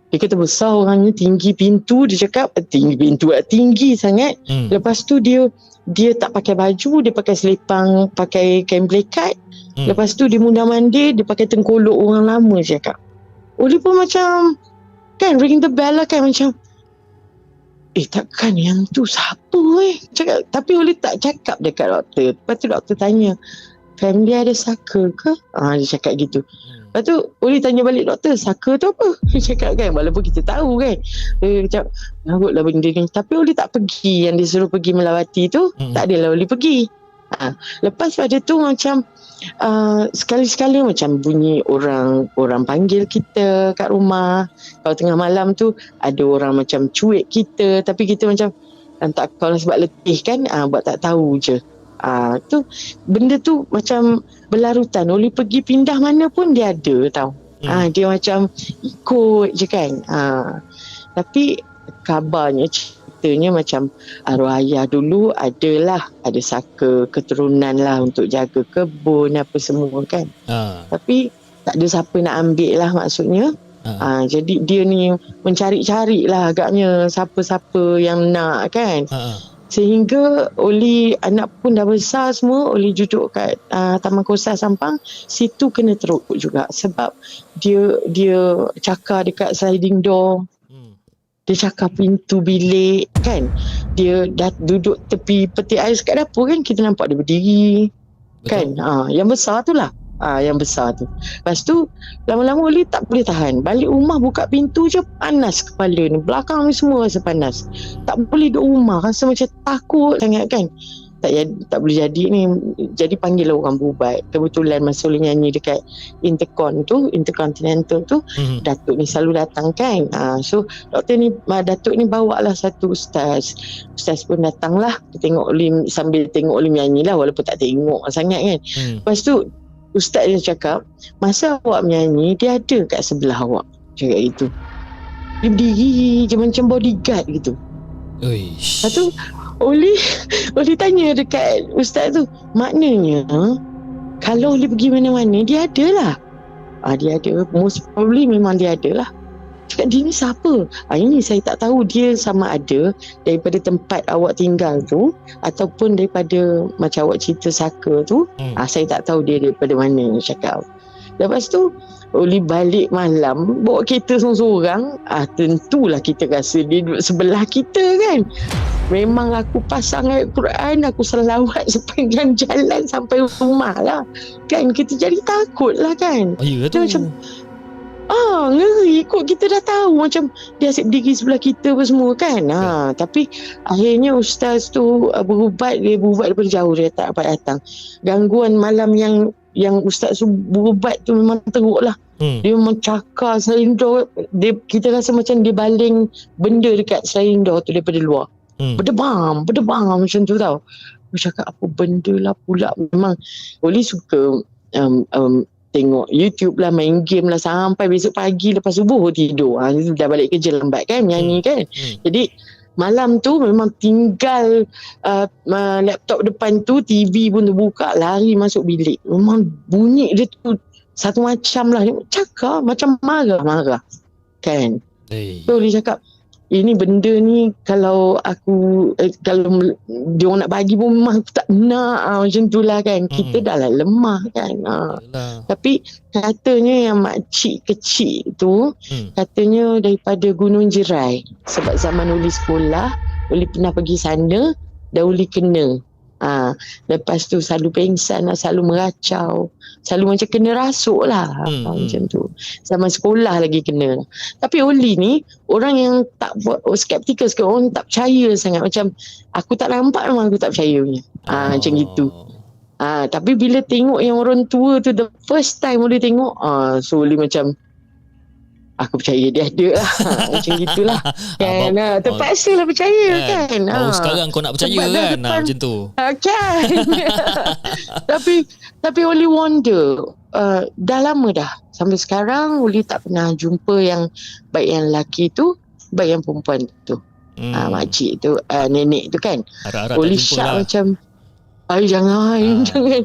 dia kata besar orangnya, tinggi pintu, dia cakap tinggi pintu tinggi sangat. Lepas tu dia tak pakai baju, dia pakai selipang, pakai kain belekat. Lepas tu dia mundar-mandir, dia pakai tengkolok orang lama, dia cakap. Oleh pun macam kan ring the bell lah kan, macam takkan yang tu siapa cakap. Tapi Oleh tak cakap dekat doktor. Lepas tu doktor tanya, family ada saka ke? Dia cakap gitu. Lepas tu Oleh tanya balik doktor, saka tu apa? Dia cakap kan, walaupun kita tahu kan. Dia cakap, narutlah benda ni. Tapi Oleh tak pergi, yang disuruh pergi melawati tu, tak adalah Oleh pergi. Lepas pada tu macam sekali-sekala macam bunyi orang panggil kita kat rumah. Kalau tengah malam tu ada orang macam cuik kita, tapi kita macam tak, kalau sebab letih kan, buat tak tahu je. Tu benda tu macam berlarutan. Oleh pergi pindah mana pun dia ada tau. Dia macam ikut je kan. Tapi kabarnya ceritanya macam arwah ayah dulu adalah ada saka keturunan lah untuk jaga kebun apa semua kan. Tapi tak ada siapa nak ambil lah maksudnya. Jadi dia ni mencari-cari lah agaknya siapa-siapa yang nak kan. Sehingga Oleh anak pun dah besar semua, Oleh duduk kat Taman Kosas Ampang. Situ kena teruk juga sebab dia cakar dekat sliding door. Dia cakar pintu bilik kan. Dia dah duduk tepi peti ais kat dapur kan, kita nampak dia berdiri. Betul. Kan. Yang besar tu lah. Yang besar tu. Lepas tu lama-lama Oleh tak boleh tahan. Balik rumah buka pintu je panas kepala ni. Belakang ni semua rasa panas. Tak boleh duduk rumah, rasa macam takut sangat kan. Tak boleh jadi ni. Jadi panggil orang berubat. Kebetulan masa Oleh nyanyi dekat Intercontinental tu, Datuk ni selalu datang kan. So Datuk ni bawa lah satu ustaz. Ustaz pun datang lah, tengok Oleh, sambil tengok Oleh nyanyi lah, walaupun tak tengok sangat kan. Lepas tu ustaz dia cakap, masa awak menyanyi dia ada kat sebelah awak, cakap gitu. Dia berdiri je macam bodyguard gitu. Uish. Lepas tu Oleh tanya dekat ustaz tu, maknanya kalau Oleh pergi mana-mana dia ada lah. Dia ada, most probably memang dia ada lah. Cakap dia ni siapa? Ini saya tak tahu, dia sama ada daripada tempat awak tinggal tu ataupun daripada macam awak cerita saka tu. Saya tak tahu dia daripada mana, cakap. Lepas tu Oleh balik malam bawa kereta seorang-seorang. Tentulah kita rasa dia duduk sebelah kita kan. Memang aku pasang ayat Quran, aku selawat sepanjang jalan sampai rumah lah kan. Kita jadi takut lah kan. Dia macam ngeri kot, kita dah tahu macam dia asyik berdiri sebelah kita apa semua kan. Tapi akhirnya ustaz tu berubat daripada jauh, dia tak dapat datang. Gangguan malam yang ustaz tu berubat tu memang teruk lah. Dia mencakar sliding door, kita rasa macam dia baling benda dekat sliding door tu daripada luar. Berdebam macam tu tau. Aku cakap apa benda lah pula. Memang Oleh suka tengok YouTube lah, main game lah sampai besok pagi. Lepas subuh tidur. Dah balik kerja lambat kan, menyanyi kan. Jadi malam tu memang tinggal laptop depan tu, TV pun terbuka, lari masuk bilik. Memang bunyi dia tu satu macam lah, cakap macam marah-marah kan. So dia cakap, ini benda ni kalau aku kalau dia orang nak bagi pun memang aku tak nak macam tu lah kan. Kita dah lah lemah kan. Tapi katanya yang makcik kecil tu katanya daripada Gunung Jerai. Sebab zaman Oleh sekolah, Oleh pernah pergi sana dan Oleh kena. Lepas tu selalu pengsan lah, selalu meracau, selalu macam kena rasuk lah macam tu. Zaman sekolah lagi kena. Tapi Oleh ni orang yang tak buat, skeptikal sikit, orang tak percaya sangat. Macam aku tak nampak memang aku tak percaya punya. Macam gitu. Tapi bila tengok yang orang tua tu the first time Oleh tengok, so Oleh macam aku percaya dia ada lah. Macam gitulah kan. Terpaksa lah percaya kan. Sekarang kau nak percaya kan, macam tu kan. Tapi Oleh wonder, dah lama dah sampai sekarang Oleh tak pernah jumpa yang baik yang lelaki tu baik yang perempuan tu. Makcik tu, nenek tu kan. Oleh syak lah. Macam jangan kan.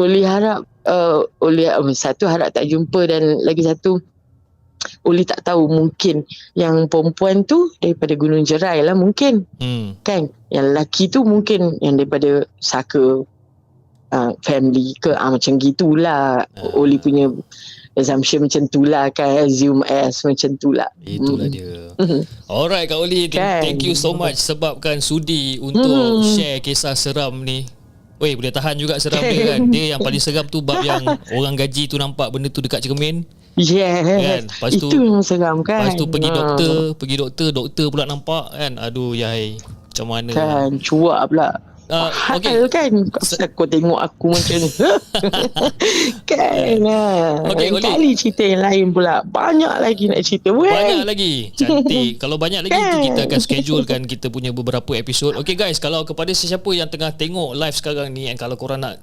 Oleh harap satu harap tak jumpa, dan lagi satu Oleh tak tahu, mungkin yang perempuan tu daripada Gunung Jerai lah mungkin, kan? Yang lelaki tu mungkin yang daripada Saka family ke, macam gitulah. Oleh punya assumption macam tu lah kan, assume as macam tu lah. Itulah dia. Alright Kak Oli, kan? Thank you so much sebabkan sudi untuk share kisah seram ni. Weh, boleh tahan juga seram dia kan. Dia yang paling seram tu bab yang orang gaji tu nampak benda tu dekat cermin. Yes, kan? Itu tu, yang seram kan. Lepas tu pergi doktor, pergi doktor pula nampak kan. Aduh yai, macam mana kan, cuak pula. Hal kan, kau tengok aku macam ni. Kan okay, kali cerita yang lain pula. Banyak lagi nak cerita. Banyak lagi. Cantik. Kalau banyak lagi kan, kita akan schedulekan kita punya beberapa episod. Okay guys, kalau kepada sesiapa yang tengah tengok live sekarang ni, and kalau korang nak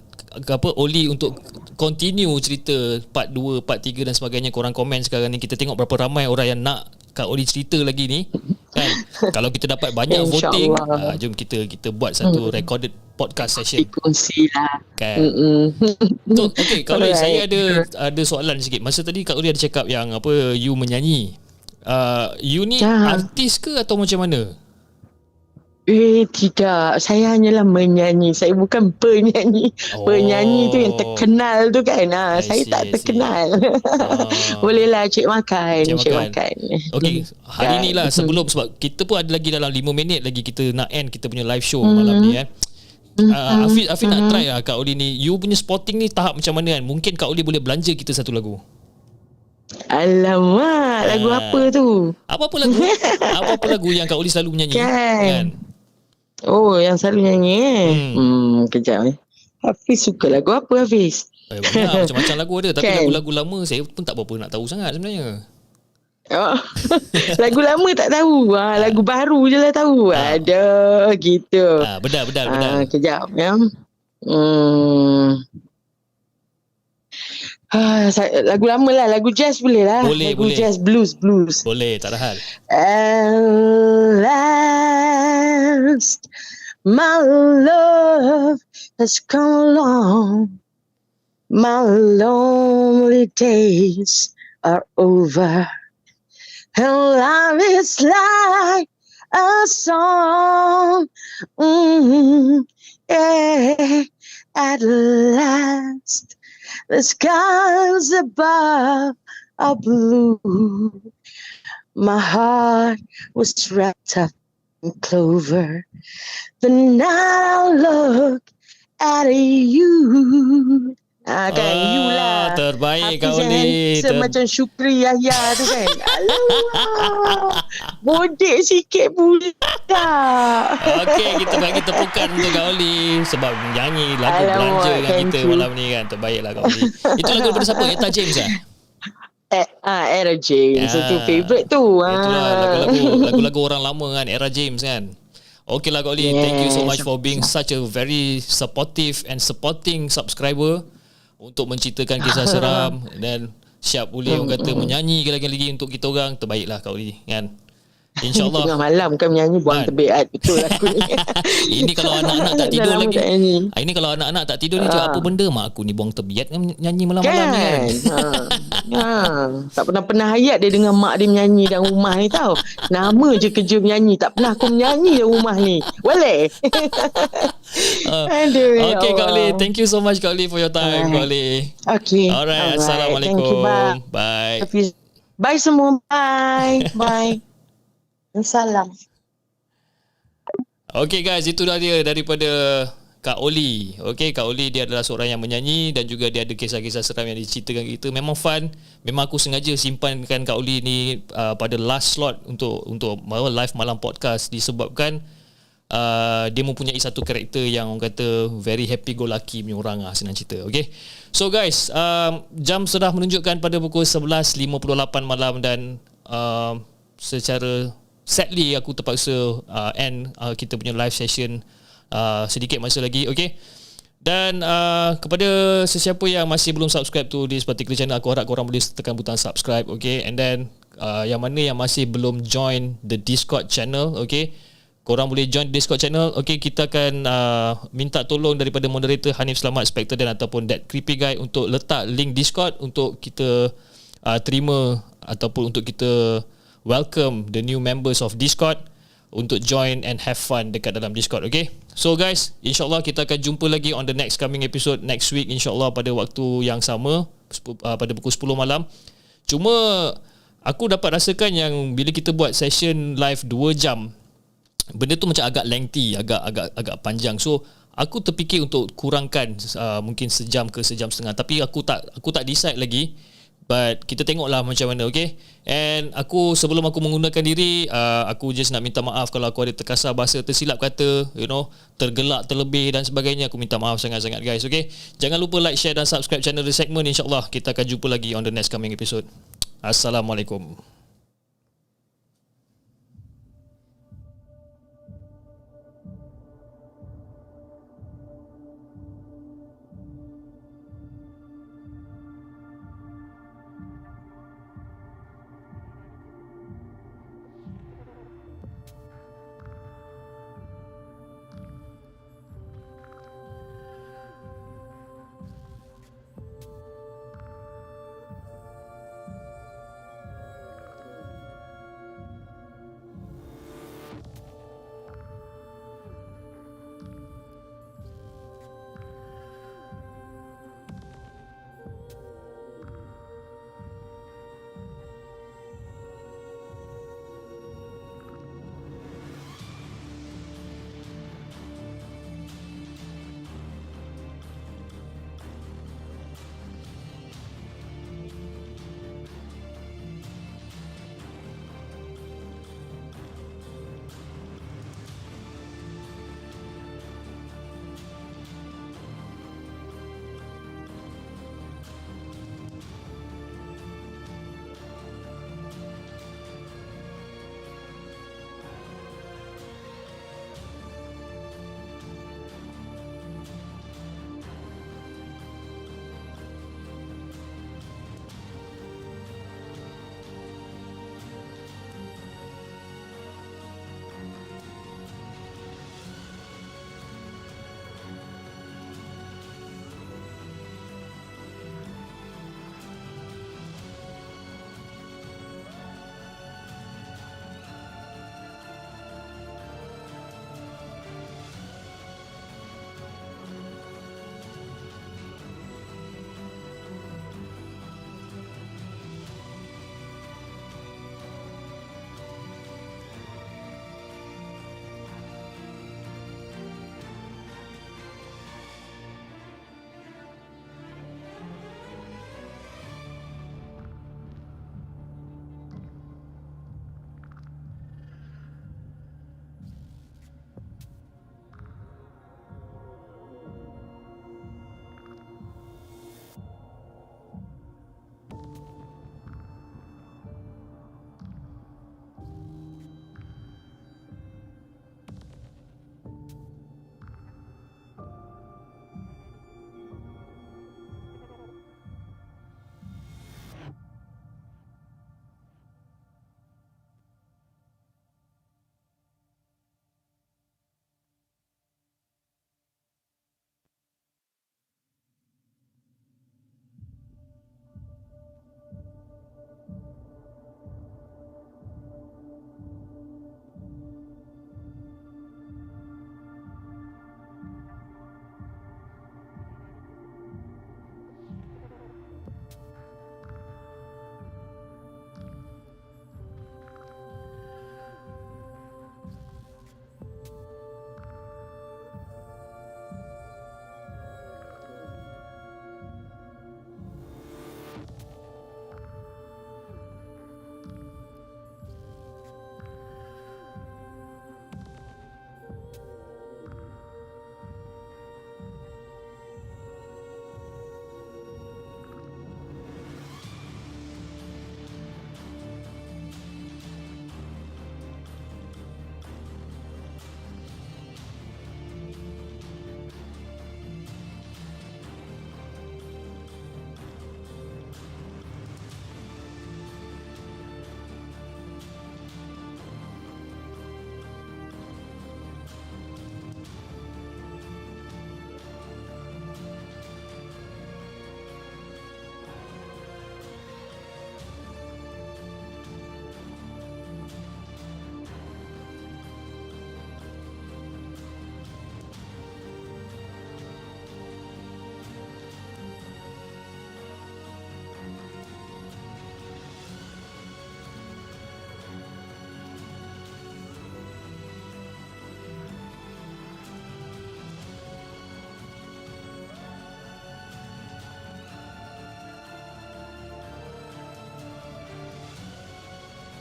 Oli untuk continue cerita part 2, part 3 dan sebagainya, korang komen sekarang ni. Kita tengok berapa ramai orang yang nak Kak Oli cerita lagi ni, kan? Kalau kita dapat banyak voting, jom kita buat satu recorded podcast session. Kongsi lah, kan? So, okay Kak Oli, saya ada soalan sikit. Masa tadi Kak Oli ada cakap yang apa, you menyanyi, you ni artis ke atau macam mana? Tidak, saya hanyalah menyanyi. Saya bukan penyanyi. Penyanyi tu yang terkenal tu kan. Saya tak terkenal. Bolehlah cik makan, cik makan. Okey, hari ni lah sebelum, sebab kita pun ada lagi dalam 5 minit lagi kita nak end kita punya live show malam ni. Hafiz nak try lah Kak Oli ni, you punya spotting ni tahap macam mana kan? Mungkin Kak Oli boleh belanja kita satu lagu. Alamak, lagu apa tu? Apa-apa lagu? Apa-apa lagu yang Kak Oli selalu menyanyi kan? Oh, yang selalu nyanyi kejap. Hafiz suka lagu apa Hafiz? Banyak, macam-macam lagu ada. Tapi lagu-lagu lama saya pun tak berapa nak tahu sangat sebenarnya. Lagu lama tak tahu, lagu baru je lah tahu. Ada gitu. Bedal. Kejap ya. Lagu lama lah, lagu jazz boleh lah. Boleh. Jazz, blues. Boleh, tak ada hal. At last, my love has come along. My lonely days are over. And love is like a song. Yeah, at last. The skies above are blue. My heart was wrapped up in clover. The night I look at you. Kan, you lah. Terbaik Kak Oli. Macam Syukri Yahya tu kan. Alamak, bodek sikit pula. Okey, kita bagi tepukan untuk Kak Oli sebab menyanyi lagu belanja dengan kita malam ni kan. Terbaiklah Kak Oli. Itu lagu daripada siapa? Eta James lah. Era James. Itu favourite tu. Itulah lagu-lagu orang lama kan, Era James kan. Okay lah Kak Oli, thank you so much for being such a very supportive and supporting subscriber untuk menceritakan kisah seram dan siap boleh orang kata menyanyi lagi-lagi untuk kita orang. Terbaiklah Kak Oli kan. InsyaAllah tengah malam kan menyanyi buang terbait betul aku ni. Ini kalau anak-anak tak tidur lagi. Ini kalau anak-anak tak tidur ni cakap apa benda mak aku ni buang terbait kan nyanyi malam-malam ni kan. Tak pernah hayat dia dengan mak dia menyanyi dalam rumah ni tau. Nama je kerja menyanyi, tak pernah aku menyanyi dalam rumah ni. Boleh. Okay Kak Oli, thank you so much Kak Oli for your time Kak Oli. Okay. Alright, assalamualaikum. You, bye. Bye semua. Bye. Salam. Okay guys, itu dah dia daripada Kak Oli. Okay, Kak Oli dia adalah seorang yang menyanyi dan juga dia ada kisah-kisah seram yang diceritakan kita. Memang fun. Memang aku sengaja simpankan Kak Oli ni pada last slot untuk live malam podcast disebabkan dia mempunyai satu karakter yang orang kata very happy go lucky punya orang lah, senang cerita. Okay, so guys, jam sudah menunjukkan pada pukul 11.58 malam dan secara sadly aku terpaksa end kita punya live session sedikit masa lagi. Okay, dan kepada sesiapa yang masih belum subscribe to this particular channel, aku harap korang boleh tekan butang subscribe. Okay, and then yang mana yang masih belum join the Discord channel, okay, korang boleh join Discord channel. Okay, kita akan minta tolong daripada moderator Hanif Selamat, Specter dan ataupun That Creepy Guy untuk letak link Discord untuk kita terima ataupun untuk kita welcome the new members of Discord untuk join and have fun dekat dalam Discord, okay? So guys, insyaAllah kita akan jumpa lagi on the next coming episode next week, insyaAllah pada waktu yang sama, pada pukul 10 malam. Cuma aku dapat rasakan yang bila kita buat session live 2 jam, benda tu macam agak lengthy, agak panjang. So aku terfikir untuk kurangkan mungkin sejam ke sejam setengah, tapi aku tak decide lagi. But kita tengoklah macam mana, okay? And aku, sebelum aku menggunakan diri, aku just nak minta maaf kalau aku ada terkasar bahasa, tersilap kata, you know, tergelak terlebih dan sebagainya. Aku minta maaf sangat-sangat guys, okay? Jangan lupa like, share dan subscribe channel The Segment. InsyaAllah kita akan jumpa lagi on the next coming episode. Assalamualaikum.